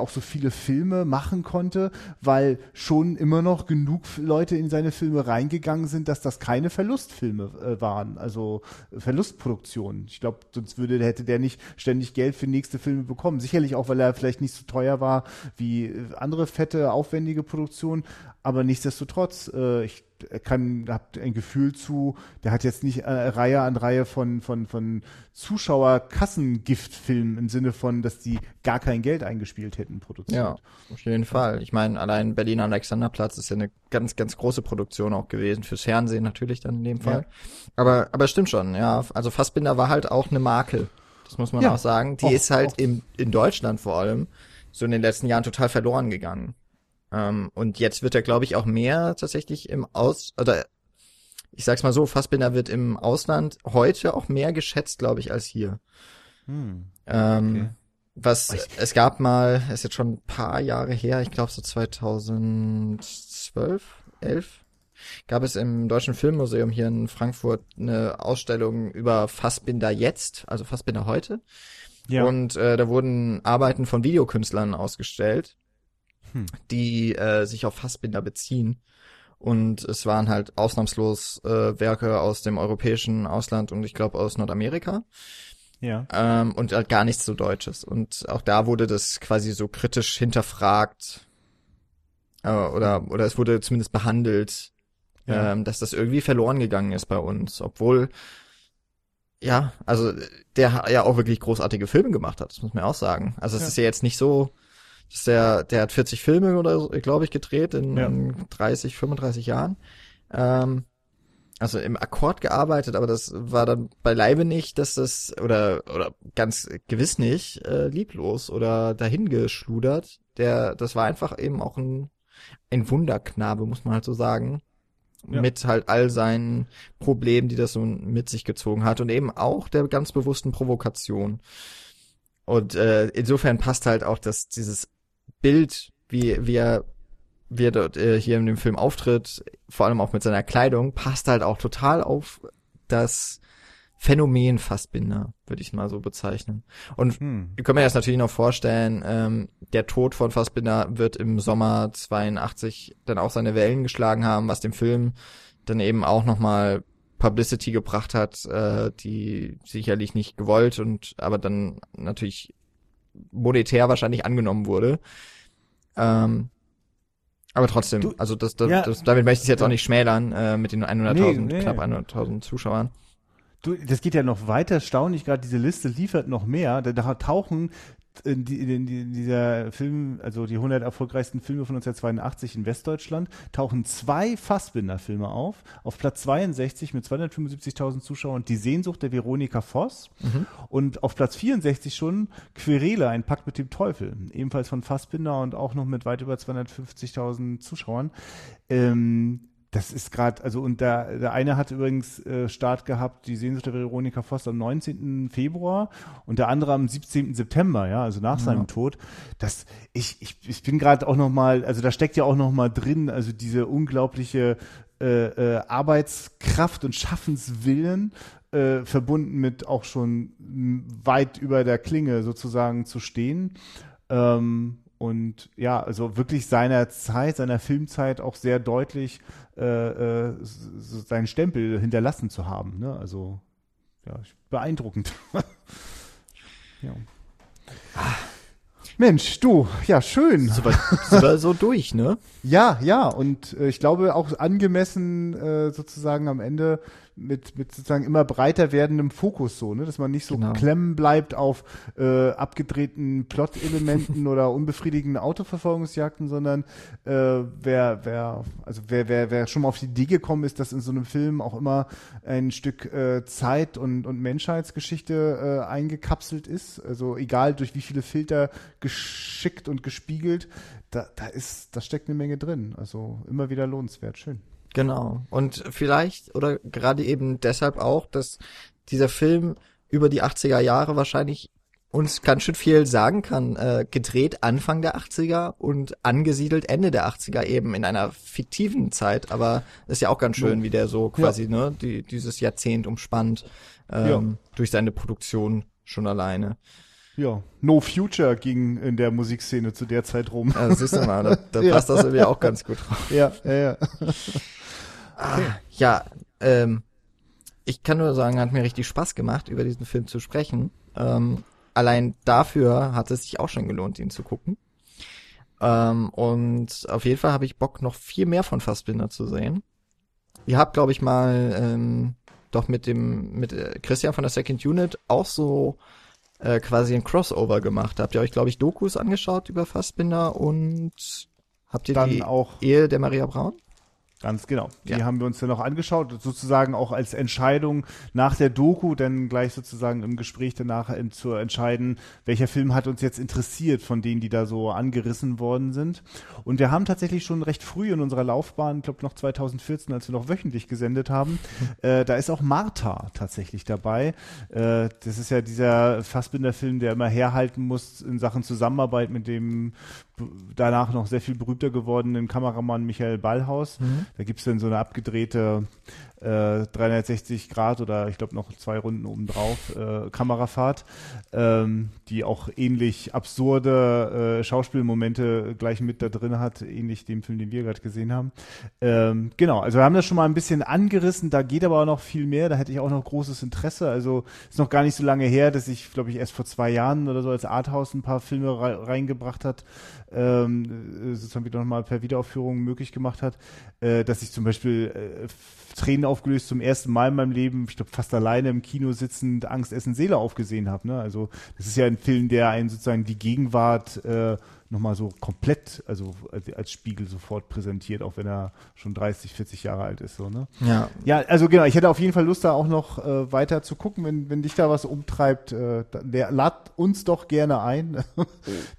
auch so viele Filme machen konnte, weil schon immer noch genug Leute in seine Filme reingegangen sind, dass das keine Verlustfilme waren, also Verlustproduktionen. Ich glaube, sonst hätte der nicht ständig Geld für nächste Filme bekommen. Sicherlich auch, weil er vielleicht nicht so teuer war wie andere fette, aufwendige Produktionen, aber nichtsdestotrotz, ich habe ein Gefühl zu, der hat jetzt nicht Reihe an Reihe von Zuschauerkassengiftfilmen im Sinne von, dass die gar kein Geld eingespielt hätten produziert. Ja, auf jeden Fall. Ich meine, allein Berlin Alexanderplatz ist ja eine ganz, ganz große Produktion auch gewesen, fürs Fernsehen natürlich dann in dem Fall. Ja. Aber stimmt schon, ja. Also Fassbinder war halt auch eine Marke, das muss man auch sagen. Die ist halt in Deutschland vor allem so in den letzten Jahren total verloren gegangen. Und jetzt wird er, glaube ich, auch mehr tatsächlich Fassbinder wird im Ausland heute auch mehr geschätzt, glaube ich, als hier. Okay. Es gab mal, ist jetzt schon ein paar Jahre her, ich glaube so 2011, gab es im Deutschen Filmmuseum hier in Frankfurt eine Ausstellung über Fassbinder jetzt, also Fassbinder heute. Ja. Und da wurden Arbeiten von Videokünstlern ausgestellt, die sich auf Fassbinder beziehen. Und es waren halt ausnahmslos Werke aus dem europäischen Ausland und ich glaube aus Nordamerika. Ja. Und halt gar nichts so Deutsches. Und auch da wurde das quasi so kritisch hinterfragt oder es wurde zumindest behandelt, dass das irgendwie verloren gegangen ist bei uns. Obwohl, ja, also der ja auch wirklich großartige Filme gemacht hat, das muss man auch sagen. Also es ist ja jetzt nicht so... Der hat 40 Filme oder so, glaube ich, gedreht in 30, 35 Jahren. Also im Akkord gearbeitet, aber das war dann beileibe nicht, dass das, oder ganz gewiss nicht, lieblos oder dahingeschludert. Das war einfach eben auch ein Wunderknabe, muss man halt so sagen. Ja. Mit halt all seinen Problemen, die das so mit sich gezogen hat und eben auch der ganz bewussten Provokation. Und insofern passt halt auch, dass dieses Bild, wie er dort hier in dem Film auftritt, vor allem auch mit seiner Kleidung, passt halt auch total auf das Phänomen Fassbinder, würde ich mal so bezeichnen. Und ich kann mir das natürlich noch vorstellen, der Tod von Fassbinder wird im Sommer 82 dann auch seine Wellen geschlagen haben, was dem Film dann eben auch nochmal Publicity gebracht hat, die sicherlich nicht gewollt aber dann natürlich monetär wahrscheinlich angenommen wurde. Aber trotzdem, also damit möchte ich es jetzt auch nicht schmälern, mit den 100.000, knapp 100.000 Zuschauern. Das geht ja noch weiter, staune ich gerade, diese Liste liefert noch mehr, da tauchen in dieser Film, also die 100 erfolgreichsten Filme von 1982 in Westdeutschland, tauchen 2 Fassbinder-Filme auf Platz 62 mit 275.000 Zuschauern Die Sehnsucht der Veronika Voss und auf Platz 64 schon Querela, ein Pakt mit dem Teufel, ebenfalls von Fassbinder und auch noch mit weit über 250.000 Zuschauern. Das ist gerade, also und der eine hat übrigens Start gehabt, Die Sehnsucht der Veronika Voss am 19. Februar und der andere am 17. September, ja, also nach seinem Tod. Das, ich bin gerade auch nochmal, also da steckt ja auch nochmal drin, also diese unglaubliche Arbeitskraft und Schaffenswillen, verbunden mit auch schon weit über der Klinge sozusagen zu stehen. Und ja, also wirklich seiner Zeit, seiner Filmzeit auch sehr deutlich seinen Stempel hinterlassen zu haben. Ne? Also, ja, beeindruckend. Ja. Mensch, du, ja, schön. So, so durch, ne? Ja, ja, und ich glaube auch angemessen sozusagen am Ende mit sozusagen immer breiter werdendem Fokus so, ne, dass man nicht so klemmen bleibt auf abgedrehten Plot-Elementen oder unbefriedigenden Autoverfolgungsjagden, sondern wer schon mal auf die Idee gekommen ist, dass in so einem Film auch immer ein Stück Zeit und Menschheitsgeschichte eingekapselt ist, also egal durch wie viele Filter geschickt und gespiegelt, da steckt eine Menge drin, also immer wieder lohnenswert, schön. Genau. Und vielleicht, oder gerade eben deshalb auch, dass dieser Film über die 80er Jahre wahrscheinlich uns ganz schön viel sagen kann, gedreht Anfang der 80er und angesiedelt Ende der 80er eben in einer fiktiven Zeit, aber ist ja auch ganz schön, wie der so quasi, ne, dieses Jahrzehnt umspannt, durch seine Produktion schon alleine. Ja, No Future ging in der Musikszene zu der Zeit rum. Ja, das ist mal, da passt das irgendwie auch ganz gut drauf. Ja. Ich kann nur sagen, hat mir richtig Spaß gemacht, über diesen Film zu sprechen. Allein dafür hat es sich auch schon gelohnt, ihn zu gucken. Und auf jeden Fall habe ich Bock, noch viel mehr von Fassbinder zu sehen. Ihr habt, glaube ich, mal doch mit Christian von der Second Unit auch so quasi ein Crossover gemacht. Da habt ihr euch, glaube ich, Dokus angeschaut über Fassbinder und habt ihr dann die auch Ehe der Maria Braun? Ganz genau. Die haben wir uns ja noch angeschaut, sozusagen auch als Entscheidung nach der Doku, dann gleich sozusagen im Gespräch danach zu entscheiden, welcher Film hat uns jetzt interessiert von denen, die da so angerissen worden sind. Und wir haben tatsächlich schon recht früh in unserer Laufbahn, ich glaube noch 2014, als wir noch wöchentlich gesendet haben, da ist auch Martha tatsächlich dabei. Das ist ja dieser Fassbinder-Film, der immer herhalten muss in Sachen Zusammenarbeit mit dem danach noch sehr viel berühmter gewordenen Kameramann Michael Ballhaus. Da gibt es dann so eine abgedrehte 360 Grad oder ich glaube noch 2 Runden obendrauf Kamerafahrt, die auch ähnlich absurde Schauspielmomente gleich mit da drin hat, ähnlich dem Film, den wir gerade gesehen haben. Genau, also wir haben das schon mal ein bisschen angerissen, da geht aber auch noch viel mehr, da hätte ich auch noch großes Interesse, also ist noch gar nicht so lange her, dass ich, glaube ich, erst vor 2 Jahren oder so als Arthouse ein paar Filme reingebracht hat, sozusagen wieder nochmal per Wiederaufführung möglich gemacht hat, dass ich zum Beispiel Tränen aufgelöst zum ersten Mal in meinem Leben, ich glaube fast alleine im Kino sitzend, Angst essen Seele aufgesehen habe. Ne? Also das ist ja ein Film, der einen sozusagen die Gegenwart nochmal so komplett, also als Spiegel sofort präsentiert, auch wenn er schon 30, 40 Jahre alt ist. So, ne? Ja, also genau, ich hätte auf jeden Fall Lust, da auch noch weiter zu gucken, wenn dich da was umtreibt, lad uns doch gerne ein.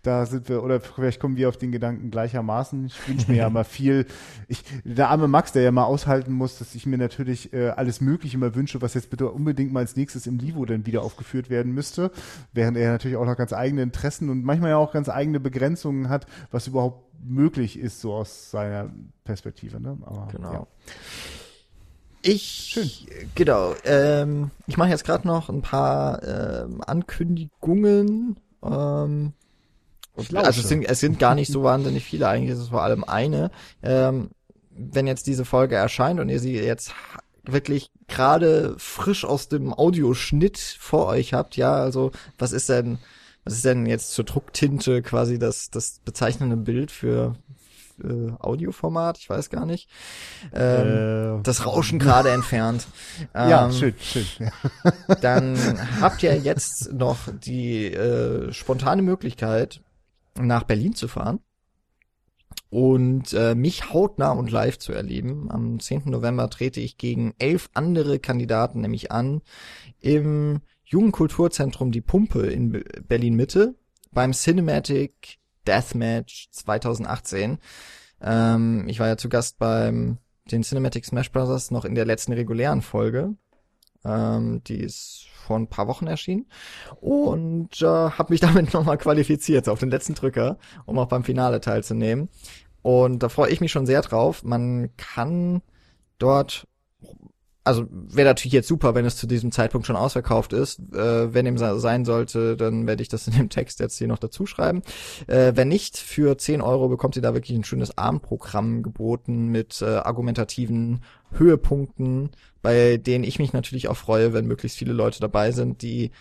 Da sind wir, oder vielleicht kommen wir auf den Gedanken gleichermaßen. Ich wünsche mir ja mal viel, der arme Max, der ja mal aushalten muss, dass ich mir natürlich alles Mögliche immer wünsche, was jetzt bitte unbedingt mal als nächstes im Livo dann wieder aufgeführt werden müsste, während er natürlich auch noch ganz eigene Interessen und manchmal ja auch ganz eigene Begrenzungen hat, was überhaupt möglich ist, so aus seiner Perspektive. Ne? Aber, genau. Ja. Ich mache jetzt gerade noch ein paar Ankündigungen. Also es sind gar nicht so wahnsinnig viele, eigentlich ist es vor allem eine. Wenn jetzt diese Folge erscheint und ihr sie jetzt wirklich gerade frisch aus dem Audioschnitt vor euch habt, ja, also was ist denn jetzt zur Drucktinte quasi das bezeichnende Bild für Audioformat, ich weiß gar nicht. Das Rauschen gerade entfernt. Ja, schön. Ja. Dann habt ihr jetzt noch die spontane Möglichkeit, nach Berlin zu fahren und mich hautnah und live zu erleben. Am 10. November trete ich gegen 11 andere Kandidaten nämlich an im Jugendkulturzentrum Die Pumpe in Berlin-Mitte beim Cinematic Deathmatch 2018. Ich war ja zu Gast beim den Cinematic Smash Brothers noch in der letzten regulären Folge. Die ist vor ein paar Wochen erschienen und habe mich damit nochmal qualifiziert auf den letzten Drücker, um auch beim Finale teilzunehmen. Und da freue ich mich schon sehr drauf. Man kann dort... Also wäre natürlich jetzt super, wenn es zu diesem Zeitpunkt schon ausverkauft ist. Wenn dem sein sollte, dann werde ich das in dem Text jetzt hier noch dazu schreiben. Wenn nicht, für 10 Euro bekommt ihr da wirklich ein schönes Abendprogramm geboten mit argumentativen Höhepunkten, bei denen ich mich natürlich auch freue, wenn möglichst viele Leute dabei sind, die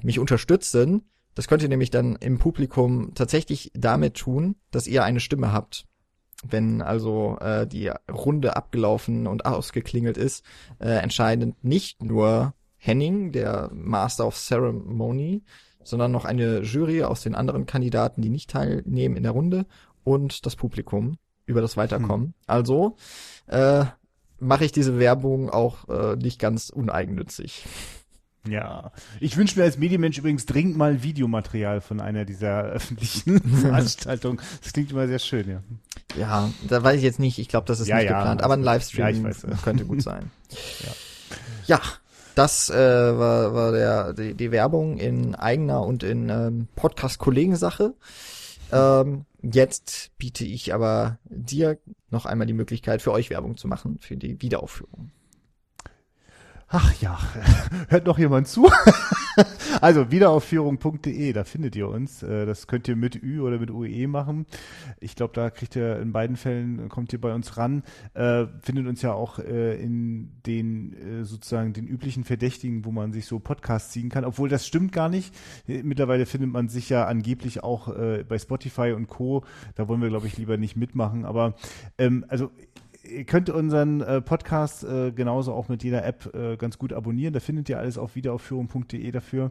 mich unterstützen. Das könnt ihr nämlich dann im Publikum tatsächlich damit tun, dass ihr eine Stimme habt. Wenn also die Runde abgelaufen und ausgeklingelt ist, entscheidend nicht nur Henning, der Master of Ceremony, sondern noch eine Jury aus den anderen Kandidaten, die nicht teilnehmen in der Runde, und das Publikum über das Weiterkommen. Also mache ich diese Werbung auch nicht ganz uneigennützig. Ja, ich wünsche mir als Medienmensch übrigens dringend mal Videomaterial von einer dieser öffentlichen Veranstaltungen. Das klingt immer sehr schön, ja. Ja, da weiß ich jetzt nicht. Ich glaube, das ist nicht geplant. Aber ein Livestream könnte gut sein. Ja, das war die Werbung in eigener und in Podcast-Kollegen-Sache. Jetzt biete ich aber dir noch einmal die Möglichkeit, für euch Werbung zu machen, für die Wiederaufführung. Ach ja, hört noch jemand zu? Also wiederaufführung.de, da findet ihr uns. Das könnt ihr mit Ü oder mit UE machen. Ich glaube, da kriegt ihr in beiden Fällen, kommt ihr bei uns ran. Findet uns ja auch in den sozusagen den üblichen Verdächtigen, wo man sich so Podcasts ziehen kann. Obwohl, das stimmt gar nicht. Mittlerweile findet man sich ja angeblich auch bei Spotify und Co. Da wollen wir, glaube ich, lieber nicht mitmachen. Aber also... Ihr könnt unseren Podcast genauso auch mit jeder App ganz gut abonnieren. Da findet ihr alles auf wiederaufführung.de dafür.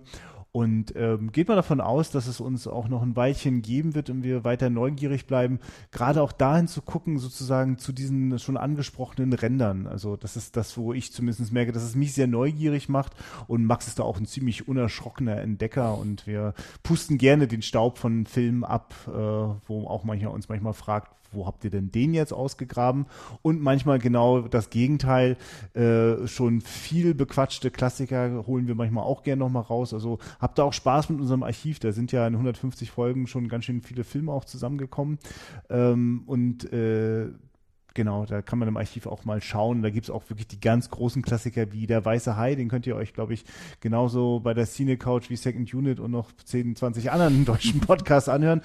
Und geht mal davon aus, dass es uns auch noch ein Weilchen geben wird und wir weiter neugierig bleiben, gerade auch dahin zu gucken, sozusagen zu diesen schon angesprochenen Rändern. Also das ist das, wo ich zumindest merke, dass es mich sehr neugierig macht, und Max ist da auch ein ziemlich unerschrockener Entdecker und wir pusten gerne den Staub von Filmen ab, wo auch manchmal uns fragt, wo habt ihr denn den jetzt ausgegraben? Und manchmal genau das Gegenteil, schon viel bequatschte Klassiker holen wir manchmal auch gerne nochmal raus. Also habt da auch Spaß mit unserem Archiv. Da sind ja in 150 Folgen schon ganz schön viele Filme auch zusammengekommen. Genau, da kann man im Archiv auch mal schauen. Da gibt's auch wirklich die ganz großen Klassiker wie Der Weiße Hai. Den könnt ihr euch, glaube ich, genauso bei der CineCouch wie Second Unit und noch 10, 20 anderen deutschen Podcasts anhören.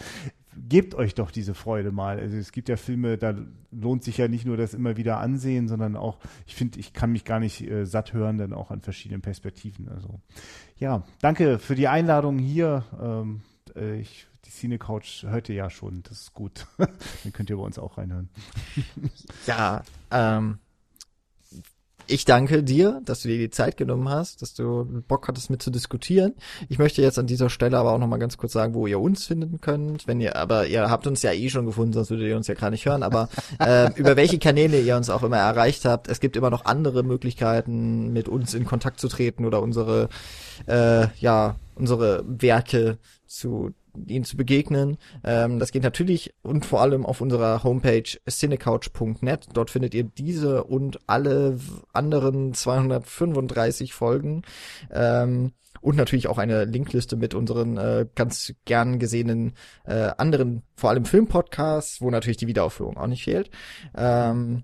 Gebt euch doch diese Freude mal. Also es gibt ja Filme, da lohnt sich ja nicht nur das immer wieder ansehen, sondern auch, ich finde, ich kann mich gar nicht satt hören, dann auch an verschiedenen Perspektiven. Also ja, danke für die Einladung hier. Die CineCouch hört ihr ja schon, das ist gut. Dann könnt ihr bei uns auch reinhören. Ja, ich danke dir, dass du dir die Zeit genommen hast, dass du Bock hattest, mit zu diskutieren. Ich möchte jetzt an dieser Stelle aber auch nochmal ganz kurz sagen, wo ihr uns finden könnt. Ihr habt uns ja eh schon gefunden, sonst würdet ihr uns ja gar nicht hören. Aber über welche Kanäle ihr uns auch immer erreicht habt, es gibt immer noch andere Möglichkeiten, mit uns in Kontakt zu treten oder unsere Werke zu ihnen zu begegnen. Das geht natürlich und vor allem auf unserer Homepage cinecouch.net. Dort findet ihr diese und alle anderen 235 Folgen und natürlich auch eine Linkliste mit unseren ganz gern gesehenen anderen, vor allem Filmpodcasts, wo natürlich die Wiederaufführung auch nicht fehlt. Dann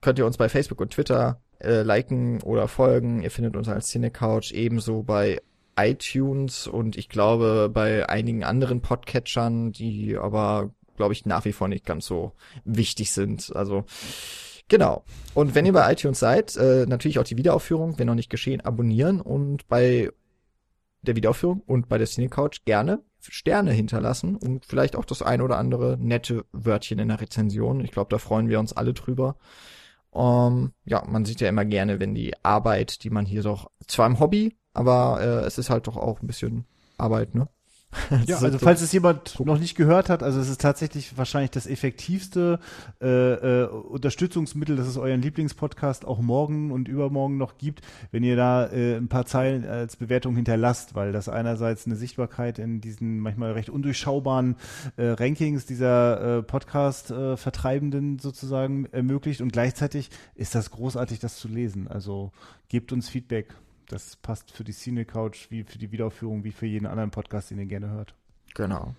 könnt ihr uns bei Facebook und Twitter liken oder folgen. Ihr findet uns als CineCouch ebenso bei iTunes und ich glaube bei einigen anderen Podcatchern, die aber, glaube ich, nach wie vor nicht ganz so wichtig sind. Also genau. Und wenn ihr bei iTunes seid, natürlich auch die Wiederaufführung, wenn noch nicht geschehen, abonnieren und bei der Wiederaufführung und bei der CineCouch gerne Sterne hinterlassen und vielleicht auch das ein oder andere nette Wörtchen in der Rezension. Ich glaube, da freuen wir uns alle drüber. Ja, man sieht ja immer gerne, wenn die Arbeit, die man hier doch, zwar im Hobby, aber es ist halt doch auch ein bisschen Arbeit, ne? Ja, also falls es jemand noch nicht gehört hat, also es ist tatsächlich wahrscheinlich das effektivste Unterstützungsmittel, dass es euren Lieblingspodcast auch morgen und übermorgen noch gibt, wenn ihr da ein paar Zeilen als Bewertung hinterlasst, weil das einerseits eine Sichtbarkeit in diesen manchmal recht undurchschaubaren Rankings dieser Podcast-Vertreibenden sozusagen ermöglicht und gleichzeitig ist das großartig, das zu lesen. Also gebt uns Feedback. Das passt für die CineCouch, wie für die Wiederaufführung, wie für jeden anderen Podcast, den ihr gerne hört. Genau.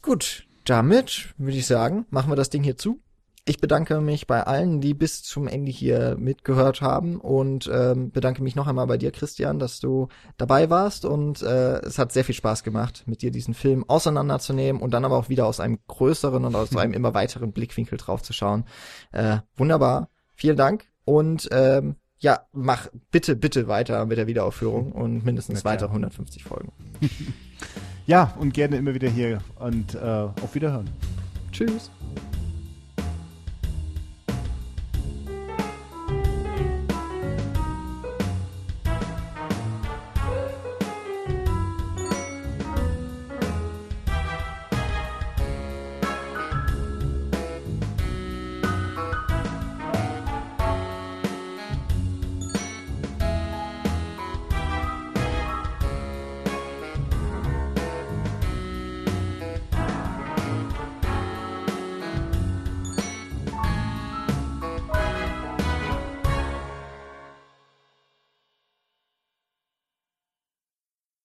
Gut, damit würde ich sagen, machen wir das Ding hier zu. Ich bedanke mich bei allen, die bis zum Ende hier mitgehört haben und bedanke mich noch einmal bei dir, Christian, dass du dabei warst und es hat sehr viel Spaß gemacht, mit dir diesen Film auseinanderzunehmen und dann aber auch wieder aus einem größeren und aus einem immer weiteren Blickwinkel drauf zu schauen. Wunderbar, vielen Dank und ja, mach bitte weiter mit der Wiederaufführung und mindestens weitere 150 Folgen. Ja, und gerne immer wieder hier und auf Wiederhören. Tschüss.